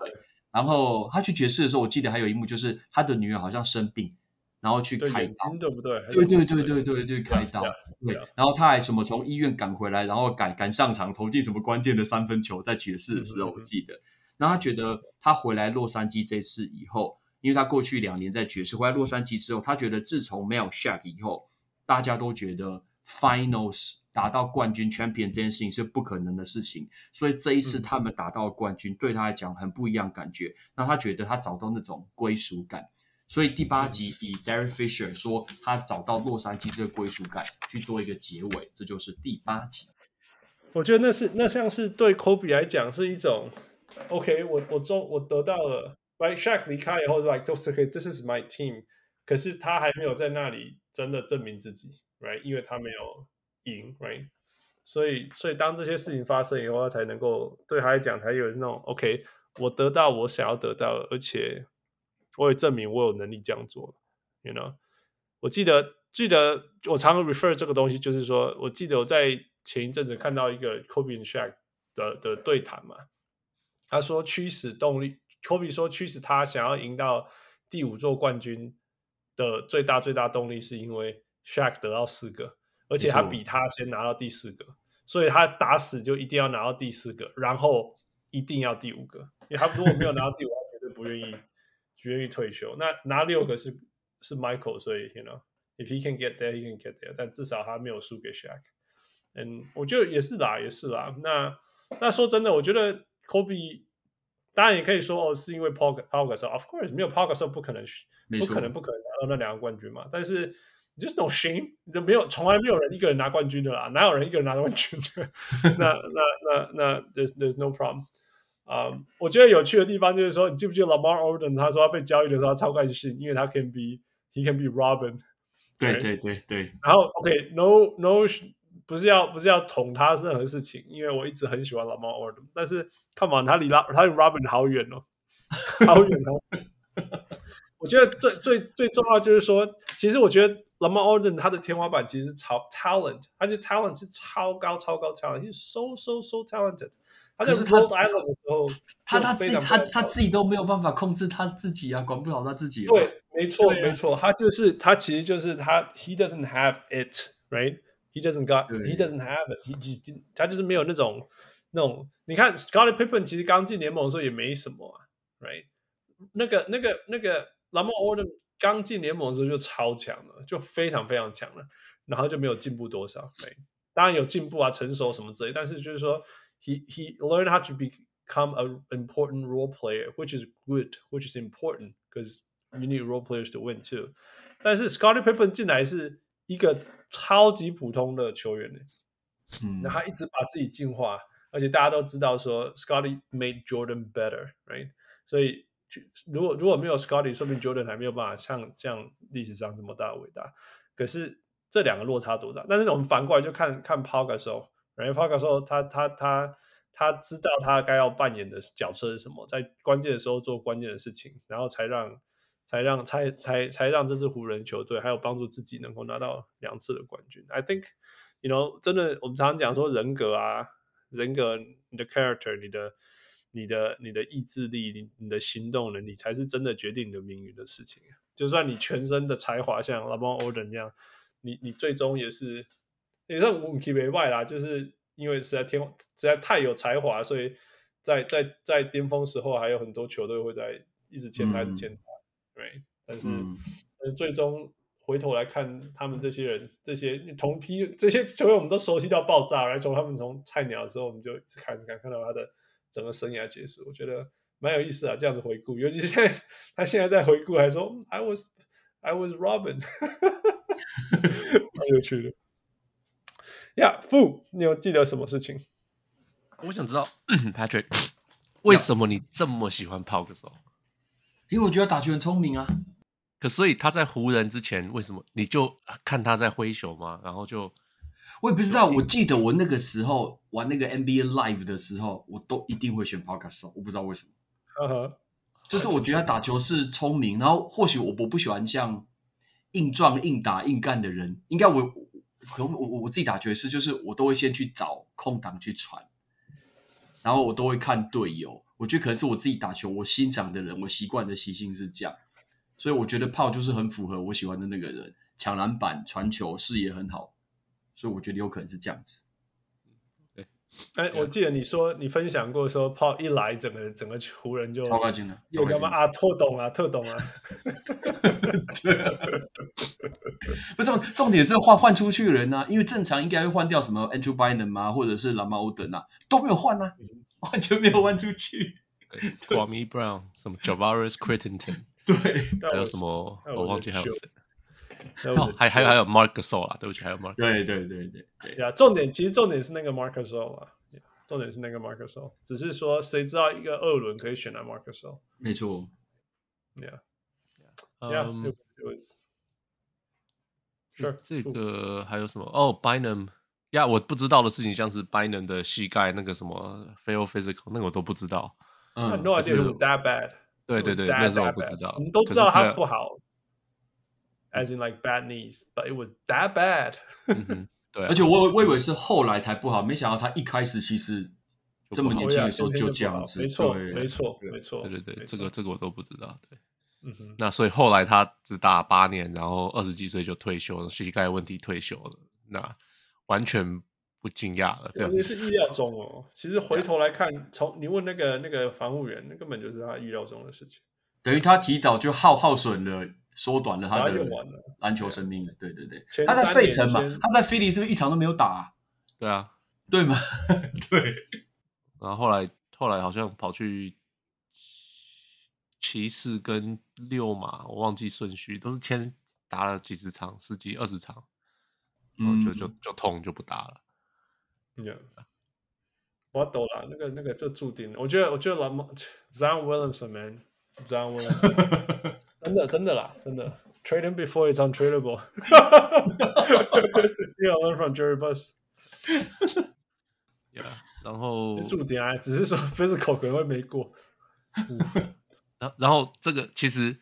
然后他去爵士的时候我记得还有一幕就是他的女儿好像生病，然后去开刀，对不对？对，开刀。对，然后他还什么从医院赶回来，然后赶上场投进什么关键的3分球，在爵士的时候我记得。然后他觉得他回来洛杉矶这次以后，因为他过去2年在爵士，回来洛杉矶之后，他觉得自从没有 Shaq 以后，大家都觉得 Finals 打到冠军 Champion 这件事情是不可能的事情，所以这一次他们打到冠军对他来讲很不一样感觉，那他觉得他找到那种归属感，所以第8集以 Derek Fisher 说他找到洛杉矶这个归属感去做一个结尾，这就是第8集。我觉得那像是对 Kobe 来讲是一种OK， 我得到了 right， Shaq 离开以后 like okay, this is my team， 可是他还没有在那里真的证明自己 right， 因为他没有赢 right，所以当这些事情发生以后，他才能够对他来讲才有那种 OK， 我得到我想要得到，而且我也证明我有能力这样做。You know， 我记得我常 refer 这个东西，就是说我记得我在前一阵子看到一个 Kobe and Shaq 的对谈嘛，他说驱使动力， Kobe 说驱使他想要赢到第5座冠军的最大动力是因为 Shaq 得到4个，而且他比他先拿到第4个，所以他打死就一定要拿到第4个，然后一定要第5个，因为他如果没有拿到第5个他绝对不愿意退休。那拿6个是 Michael， 所以 you know if he can get there he can get there， 但至少他没有输给 Shaq。 我觉得也是啦。那说真的，我觉得 Kobe 当然也可以说是因为 Pau Gasol， of course 没有 Pau Gasol 不可能拿到那2个冠军嘛，但是 just no shame， 从来没有人一个人拿冠军的啦，哪有人一个人拿冠军的那 there's no problem。我觉得有趣的地方就是说，你记不记得 Lamar Odom 他说他被交易的时候他超高兴，因为他 he can be Robin。 对。然后 OK no 不是要捅他任何事情，因为我一直很喜欢 Lamar Odom， 但是 come on 他离 Robin 好远哦，好远。我觉得最重要就是说，其实我觉得 Lamar Odom 他的天花板其实是 talent， 他的 talent 是超高 talent， he's so talented。可是他自己都没有办法控制他自己啊，管不好他自己。对，没错，他其实就是他 ，he doesn't have it， right？ He doesn't have it， 他就是没有那种。你看 ，Gary Payton 其实刚进联盟的时候也没什么啊 ，right？ 那个 Lamar Odom 刚进联盟的时候就超强了，就非常非常强了，然后就没有进步多少。Right？ 当然有进步啊，成熟什么之类，但是就是说。He learned how to become an important role player, which is good, which is important because you need role players to win too. 但是 Scottie Pippen 进来是一个超级普通的球员，然后他一直把自己进化，而且大家都知道说 Scottie made Jordan better, right? 所以如果没有 Scottie， 说明 Jordan 还没有办法像这样历史上这么大的伟大。可是这两个落差多大？但是我们反过来就看 Pau Gasol。然后 Pau Gasol 他知道他该要扮演的角色是什么，在关键的时候做关键的事情，然后才让这支湖人球队还有帮助自己能够拿到2次的冠军。I think you know 真的，我们常常讲说人格，你的 character， 你的意志力，你的行动能力才是真的决定你的命运的事情。就算你全身的才华像 Lamar Odom 一样，你最终也是。也算无可避免啦，就是因为实在太有才华，所以在巅峰时候还有很多球队会在一直签他，right？ 但是最终回头来看他们这些人，这些球员我们都熟悉到爆炸，然后从菜鸟的时候我们就一直看到他的整个生涯结束，我觉得蛮有意思啊，这样子回顾，尤其是他现在在回顾还说 I was Robin， 蛮有趣的。呀，傅，你有记得什么事情？我想知道Patrick 为什么你这么喜欢 Pau Gasol？ 因为我觉得打球很聪明啊。可所以他在湖人之前，为什么你就看他在灰熊吗？然后就我也不知道。我记得我那个时候玩那个 NBA Live 的时候，我都一定会选 Pau Gasol， 我不知道为什么。就是我觉得他打球是聪明，然后或许我不喜欢像硬撞、硬打、硬干的人，应该我自己打爵士就是我都会先去找空档去传，然后我都会看队友，我觉得可能是我自己打球我欣赏的人，我习惯的习性是这样，所以我觉得Pau就是很符合我喜欢的那个人，抢篮板传球视野很好，所以我觉得有可能是这样子。对，我记得你说你分享过说Pau一来整个湖人就超高兴了，有干嘛啊？特懂啊对啊不是，重点是换出去人啊，因为正常应该会换掉什么 Andrew Bynum 啊，或者是 Lamar Odom 啊，都没有换啊，完全没有换出去。Kwame Brown， 什么 Javaris Crittenton， 对，还有什么我忘记还有谁，哦，还有 Marc Gasol 啊，对不起，还有 Marc， 对。呀，其实重点是那个 Marc Gasol 啊，只是说谁知道一个2轮可以选来 Marc Gasol， 没错。Yeah, it was.Sure. 这个还有什么？哦，Bynum 呀、yeah, 我不知道的事情，像是 Bynum 的膝盖那个什么 fail physical 那个我都不知道。嗯， no idea it was that bad。 对对对，那时候我不知道，我们都知道他不好 as in like bad knees but it was that bad 、嗯、对、啊、而且 我以为是后来才不好，没想到他一开始其实这么年轻的时候就这样子，没错没错没错，对对对，这个我都不知道，对。嗯哼，那所以后来他只打8年，然后20几岁就退休了，膝盖问题退休了，那完全不惊讶了，这样子是意料中哦。其实回头来看，从你问那个防务员，那根本就是他意料中的事情，等于他提早就耗损了，缩短了他的篮球生命了。对对对，他在费城嘛，他在菲利是不是一场都没有打、啊？对啊，对吗？对。然后后来好像跑去骑士跟六马，我忘记顺序，都是签打了几十场，10几20场，然后就痛就不打了。Yeah. 我懂了，那个就注定了。我觉得 Zion Williamson man， Zion Williamson 真的啦， trade him before it's untradeable 。Yeah, learn from Jerry Buss 。Yeah， 然后注定啊，只是说 physical 可能会没过。然后这个其实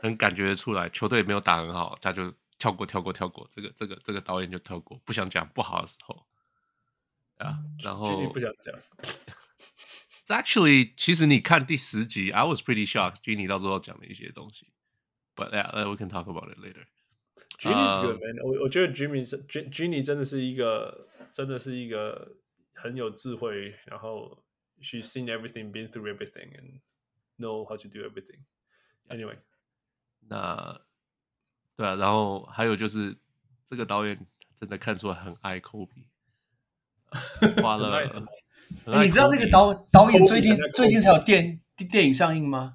很感觉出来，球队没有打很好，他就跳过，这个导演就跳过，不想讲不好的时候。啊、然后不想讲 actually 其实你看第10集 I was pretty shocked Jeanie 到时候讲了一些东西 but yeah, we can talk about it later. Jeanie's good man， 我觉得 Jeanie 真的是一个很有智慧，然后 she's seen everything, been through everything and know how to do everything anyway、yeah. 那对啊，然后还有就是这个导演真的看出来很爱 Kobe花了欸、你知道这个导演最近才有电影上映吗？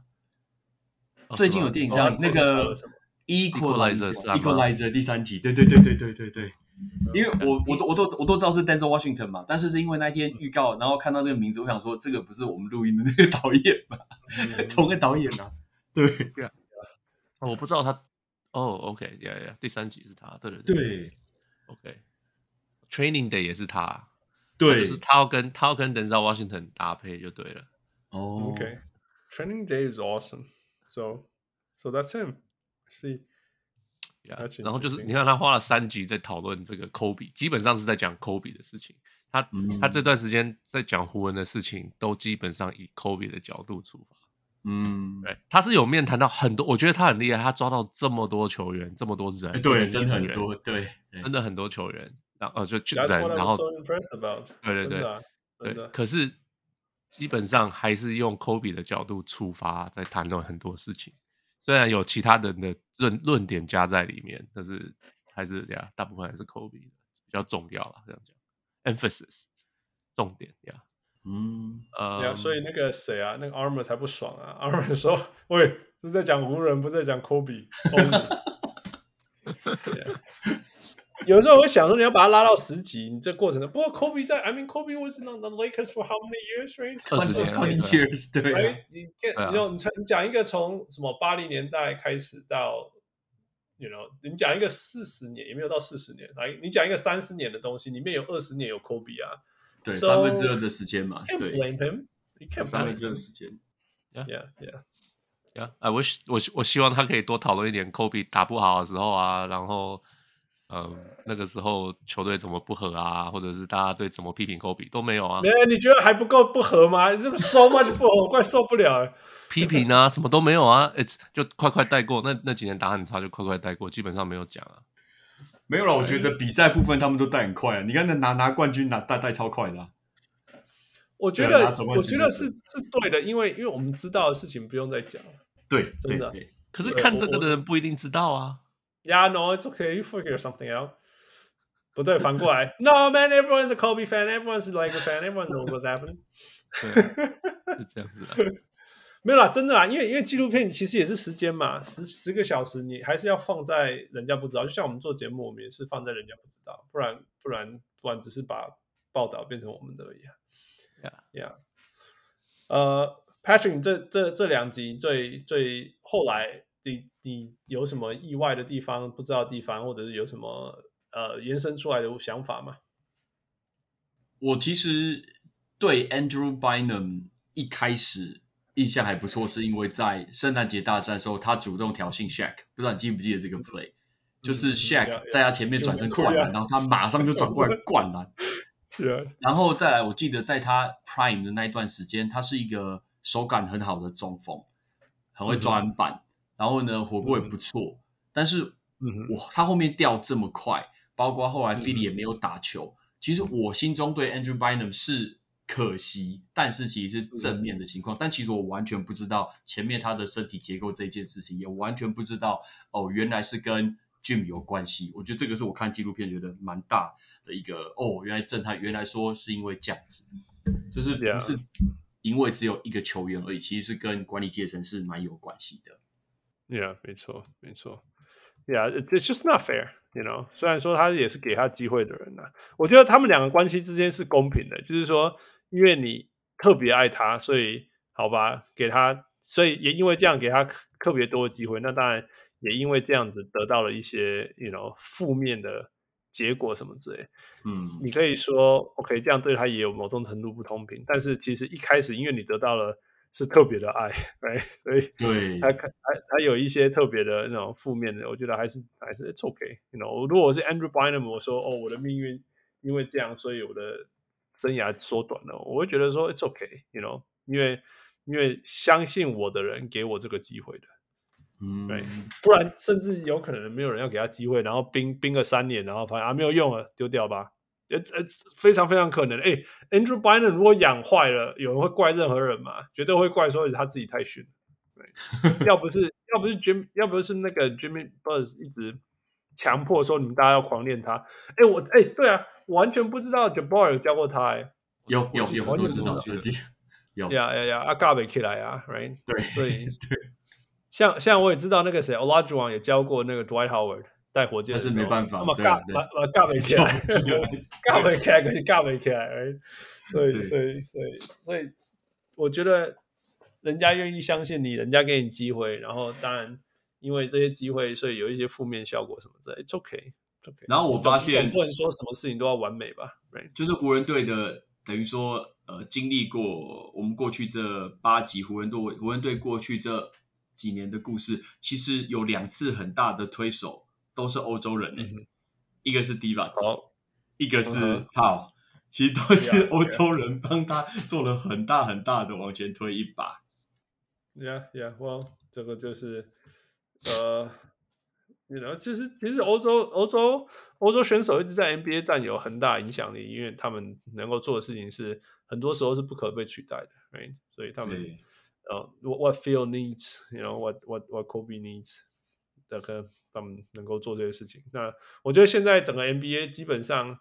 最近有电影上映，那个 Equalizer 第3集，对，因为我都知道是 Denzel Washington 嘛，但是因为那天预告，然后看到这个名字，我想说这个不是我们录音的那个导演吧？同个导演啊，对，我不知道他哦 ，OK， yeah， 第3集是他，对 ，OK，Training Day 也是他。对，就是他要跟 Denzel Washington 搭配就对了。Oh. Okay, Training Day is awesome. So that's him. See. Yeah. 然后就是你看他花了3集在讨论这个 Kobe， 基本上是在讲 Kobe 的事情。他这段时间在讲湖人的事情，都基本上以 Kobe 的角度出发。嗯，对，他是有面谈到很多，我觉得他很厉害，他抓到这么多球员，这么多人，对，真的很多，对，真的很多球员。就人，然后 对，可是基本上还是用 Kobe 的角度出发在谈论很多事情，虽然有其他人的论点加在里面，但是还是呀，大部分还是 Kobe 比较重要啦，这样讲 emphasis 重点呀。所以那个谁啊，那个 Armour 才不爽啊， Armour 说喂，是在讲湖人不是在讲 Kobe 有时候我会想说，你要把他拉到10集，你这过程的。不过 Kobe 在 ，I mean Kobe was in the Lakers for how many years, right? 20 years， 对、啊。你讲一个从什么80年代开始到， you know， 你讲一个40年也没有到40年，来，你讲一个30年的东西，里面有20年有 Kobe 啊，对，2/3的时间嘛，对。Blame him， 你 can't blame him. 2/3的时间 ，Yeah， I wish 我希望他可以多讨论一点 Kobe 打不好的时候啊，然后。那个时候球队怎么不合啊，或者是大家对怎么批评科比都没有啊。你觉得还不够不合吗？你这么so much不合，我快受不了了。批评啊，什么都没有啊，就快带过。那几年打很差，就快带过，基本上没有讲啊。没有啦，我觉得比赛部分他们都带很快啊。你看那拿冠军带超快的啊。我觉得是对的，因为我们知道的事情不用再讲。对，真的。对，可是看这个的人不一定知道啊。Yeah, no, it's okay. You figure something out. 不对，反过来。No, man, everyone's a Kobe fan. Everyone's a Laker fan. Everyone knows what's happening. 对，是这样子的。没有啦，真的啦，因为纪录片其实也是时间嘛，10个小时你还是要放在人家不知道。就像我们做节目，我们也是放在人家不知道，不然只是把报道变成我们的而已。Yeah. Patrick， 这2集最后来。你有什么意外的地方，不知道的地方，或者是有什么延伸出来的想法吗？我其实对 Andrew Bynum 一开始印象还不错，是因为在圣诞节大战的时候，他主动挑衅 Shaq， 不知道你记不记得这个 play？ 就是 Shaq 在他前面转身灌篮，然后他马上就转过来灌篮。然后再来，我记得在他 Prime 的那一段时间，他是一个手感很好的中锋，很会抓篮板，然后呢火锅也不错，但是他后面掉这么快，包括后来 Philly 也没有打球。其实我心中对 Andrew Bynum 是可惜，但是其实是正面的情况。但其实我完全不知道前面他的身体结构这件事情，也完全不知道哦，原来是跟 Jim 有关系。我觉得这个是我看纪录片觉得蛮大的一个哦，原来震撼，原来说是因为这样子，就是不是因为只有一个球员而已，其实是跟管理阶层是蛮有关系的。Yeah， 没错，没错。Yeah, it's just not fair.You know, 虽然说他也是给他机会的人、啊、我觉得他们两个关系之间是公平的，就是说因为你特别爱他，所以好吧给他，所以也因为这样给他特别多的机会，那当然也因为这样子得到了一些 you know, 负面的结果什么之类、嗯、你可以说 OK 这样对他也有某种程度不公平，但是其实一开始因为你得到了是特别的爱、right? 所以 他有一些特别的那种负面的，我觉得还是 it's okay you know, 如果我是 Andrew Bynum 我说、哦、我的命运因为这样所以我的生涯缩短了，我会觉得说 it's okay you know, 因为相信我的人给我这个机会的、嗯 right? 不然甚至有可能没有人要给他机会，然后冰个3年然后发现、啊、没有用了丢掉吧，非常非常可能。欸 Andrew Bynum 如果养坏了，有人会怪任何人吗？绝对会怪说他自己太逊了，要不是那个 Jimmy Buss 一直强迫说你们大家要狂练他。欸我欸对啊，我完全不知道 Jabbar 有教过他。欸有我知道有啊尬不起来啊 right 对所以对像我也知道那个谁 Olajuwon 也教过那个 Dwight Howard带火箭，但是没办法，尬没起来，尬没起来，可是尬没起来而已。所以，我觉得人家愿意相信你，人家给你机会，然后当然因为这些机会，所以有一些负面效果什么之类， it's okay, it's okay。然后我发现，不能说什么事情都要完美吧， right? 就是湖人队的，等于说经历过我们过去这8集湖人队过去这几年的故事，其实有2次很大的推手。都是欧洲人、欸嗯、一个是 Divas 一个是 Pau、其实都是欧洲人帮他做了很大很大的往前推一把 well 这个就是you know, 其实欧洲选手一直在 NBA 占有很大影响力，因为他们能够做的事情是很多时候是不可被取代的、right? 所以他们、what Phil needs you know, what Kobe needs，他们能够做这些事情。那我觉得现在整个 NBA 基本上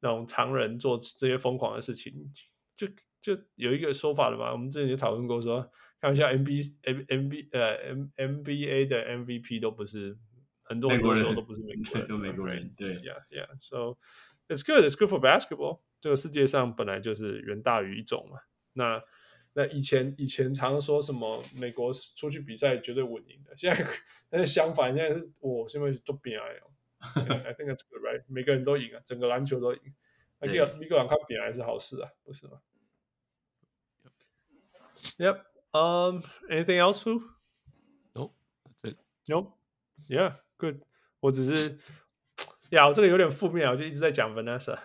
那种常人做这些疯狂的事情 就有一个说法了嘛，我们之前就讨论过说看一下 NBA 的 MVP 都不是很多时候都不是美国人对 So it's good for basketball， 这个世界上本来就是人大于一种嘛。那以前常说什么美国出去比赛绝对稳赢的，现在但是相反，现在是我现在做比赛哦。I think that's good, right？ 每个人都赢啊，整个篮球都赢。那一个人看比赛是好事啊，不是吗 ？Yep. Anything else? Who? No. That's it. No. Yeah. Good. 我只是呀，我这个有点负面啊，我就一直在讲 Vanessa 。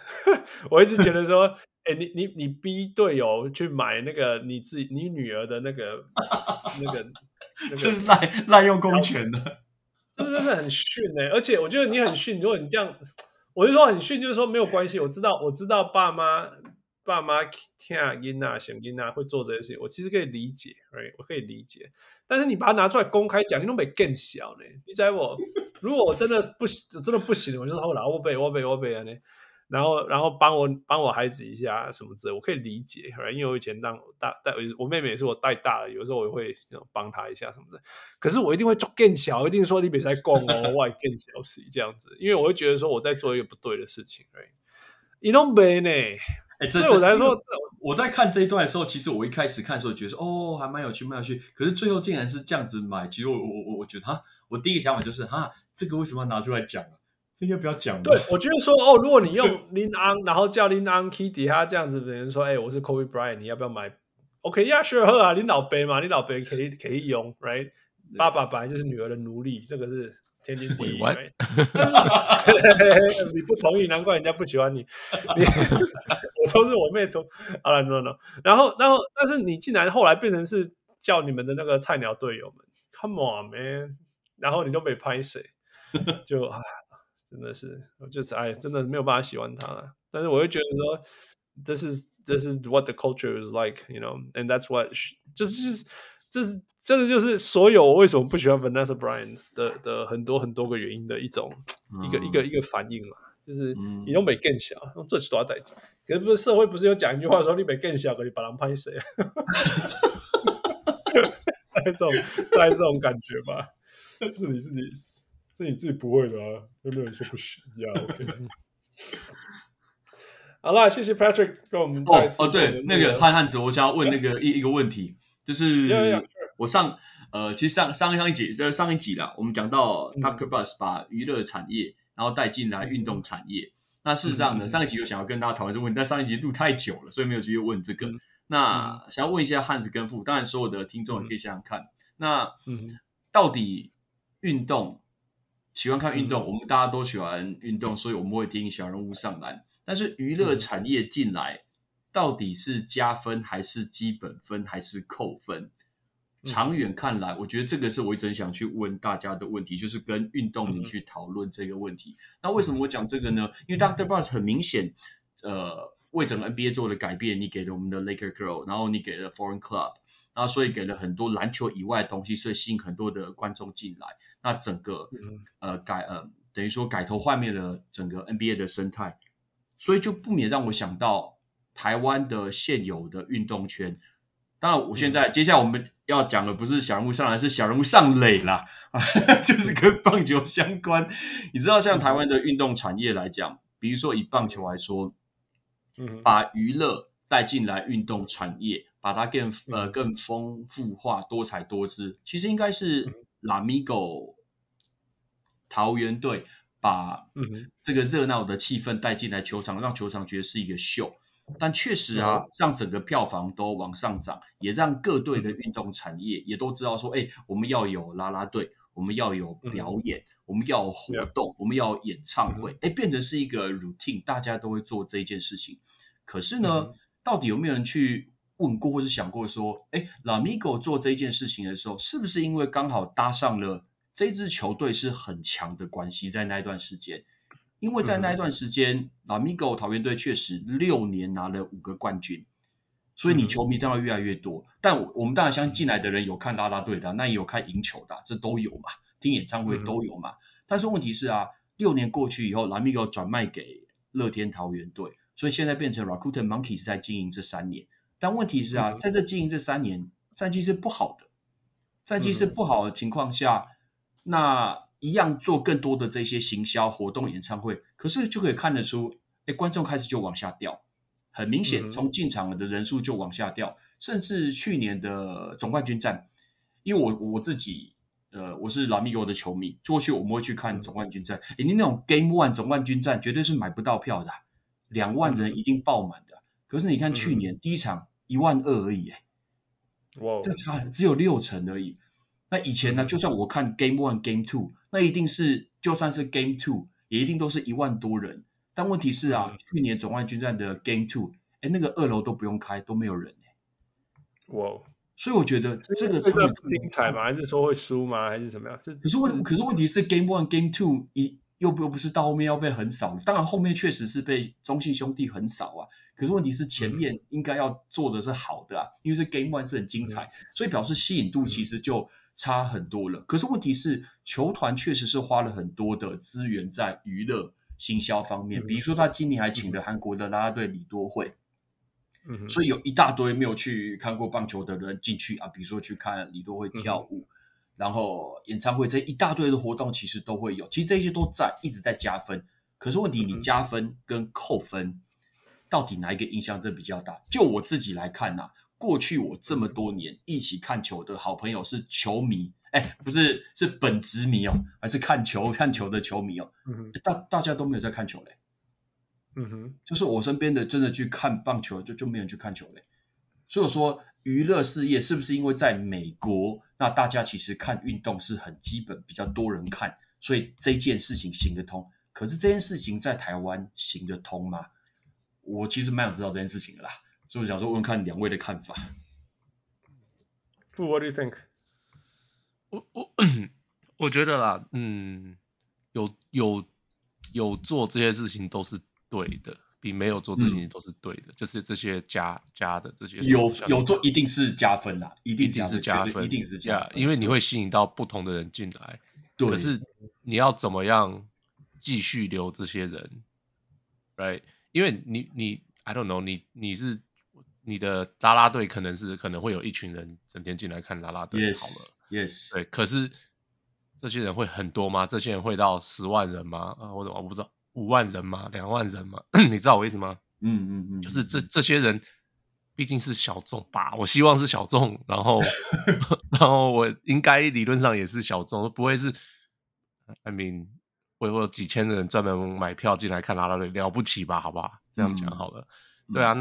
我一直觉得说。欸、你逼队友去买那个你女儿的那个那个是滥用公权的，真的很逊欸，而且我觉得你很逊。如果你这样，我就说很逊，就是说没有关系。我知道爸妈听囡仔想囡仔会做这些事情，我其实可以理解， right? 我可以理解。但是你把它拿出来公开讲，你都没更小呢。你知道我，如果我真的不行，我就说好啦，我背啊呢。然后帮我孩子一下什么之类，我可以理解，因为我以前当我妹妹也是我带大的，有时候我也会帮她一下什么的。可是我一定会做更小，一定说你别再讲哦，我也更小事这样子，因为我会觉得说我在做一个不对的事情，你都没呢。所以我才说，我在看这一段的时候，其实我一开始看的时候觉得说哦，还蛮有趣，可是最后竟然是这样子买，其实我觉得我第一个想法就是这个为什么要拿出来讲啊？这应该不要讲。对，我觉得说哦，如果你用林昂，然后叫林昂 Kitty 他这样子的人说，哎，我是 Kobe Bryant， 你要不要买 ？OK， 呀、yeah, ，sure， 喝啊，你老杯嘛，你老杯可以用 ，right？ 爸爸本来就是女儿的奴隶，这个是天经地义。Right? 你不同意，难怪人家不喜欢你我都是我妹同啊 ，no no。然后，但是你竟然后来变成是叫你们的那个菜鸟队友们 ，Come on man， 然后你都没拍谁，就啊。真的是，我就是哎，真的没有办法喜欢他了。但是我会觉得说 ，this is what the culture is like, you know, and that's what 就是这个就是所有我为什么不喜欢 Vanessa Bryant 的很多很多个原因的一种、一个反应嘛，就是你都没更小，这是多大代价？可是不是社会不是有讲一句话说你没更小，可你把人拍谁啊？大概这种感觉吧，是你自己不会的啊，有没有人说不行呀、yeah, OK 好啦，谢谢 Patrick 跟我们带哦对，那个汉子我想要问那个一个问题，就是我其实上一集啦，我们讲到 Dr. Buss 把娱乐产业然后带进来运动产业，那事实上呢，上一集就想要跟大家讨论这个问题，但上一集录太久了，所以没有机会问这个。那想要问一下汉子跟傅，当然所有的听众也可以想想看，那到底运动喜欢看运动，我们大家都喜欢运动，所以我们会听小人物上篮。但是娱乐产业进来，到底是加分还是基本分还是扣分？长远看来，我觉得这个是我一直想去问大家的问题，就是跟运动人去讨论这个问题。那为什么我讲这个呢？因为 Dr. Buss 很明显，为整个 NBA 做了改变，你给了我们的 Laker Girl， 然后你给了 Foreign Club， 然后所以给了很多篮球以外的东西，所以吸引很多的观众进来。那整个等于说改头换面了整个 NBA 的生态，所以就不免让我想到台湾的现有的运动圈。当然，我现在接下来我们要讲的不是小人物上篮，是小人物上垒啦，就是跟棒球相关。你知道，像台湾的运动产业来讲，比如说以棒球来说，把娱乐带进来运动产业，把它更丰富化、多彩多姿，其实应该是Lamigo桃园队把这个热闹的气氛带进来球场，让球场觉得是一个秀。但确实啊，让整个票房都往上涨，也让各队的运动产业也都知道说，哎，我们要有啦啦队，我们要有表演，我们要有活动，我们要有演唱会，哎，变成是一个 routine， 大家都会做这件事情。可是呢，到底有没有人去问过或是想过说，哎，Lamigo 做这件事情的时候，是不是因为刚好搭上了这支球队是很强的关系？在那一段时间，因为在那一段时间，Lamigo 桃园队确实6年拿了5个冠军，所以你球迷当然越来越多。但我们当然相信进来的人有看啦啦队的，那也有看赢球的，这都有嘛，听演唱会都有嘛。但是问题是啊，6年过去以后，Lamigo 转卖给乐天桃园队，所以现在变成 Rakuten Monkeys 在经营这3年。但问题是啊，在这经营这3年，战绩是不好的。战绩是不好的情况下，那一样做更多的这些行销活动、演唱会，可是就可以看得出，哎，观众开始就往下掉，很明显，从进场的人数就往下掉，甚至去年的总冠军战，因为我自己，我是Lamigo的球迷，过去我们会去看总冠军战，哎，你那种 Game One 总冠军战绝对是买不到票的，2万人一定爆满的。可是你看去年第一场12000而已，哇，这差只有60%而已。那以前呢，就算我看 Game 1 Game 2， 那一定是就算是 Game 2也一定都是1万多人。但问题是啊，去年总冠军战的 Game 2， 那个2楼都不用开，都没有人，哇，所以我觉得这个真的不精彩吗？还是说会输吗？还是怎么样？可是问题是 Game 1 Game 2又不是到后面要被横扫，当然后面确实是被中信兄弟横扫啊。可是问题是前面应该要做的是好的啊，因为是 Game One 是很精彩，所以表示吸引度其实就差很多了。可是问题是球团确实是花了很多的资源在娱乐行销方面，比如说他今年还请了韩国的啦啦队李多惠，所以有一大堆没有去看过棒球的人进去啊，比如说去看李多惠跳舞。然后演唱会这一大堆的活动其实都会有，其实这些都在一直在加分。可是问题，你加分跟扣分到底哪一个影响真比较大？就我自己来看啊，过去我这么多年一起看球的好朋友是球迷，不是，是本职迷哦，还是看球的球迷哦，大家都没有在看球嘞，就是我身边的真的去看棒球就没有人去看球嘞。所以我说娱乐事业是不是因为在美国，那大家其实看运动是很基本，比较多人看，所以这件事情行得通。可是这件事情在台湾行得通吗？我其实蛮想知道这件事情的啦，所以我想说问看两位的看法。What do you think？我觉得啦，有做这些事情都是对的，比没有做这些事情都是对的，就是这些加的这些有做一定是加分啦，一定是加分，因为你会吸引到不同的人进来。对，可是你要怎么样继续留这些人 ，right？ 因为你 I don't know， 你是你的啦啦队可能会有一群人整天进来看啦啦队，好了。Yes， 对，可是这些人会很多吗？这些人会到10万人吗？我不知道，5万人吗？2万人吗？你知道我意思吗？就是这些人毕竟是小众吧，我希望是小众，然后我应该理论上也是小众，不会是 I mean 会有几千人专门买票进来看啦啦队，了不起吧？好不好？这样讲好了。对啊，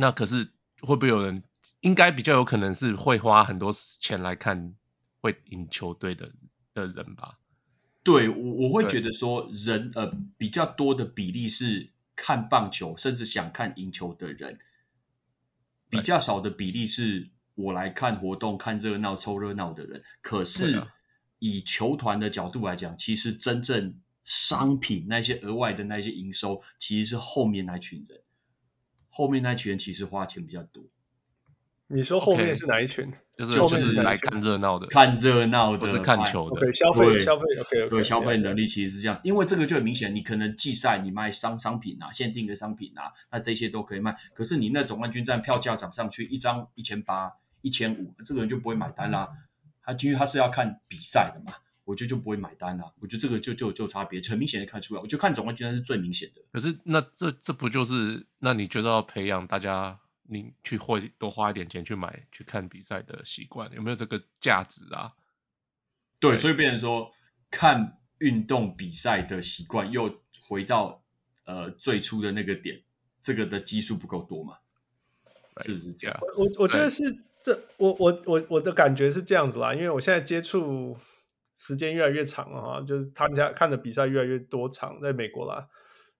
那可是会不会有人？应该比较有可能是会花很多钱来看会赢球队 的人吧。对，我会觉得说人比较多的比例是看棒球甚至想看赢球的人，比较少的比例是我来看活动看热闹凑热闹的人。可是以球团的角度来讲，其实真正商品那些额外的那些营收其实是后面那群人其实花钱比较多。你说后面是哪一群？就是来看热闹的，不是看球的。对，消费 ，OK， 对，消费能力其实是这样，因为这个就很明显，你可能季赛你卖商品啊，限定的商品啊，那这些都可以卖。可是你那总冠军战票价涨上去，一张1800、1500，这个人就不会买单啦。他因为他是要看比赛的嘛，我觉得就不会买单啦。我觉得这个就差别，很明显的看出来。我觉得看总冠军战是最明显的。可是那这不就是？那你就要培养大家。你去会多花一点钱去买去看比赛的习惯，有没有这个价值啊？ 对，所以变成说看运动比赛的习惯又回到最初的那个点，这个的基数不够多嘛？是不是这样？我觉得是这，我的感觉是这样子啦，因为我现在接触时间越来越长啊，就是他们家看的比赛越来越多场，在美国啦，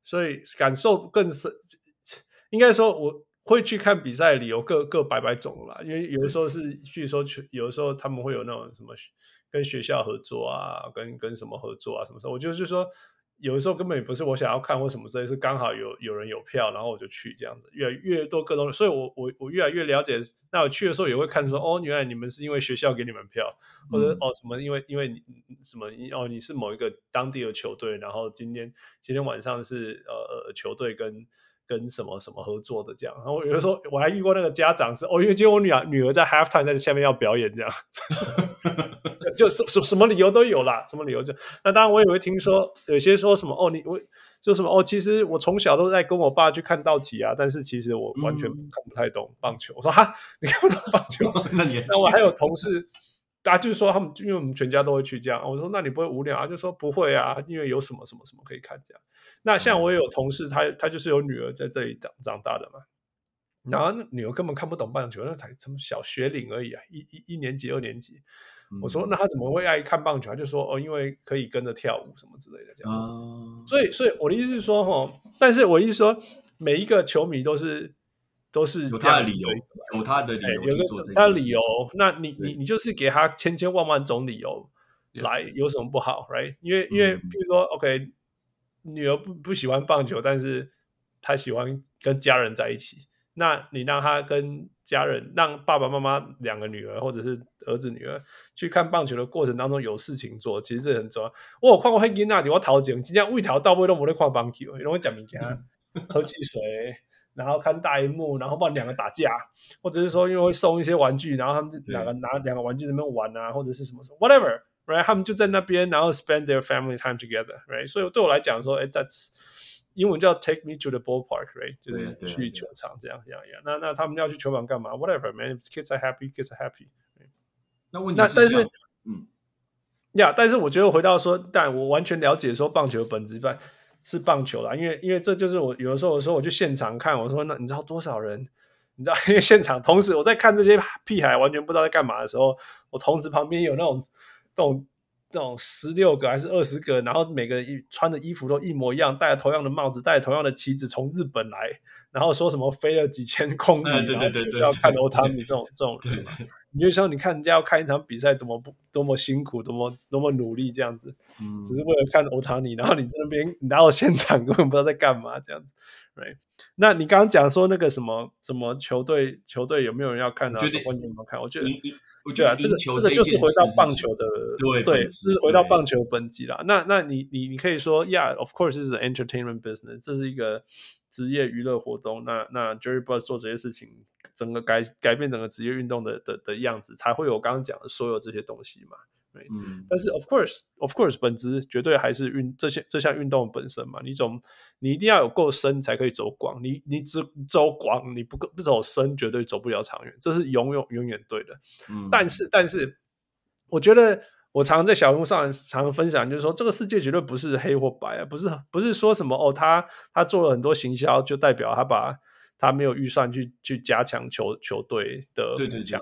所以感受更深。应该说我会去看比赛的理由各百种啦，因为有的时候是据说有的时候他们会有那种什么跟学校合作啊，跟什么合作啊，什么时候我就是说有的时候根本也不是我想要看或什么之类，是刚好有人有票，然后我就去这样子，越来越多各种，所以我越来越了解。那我去的时候也会看说，哦，原来你们是因为学校给你们票，或者哦什么因为你什么哦你是某一个当地的球队，然后今天晚上是球队跟什么什么合作的这样，然后有的时候我还遇过那个家长是因为今天我女儿在 halftime 在下面要表演这样，就什么理由都有啦，什么理由就那当然我也会听说有些说什么哦你我就什么哦其实我从小都在跟我爸去看道奇啊，但是其实我完全看不太懂棒球。我说哈你看不懂棒球？那我还有同事。大家就是说他们，因为我们全家都会去这样。我说那你不会无聊啊？就说不会啊，因为有什么什么什么可以看这样。那像我也有同事，他就是有女儿在这里长大的嘛，然后女儿根本看不懂棒球，那才什么小学龄而已啊，一年级、2年级。我说那他怎么会爱看棒球？他就说哦，因为可以跟着跳舞什么之类的这样。所以我的意思是说哈，但是我意思说每一个球迷都是有他的理由，有他的理由去做这件事，他的理由，那你就是给他千万万种理由来，有什么不好 ，right？ 因为比如说 ，OK， 女儿不喜欢棒球，但是她喜欢跟家人在一起，那你让她跟家人，让爸爸妈妈两个女儿或者是儿子女儿去看棒球的过程当中有事情做，其实这很重要。我有看过那孩子，我头前真的为头到尾都没在看棒球，因为我吃东西，喝汽水。然后看大荧幕，然后不然两个打架，或者是说因为会送一些玩具，然后他们就拿两个玩具在那边玩啊，或者是什么什么 whatever， right？ 他们就在那边，然后 spend their family time together， right？ 所以对我来讲说，that's 英文叫 take me to the ballpark， right？ 就是去球场这样。那他们要去球场干嘛 ？Whatever， man，kids are happy，kids are happy。那问题是这样，但是我觉得回到说，但我完全了解说棒球的本质是棒球啦，因为这就是我有的时候我说我去现场看，我说那你知道多少人，你知道因为现场同时我在看这些屁孩完全不知道在干嘛的时候，我同时旁边有那种16个还是20个，然后每个人穿的衣服都一模一样，戴了同样的帽子，戴了同样的旗子，从日本来，然后说什么飞了几千公里，对，要看到他们这种人，你就像你看人家要看一场比赛多么辛苦，多么努力这样子，只是为了看Otani，然后你在那边你到现场根本不知道在干嘛这样子，right？ 那你刚刚讲说那个什么球队有没有人要看啊？观众有没有看？我觉得这个就是回到棒球的对，是回到棒球本质啦。那你可以说 ，Yeah, of course, this is an entertainment business， 这是一个职业娱乐活动。那 Jerry Buss 做这些事情，整个改变整个职业运动的样子，才会有我刚刚讲的所有这些东西嘛。Right? 但是 of course 本质绝对还是这项运动本身嘛，你一定要有够深才可以走广，你只走广你不走深绝对走不了长远，这是永远对的。但是我觉得我常在小红书上常分享，就是说这个世界绝对不是黑或白啊，不是说什么哦他做了很多行销就代表他没有预算去加强球队的补强，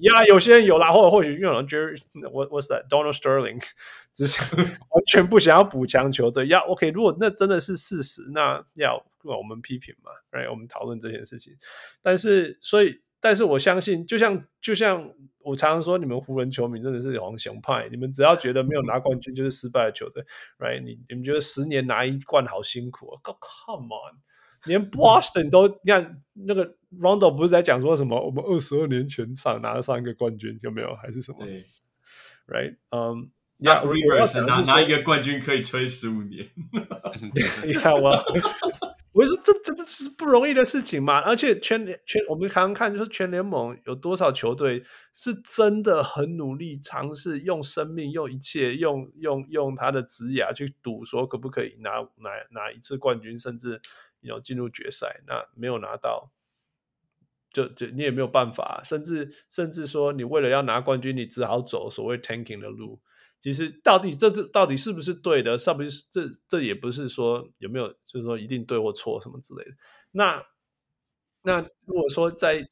呀，有些人有啦，或许因为我觉得 what's that Donald Sterling 只是完全不想要补强球队，呀 OK， 如果那真的是事实，那要我们批评嘛， right？ 我们讨论这件事情，但是我相信，就像我常常说，你们湖人球迷真的是很熊派，你们只要觉得没有拿冠军就是失败的球队，right？ 你们觉得10年拿一冠好辛苦啊， come on。连 Boston 都你看那个 Rondo 不是在讲说什么我们22年前拿了3个冠军有没有还是什么，对 right？ 那 Rivers 拿一个冠军可以吹15年，你看我说这是不容易的事情嘛，而且我们常常看就是全联盟有多少球队是真的很努力尝试用生命用一切用他的职业去赌说可不可以拿一次冠军，甚至进入决赛，那没有拿到就你也没有办法，甚至说你为了要拿冠军你只好走所谓 tanking 的路，其实到底是不是对的，是不是这也不是说有没有就是说一定对或错什么之类的，那如果说在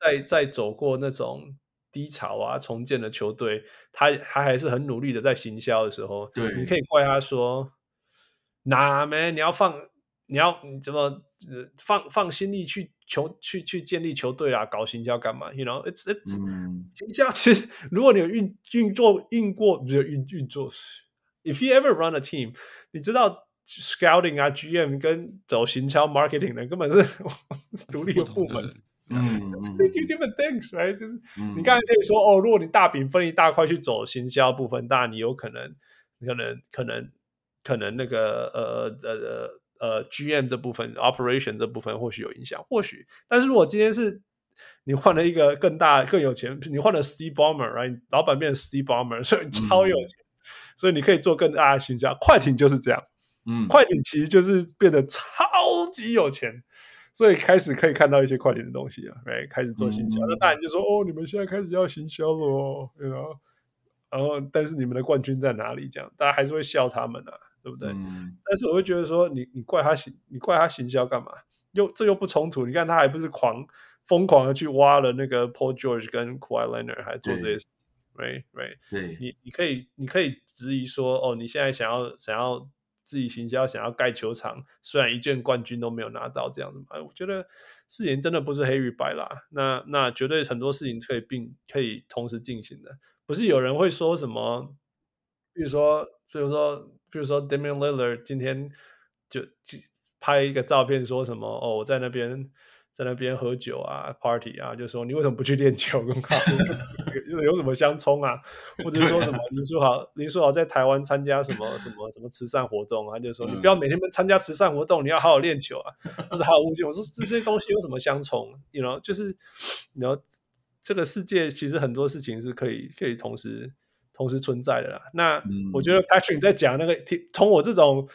走过那种低潮啊重建的球队，他还是很努力的在行销的时候，对，你可以怪他说哪没你怎么放心力去建立球队啊，搞行销干嘛 ？You know, it's 行销其实如果你有运作 ，If you ever run a team， 你知道 scouting 啊 GM 跟走行销 marketing 的根本是独立的部门。Different things, right？ 就是你刚才可以说哦，如果你大饼分一大块去走行销部分，那你有可能那个GM 这部分 Operation 这部分或许有影响，或许，但是如果今天是你换了一个更大更有钱，你换了 Steve Ballmer、right？ 老板变成 Steve Ballmer， 所以超有钱，所以你可以做更大的行销。快艇就是这样，快艇其实就是变得超级有钱，所以开始可以看到一些快艇的东西了， right？ 开始做行销，那大人就说哦，你们现在开始要行销了哦， you know？ 然后但是你们的冠军在哪里，这样大家还是会笑他们啊，对不对？但是我会觉得说你怪他行销干嘛，这又不冲突，你看他还不是疯狂的去挖了那个 Paul George 跟 Kawhi Leonard 还做这些事情， right？ 你可以质疑说哦，你现在想要自己行销，想要盖球场，虽然一件冠军都没有拿到这样子嘛，我觉得事情真的不是黑与白啦，那绝对很多事情可以同时进行的，不是有人会说什么比如说 Damian Lillard 今天就拍一个照片说什么哦，我在那边喝酒啊 party 啊，就说你为什么不去练球跟靠有什么相冲啊，或者说什么林书豪在台湾参加什么慈善活动啊，就说你不要每天参加慈善活动，你要好好练球啊，或者好好误解，我说这些东西有什么相冲，你 you know， 就是你 you know， 这个世界其实很多事情是可以同时存在的啦。那我觉得 Patrick 在讲那个，从我这种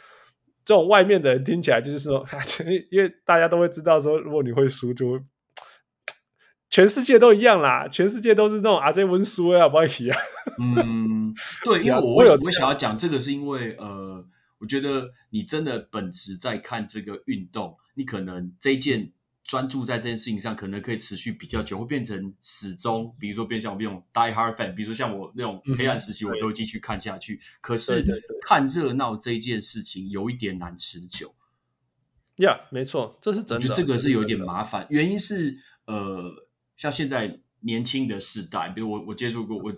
外面的人听起来就是说，因为大家都会知道说，如果你会输就全世界都一样啦，全世界都是那种RJ温苏威啊，不好意思啊。嗯，对，因为我想要讲这个，是因为我觉得你真的本质在看这个运动，你可能这一件专注在这件事情上，可能可以持续比较久，会变成始终。比如说，变成像我这种 die hard fan， 比如说像我那种黑暗时期，我都继续看下去。可是看热闹这一件事情有一点难持久。呀，没错，这是真的。我觉得这个是有点麻烦，原因是像现在年轻的世代，比如我接触国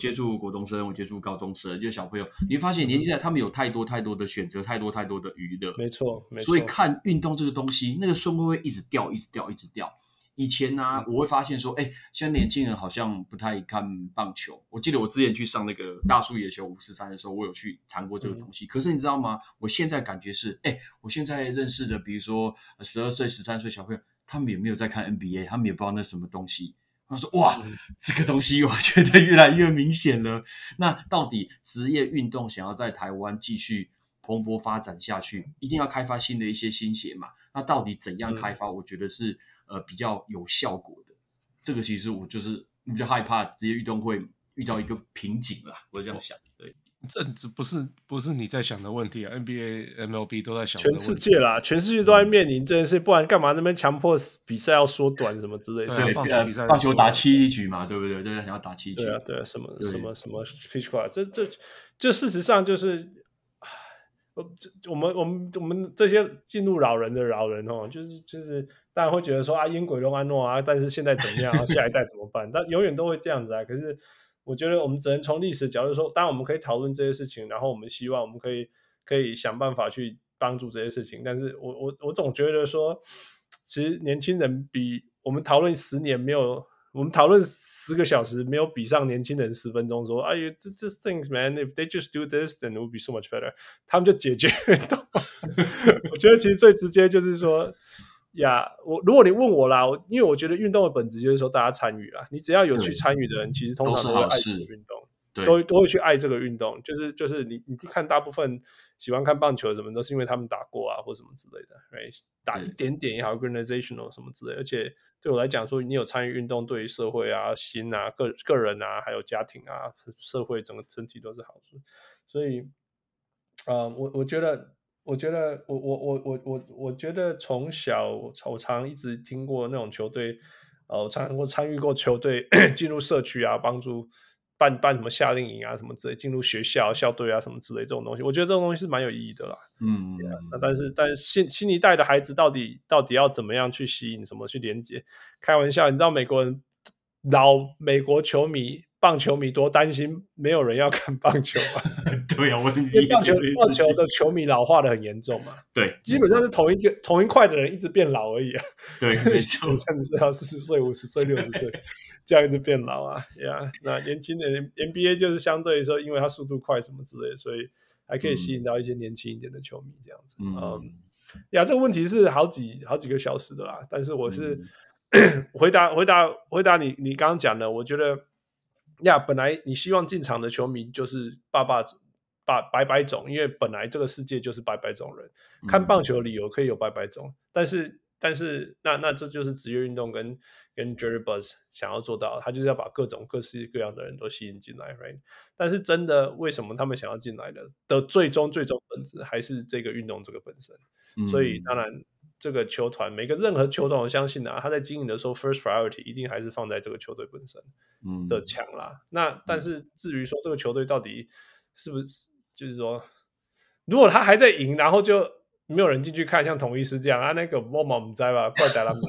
中生，我接触高中生，就小朋友，你会发现年纪在他们有太多太多的选择，太多太多的娱乐，没错，没错。所以看运动这个东西，那个顺位会一直掉，一直掉，一直掉。以前啊，我会发现说，哎，现在年轻人好像不太看棒球。我记得我之前去上那个大叔野球543的时候，我有去谈过这个东西。可是你知道吗？我现在感觉是，哎，我现在认识的，比如说12岁、13岁小朋友，他们也没有在看 NBA， 他们也不知道那什么东西。他说：“哇，这个东西我觉得越来越明显了。那到底职业运动想要在台湾继续蓬勃发展下去，一定要开发新的一些新血嘛？那到底怎样开发？我觉得是比较有效果的。这个其实我比较害怕职业运动会遇到一个瓶颈啦。我这样想，对。”这不是你在想的问题啊 ，NBA、MLB 都在想的问题。全世界啦，全世界都在面临这件事，不然干嘛那边强迫比赛要缩短什么之类的？对，棒球打7局嘛，对不对？对，想要打7局。对啊，对啊，什么 pitch clock， 这事实上就是，我们这些进入老人哦，就是大家会觉得说啊，英鬼龙安诺啊，但是现在怎么样啊？下一代怎么办？但永远都会这样子啊。可是。我觉得我们只能从历史角度说，当然我们可以讨论这些事情，然后我们希望我们可以想办法去帮助这些事情。但是我总觉得说，其实年轻人比我们讨论10年没有，我们讨论10个小时没有比上年轻人10分钟说，哎呀，这 things man, if they just do this, then it would be so much better。他们就解决了。我觉得其实最直接就是说。呀、yeah, ，如果你问我啦，因为我觉得运动的本质就是说大家参与啦，你只要有去参与的人，其实通常都会爱这个运动，对，都会去爱这个运动。就是你看，大部分喜欢看棒球什么，都是因为他们打过啊，或什么之类的， right? 打一点点也好 ，organizational 什么之类的。而且对我来讲说，你有参与运动，对于社会啊、心啊、个人啊，还有家庭啊、社会整个身体都是好处。所以，我觉得从小我常一直听过那种球队，我参与过球队进入社区啊，帮助办什么夏令营啊什么之类，进入学校校队啊什么之类这种东西，我觉得这种东西是蛮有意义的啦。嗯，yeah, 那但是新一代的孩子到底要怎么样去吸引什么去连接？开玩笑，你知道美国球迷。棒球迷多担心没有人要看棒球嘛对啊，因为棒球的球迷老化的很严重嘛，对，基本上是同一块的人一直变老而已啊，对，没错，甚至到40岁、50岁、60岁这样一直变老啊，yeah, 那年轻的 NBA 就是相对于说，因为他速度快什么之类的，所以还可以吸引到一些年轻一点的球迷这样子。这个问题是好几个小时的啦，但是我是回答你刚刚讲的，我觉得。呀、yeah, ，本来你希望进场的球迷就是百百种，因为本来这个世界就是百百种人，看棒球理由可以有百百种，但是那这就是职业运动跟 Jerry Buss 想要做到的，他就是要把各式各样的人都吸引进来 ，right？ 但是真的为什么他们想要进来的最终本质还是这个运动这个本身，所以当然。这个球团任何球团，我相信他在经营的时候 ，first priority 一定还是放在这个球队本身的强啦。那但是至于说这个球队到底是不是，就是说，如果他还在赢，然后就没有人进去看，像统一狮这样啊，那个我们不知道吧，怪台南嘛，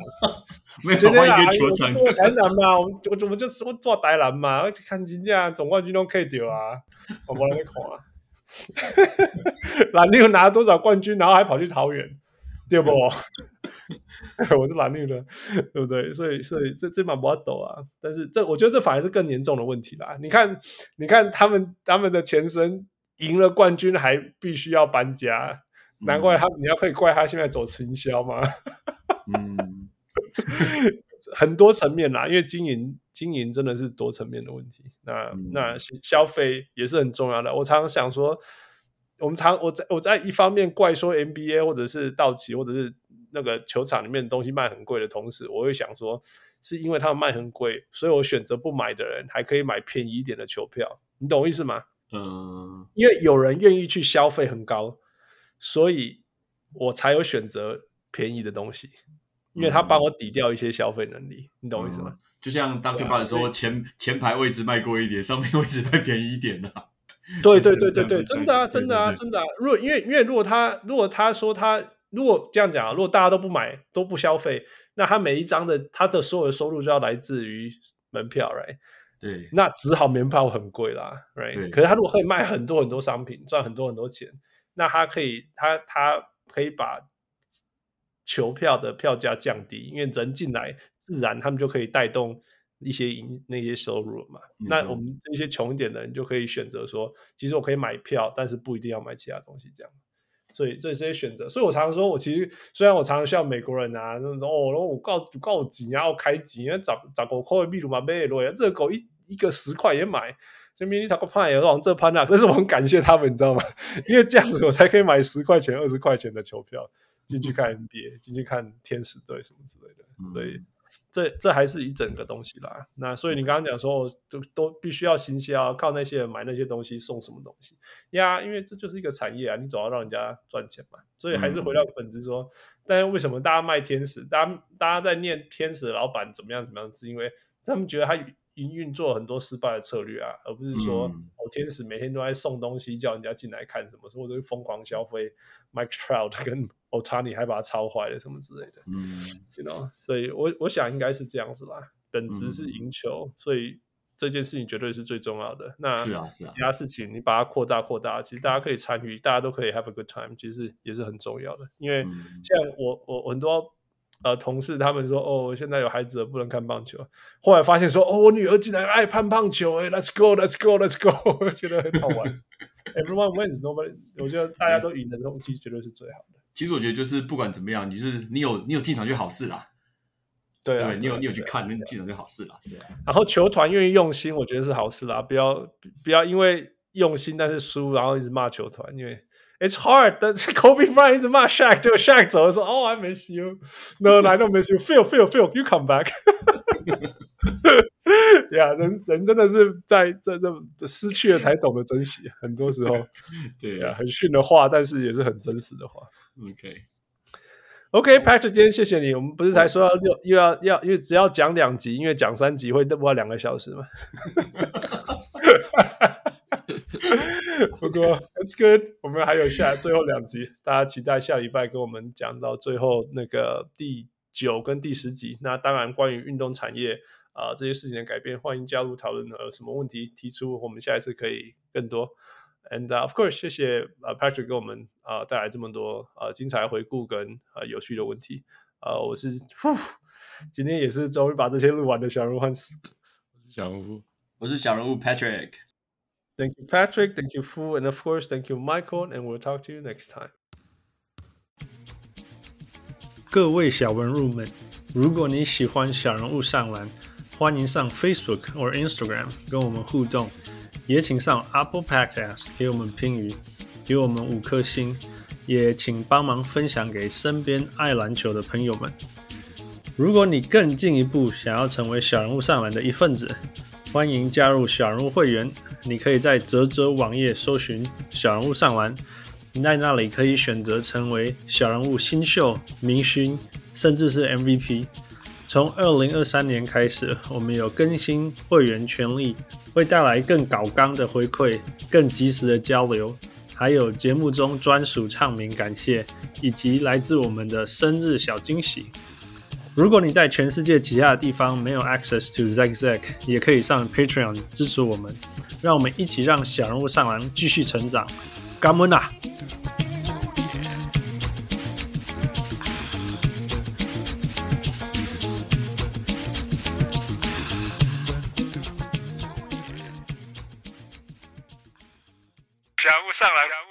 没有换一个球场，台南嘛，我们就我做台南嘛，我看真正总冠军都可以掉啊，我没人去看啊，蓝牛拿多少冠军，然后还跑去桃园。对不对，我是蓝绿的，对不对？所以这蛮不好抖啊。但是我觉得这反而是更严重的问题啦。你看他们的前身赢了冠军还必须要搬家，难怪你要可以怪他现在走行销吗？很多层面啦，因为经营真的是多层面的问题。那消费也是很重要的。我常常想说。我在一方面怪说 NBA 或者是道奇或者是那个球场里面的东西卖很贵的同时，我会想说是因为他们卖很贵，所以我选择不买的人还可以买便宜一点的球票，你懂我意思吗？嗯，因为有人愿意去消费很高，所以我才有选择便宜的东西，因为他帮我抵掉一些消费能力，你懂我意思吗？就像 Dr. Butler 说，前排位置卖贵一点，上面位置卖便宜一点啊。对对对对对，真的啊，真的啊，真的啊。因为如果他说他如果这样讲，如果大家都不买都不消费，那他每一张的他的所有的收入就要来自于门票 ，right？对，那只好门票很贵啦 ，right？ 可是他如果可以卖很多很多商品，赚很多很多钱，那他可以把球票的票价降低，因为人进来自然他们就可以带动一些那些收入了嘛。那我们这些穷一点的人就可以选择说，其实我可以买票，但是不一定要买其他东西这样。所以这些选择，所以我常常说，我其实虽然我常常笑美国人啊，那种哦，我告急啊，我开急啊，10块秘鲁嘛买落，这个狗一个10块也买，这边你打个潘也往这潘啦，但是我很感谢他们，你知道吗？因为这样子我才可以买10块钱、20块钱的球票进去看 NBA， 进去看天使队什么之类的，所以这还是一整个东西啦。那所以你刚刚讲说，都必须要行销，靠那些人买那些东西送什么东西。呀，因为这就是一个产业啊，你总要让人家赚钱嘛，所以还是回到本质说，但是为什么大家卖天使，大家在念天使的老板怎么样怎么样，是因为他们觉得他营运做很多失败的策略啊，而不是说我天使每天都在送东西叫人家进来看什么，所以我都疯狂消费 Mike Trout 跟 Otani 还把他抄坏了什么之类的，you know? 所以 我想应该是这样子啦，本质是赢球，所以这件事情绝对是最重要的。那是啊，是啊，其他事情你把它扩大，其实大家可以参与，大家都可以 have a good time， 其实也是很重要的。因为像我很多同事他们说，哦，现在有孩子了不能看棒球，后来发现说，哦，我女儿竟然爱看棒球，欸，Let's go Let's go Let's go， 我觉得很好玩。Everyone wins nobody， 我觉得大家都赢的东西绝对是最好的。其实我觉得就是不管怎么样，你有进场就好事啦。对啊，你有去看，那进场就好事啦。对啊，然后球团愿意用心，我觉得是好事啦。不要因为用心但是输，然后一直骂球团，因为 it's hard。但是 Kobe Bryant 一直骂 Shaq， 结果 Shaq 走的时候，哦， I miss you， no， I don't miss you， Phil， you come back 。Yeah， 人真的是在这失去了才懂得珍惜，很多时候，对啊，很逊的话，但是也是很真实的话。OK。OK，Patrick， 今天谢谢你。我们不是才说要因为只要讲2集，因为讲3集会不到2个小时嘛。不过 that's good， 我们还有最后2集，大家期待下礼拜跟我们讲到最后那个第9跟第10集。那当然，关于运动产业这些事情的改变，欢迎加入讨论，有什么问题提出，我们下一次可以更多。And of course， 谢谢Patrick 给我们带来这么多精彩回顾跟有趣的问题。我是今天也是终于把这些录完的小人物，我是小人物，我是小人物 Patrick。Thank you Patrick, thank you Fu, and of course thank you Michael. And we'll talk to you next time. 各位小人物们，如果你喜欢小人物上篮，欢迎上 Facebook 或 Instagram 跟我们互动。也请上 Apple Podcast 给我们评语，给我们5颗星，也请帮忙分享给身边爱篮球的朋友们。如果你更进一步想要成为小人物上篮的一份子，欢迎加入小人物会员。你可以在嘖网页搜寻小人物上篮，你在那里可以选择成为小人物新秀、明星，甚至是 MVP。从2023年开始，我们有更新会员权利，会带来更高纲的回馈、更及时的交流，还有节目中专属唱名感谢，以及来自我们的生日小惊喜。如果你在全世界其他的地方没有 access to ZackZack， 也可以上 Patreon 支持我们，让我们一起让小人物上篮继续成长。感恩啊！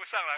上来